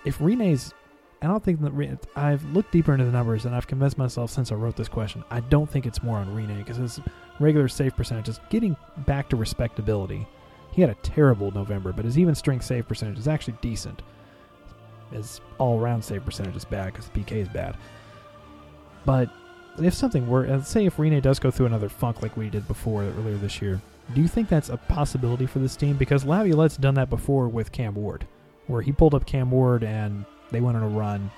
If Rinne's I don't think that Rinne, I've looked deeper into the numbers, and I've convinced myself since I wrote this question, I don't think it's more on Rinne because his regular save percentage is getting back to respectability. He had a terrible November, but his even strength save percentage is actually decent. His all-around save percentage is bad because P K is bad. But if something were, let's say if Rinne does go through another funk like we did before earlier this year, do you think that's a possibility for this team? Because Laviolette's done that before with Cam Ward, where he pulled up Cam Ward and they went on a run.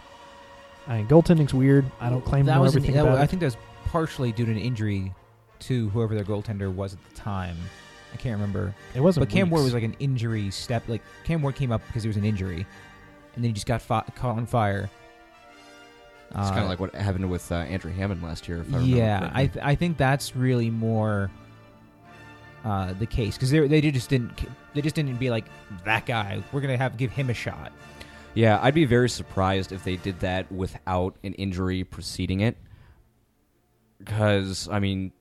I mean, goaltending's weird. I don't claim to know everything about it. I think that was partially due to an injury to whoever their goaltender was at the time. I can't remember. It wasn't. But Cam Ward was like an injury step. Like Cam Ward came up because it was an injury, and then he just got fi- caught on fire. It's uh, kind of like what happened with uh, Andrew Hammond last year. If I yeah, I th- I think that's really more uh, the case because they they just didn't they just didn't be like that guy. We're gonna have give him a shot. Yeah, I'd be very surprised if they did that without an injury preceding it. Because I mean,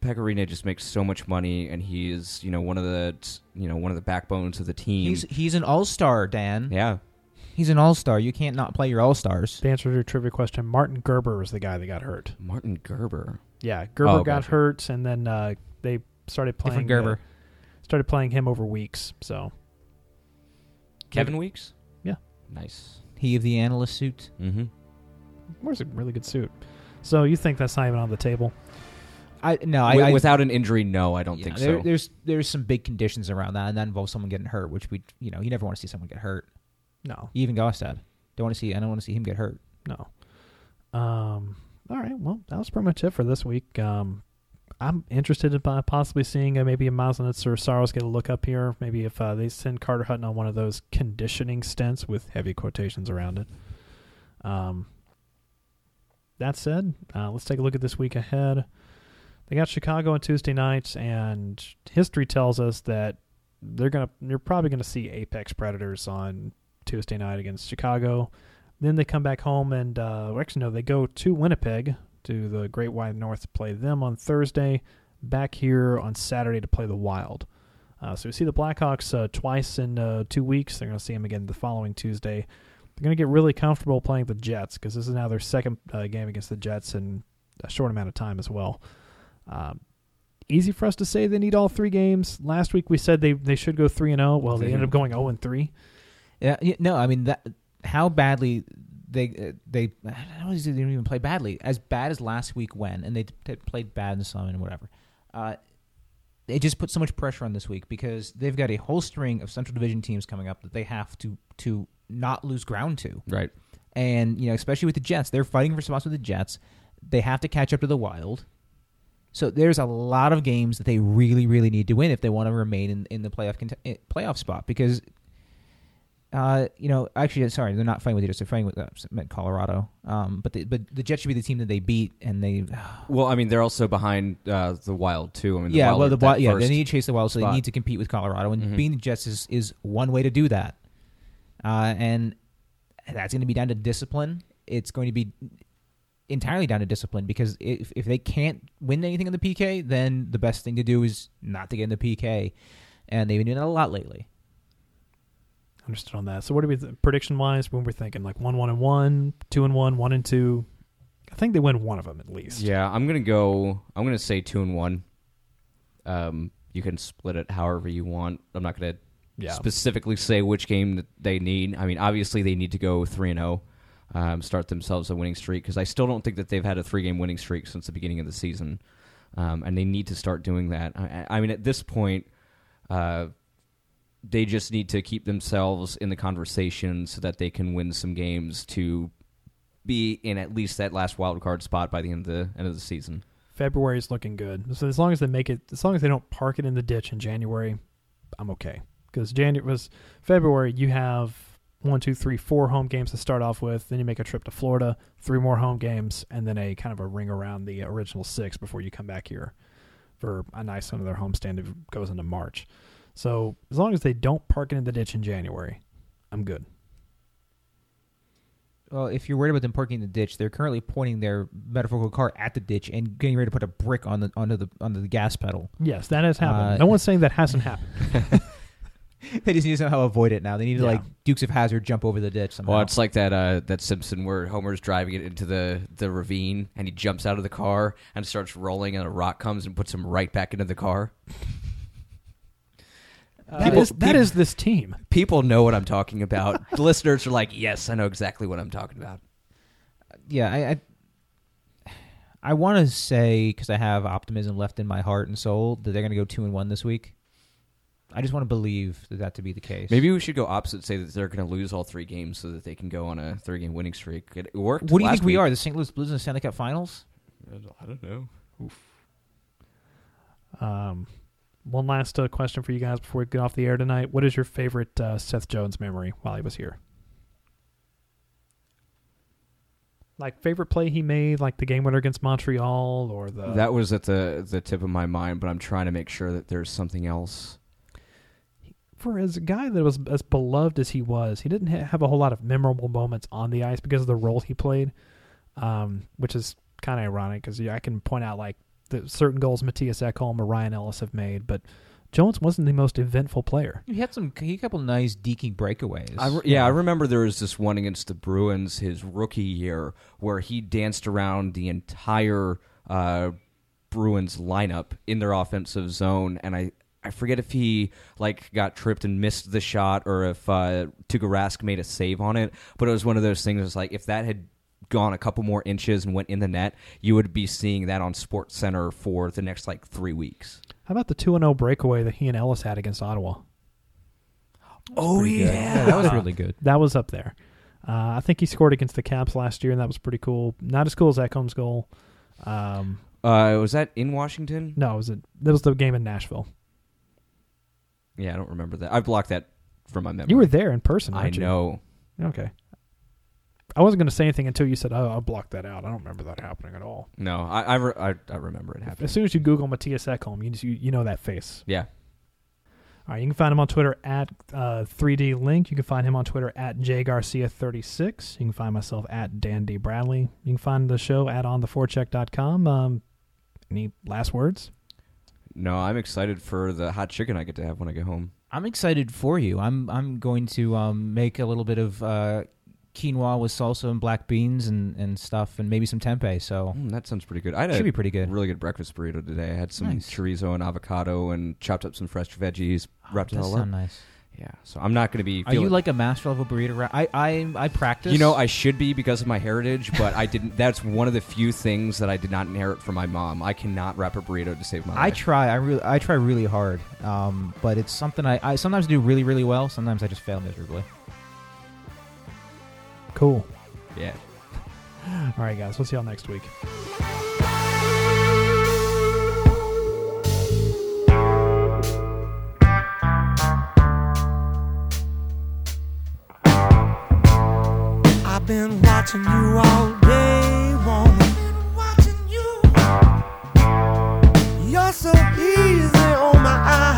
Pekka Rinne just makes so much money, and he is you know one of the you know one of the backbones of the team. He's he's an all-star, Dan. Yeah. He's an all-star. You can't not play your all-stars. The answer to your trivia question, Martin Gerber was the guy that got hurt. Martin Gerber? Yeah, Gerber oh, got gotcha. hurt, and then uh, they started playing Different Gerber. Uh, started playing him over Weeks. So Kevin like, Weeks? Yeah. Nice. He of the analyst suit? Mm-hmm. Wears a really good suit. So you think that's not even on the table? I No. I, I, Without an injury, no, I don't yeah, think there, so. There's, there's some big conditions around that, and that involves someone getting hurt, which we, you know, you never want to see someone get hurt. No. Even Gaustad. Don't want to see I don't want to see him get hurt. No. Um all right, well, that was pretty much it for this week. Um I'm interested in possibly seeing uh, maybe a Maslowitz or Saros get a look up here. Maybe if uh, they send Carter Hutton on one of those conditioning stints with heavy quotations around it. Um that said, uh, let's take a look at this week ahead. They got Chicago on Tuesday night, and history tells us that they're gonna you're probably gonna see Apex Predators on Tuesday night against Chicago. Then they come back home and, uh, actually, no, they go to Winnipeg to the Great White North to play them on Thursday, back here on Saturday to play the Wild. Uh, so we see the Blackhawks uh, twice in uh, two weeks. They're going to see them again the following Tuesday. They're going to get really comfortable playing the Jets because this is now their second uh, game against the Jets in a short amount of time as well. Um, easy for us to say they need all three games. Last week we said they, they should go three and oh. Well, they mm-hmm. ended up going oh and three. Yeah, no, I mean that. How badly they they I don't they didn't even play badly. As bad as last week went, and they t- played bad in some and whatever. Uh, it just put so much pressure on this week because they've got a whole string of Central Division teams coming up that they have to to not lose ground to. Right. And you know, especially with the Jets, they're fighting for spots with the Jets. They have to catch up to the Wild. So there's a lot of games that they really, really need to win if they want to remain in, in the playoff cont- playoff spot because. Uh, you know, actually, sorry, they're not fighting with the Jets. They're fighting with uh, Colorado. Um, but the, but the Jets should be the team that they beat, and they. Well, I mean, they're also behind uh, the Wild too. I mean, the yeah, Wild well, the Wild, yeah, they need to chase the Wild, so spot. They need to compete with Colorado, and mm-hmm. beating the Jets is, is one way to do that. Uh, and that's going to be down to discipline. It's going to be entirely down to discipline because if if they can't win anything in the P K, then the best thing to do is not to get in the P K, and they've been doing that a lot lately. Understood on that. So what do we th- prediction wise when we're thinking like one one and one, two and one, one and two? I think they win one of them at least. Yeah, I'm gonna go I'm gonna say two and one. Um you can split it however you want. I'm not gonna yeah. specifically say which game that they need. I mean, obviously they need to go three and oh, um, start themselves a winning streak because I still don't think that they've had a three game winning streak since the beginning of the season. Um and they need to start doing that. I, I mean at this point, uh they just need to keep themselves in the conversation so that they can win some games to be in at least that last wild card spot by the end of the end of the season. February is looking good. So as long as they make it, as long as they don't park it in the ditch in January, I'm okay. Because January was February. You have one, two, three, four home games to start off with. Then you make a trip to Florida, three more home games, and then a kind of a ring around the original six before you come back here for a nice another homestand that goes into March. So as long as they don't park it in the ditch in January, I'm good. Well, if you're worried about them parking in the ditch, they're currently pointing their metaphorical car at the ditch and getting ready to put a brick on the onto the onto the gas pedal. Yes, that has happened. Uh, no one's saying that hasn't happened. They just need to somehow avoid it now. They need to, yeah. like, Dukes of Hazzard jump over the ditch somehow. Well, it's like that uh, that Simpson where Homer's driving it into the, the ravine, and he jumps out of the car and starts rolling, and a rock comes and puts him right back into the car. Uh, people, that, is, that people, is this team. People know what I'm talking about. Listeners are like, yes, I know exactly what I'm talking about. Yeah, I... I I want to say, because I have optimism left in my heart and soul, that they're going to go two and one this week. I just want to believe that, that to be the case. Maybe we should go opposite, say that they're going to lose all three games so that they can go on a three-game winning streak. It worked. What do you think week. we are, the Saint Louis Blues in the Stanley Cup Finals? I don't know. Oof. Um, one last uh, question for you guys before we get off the air tonight. What is your favorite uh, Seth Jones memory while he was here? Like, favorite play he made, like the game winner against Montreal, or the... That was at the the tip of my mind, but I'm trying to make sure that there's something else. For as a guy that was as beloved as he was, he didn't ha- have a whole lot of memorable moments on the ice because of the role he played, um, which is kind of ironic because I can point out, like, the certain goals Mattias Ekholm or Ryan Ellis have made, but Jones wasn't the most eventful player. He had some, he had a couple nice deking breakaways. I re- yeah, I remember there was this one against the Bruins his rookie year where he danced around the entire uh, Bruins lineup in their offensive zone, and I, I forget if he like got tripped and missed the shot or if uh, Tuukka Rask made a save on it, but it was one of those things that's like if that had gone a couple more inches and went in the net, you would be seeing that on SportsCenter for the next like three weeks. How about the two and oh breakaway that he and Ellis had against Ottawa? Oh, yeah. That was really good. That was up there. Uh, I think he scored against the Caps last year, and that was pretty cool. Not as cool as Ekholm's goal. Um, uh, was that in Washington? No, it was, a, that was the game in Nashville. Yeah, I don't remember that. I've blocked that from my memory. You were there in person, weren't you? I know. Okay. I wasn't going to say anything until you said, oh, I'll block that out. I don't remember that happening at all. No, I I, re- I, I remember it happening. As soon as you Google Mattias Ekholm, you, just, you you know that face. Yeah. All right, you can find him on Twitter at uh, three D Link. You can find him on Twitter at J Garcia thirty-six. You can find myself at Dandy Bradley. You can find the show at on the forecheck dot com. Um, any last words? No, I'm excited for the hot chicken I get to have when I get home. I'm excited for you. I'm, I'm going to um, make a little bit of... Uh, quinoa with salsa and black beans and, and stuff, and maybe some tempeh. So mm, that sounds pretty good. I had should a be pretty good. Really good breakfast burrito today. I had some nice. chorizo and avocado and chopped up some fresh veggies. Oh, wrapped it all up. Nice. Yeah. So I'm not going to be. Feeling... Are you like a master of a burrito? Ra- I I I practice. You know, I should be because of my heritage, but I didn't. That's one of the few things that I did not inherit from my mom. I cannot wrap a burrito to save my life. I try. I really I try really hard. Um, but it's something I, I sometimes do really really well. Sometimes I just fail miserably. Cool. Yeah. All right, guys. We'll see y'all next week. I've been watching you all day long. I've been watching you. You're so easy on my eyes.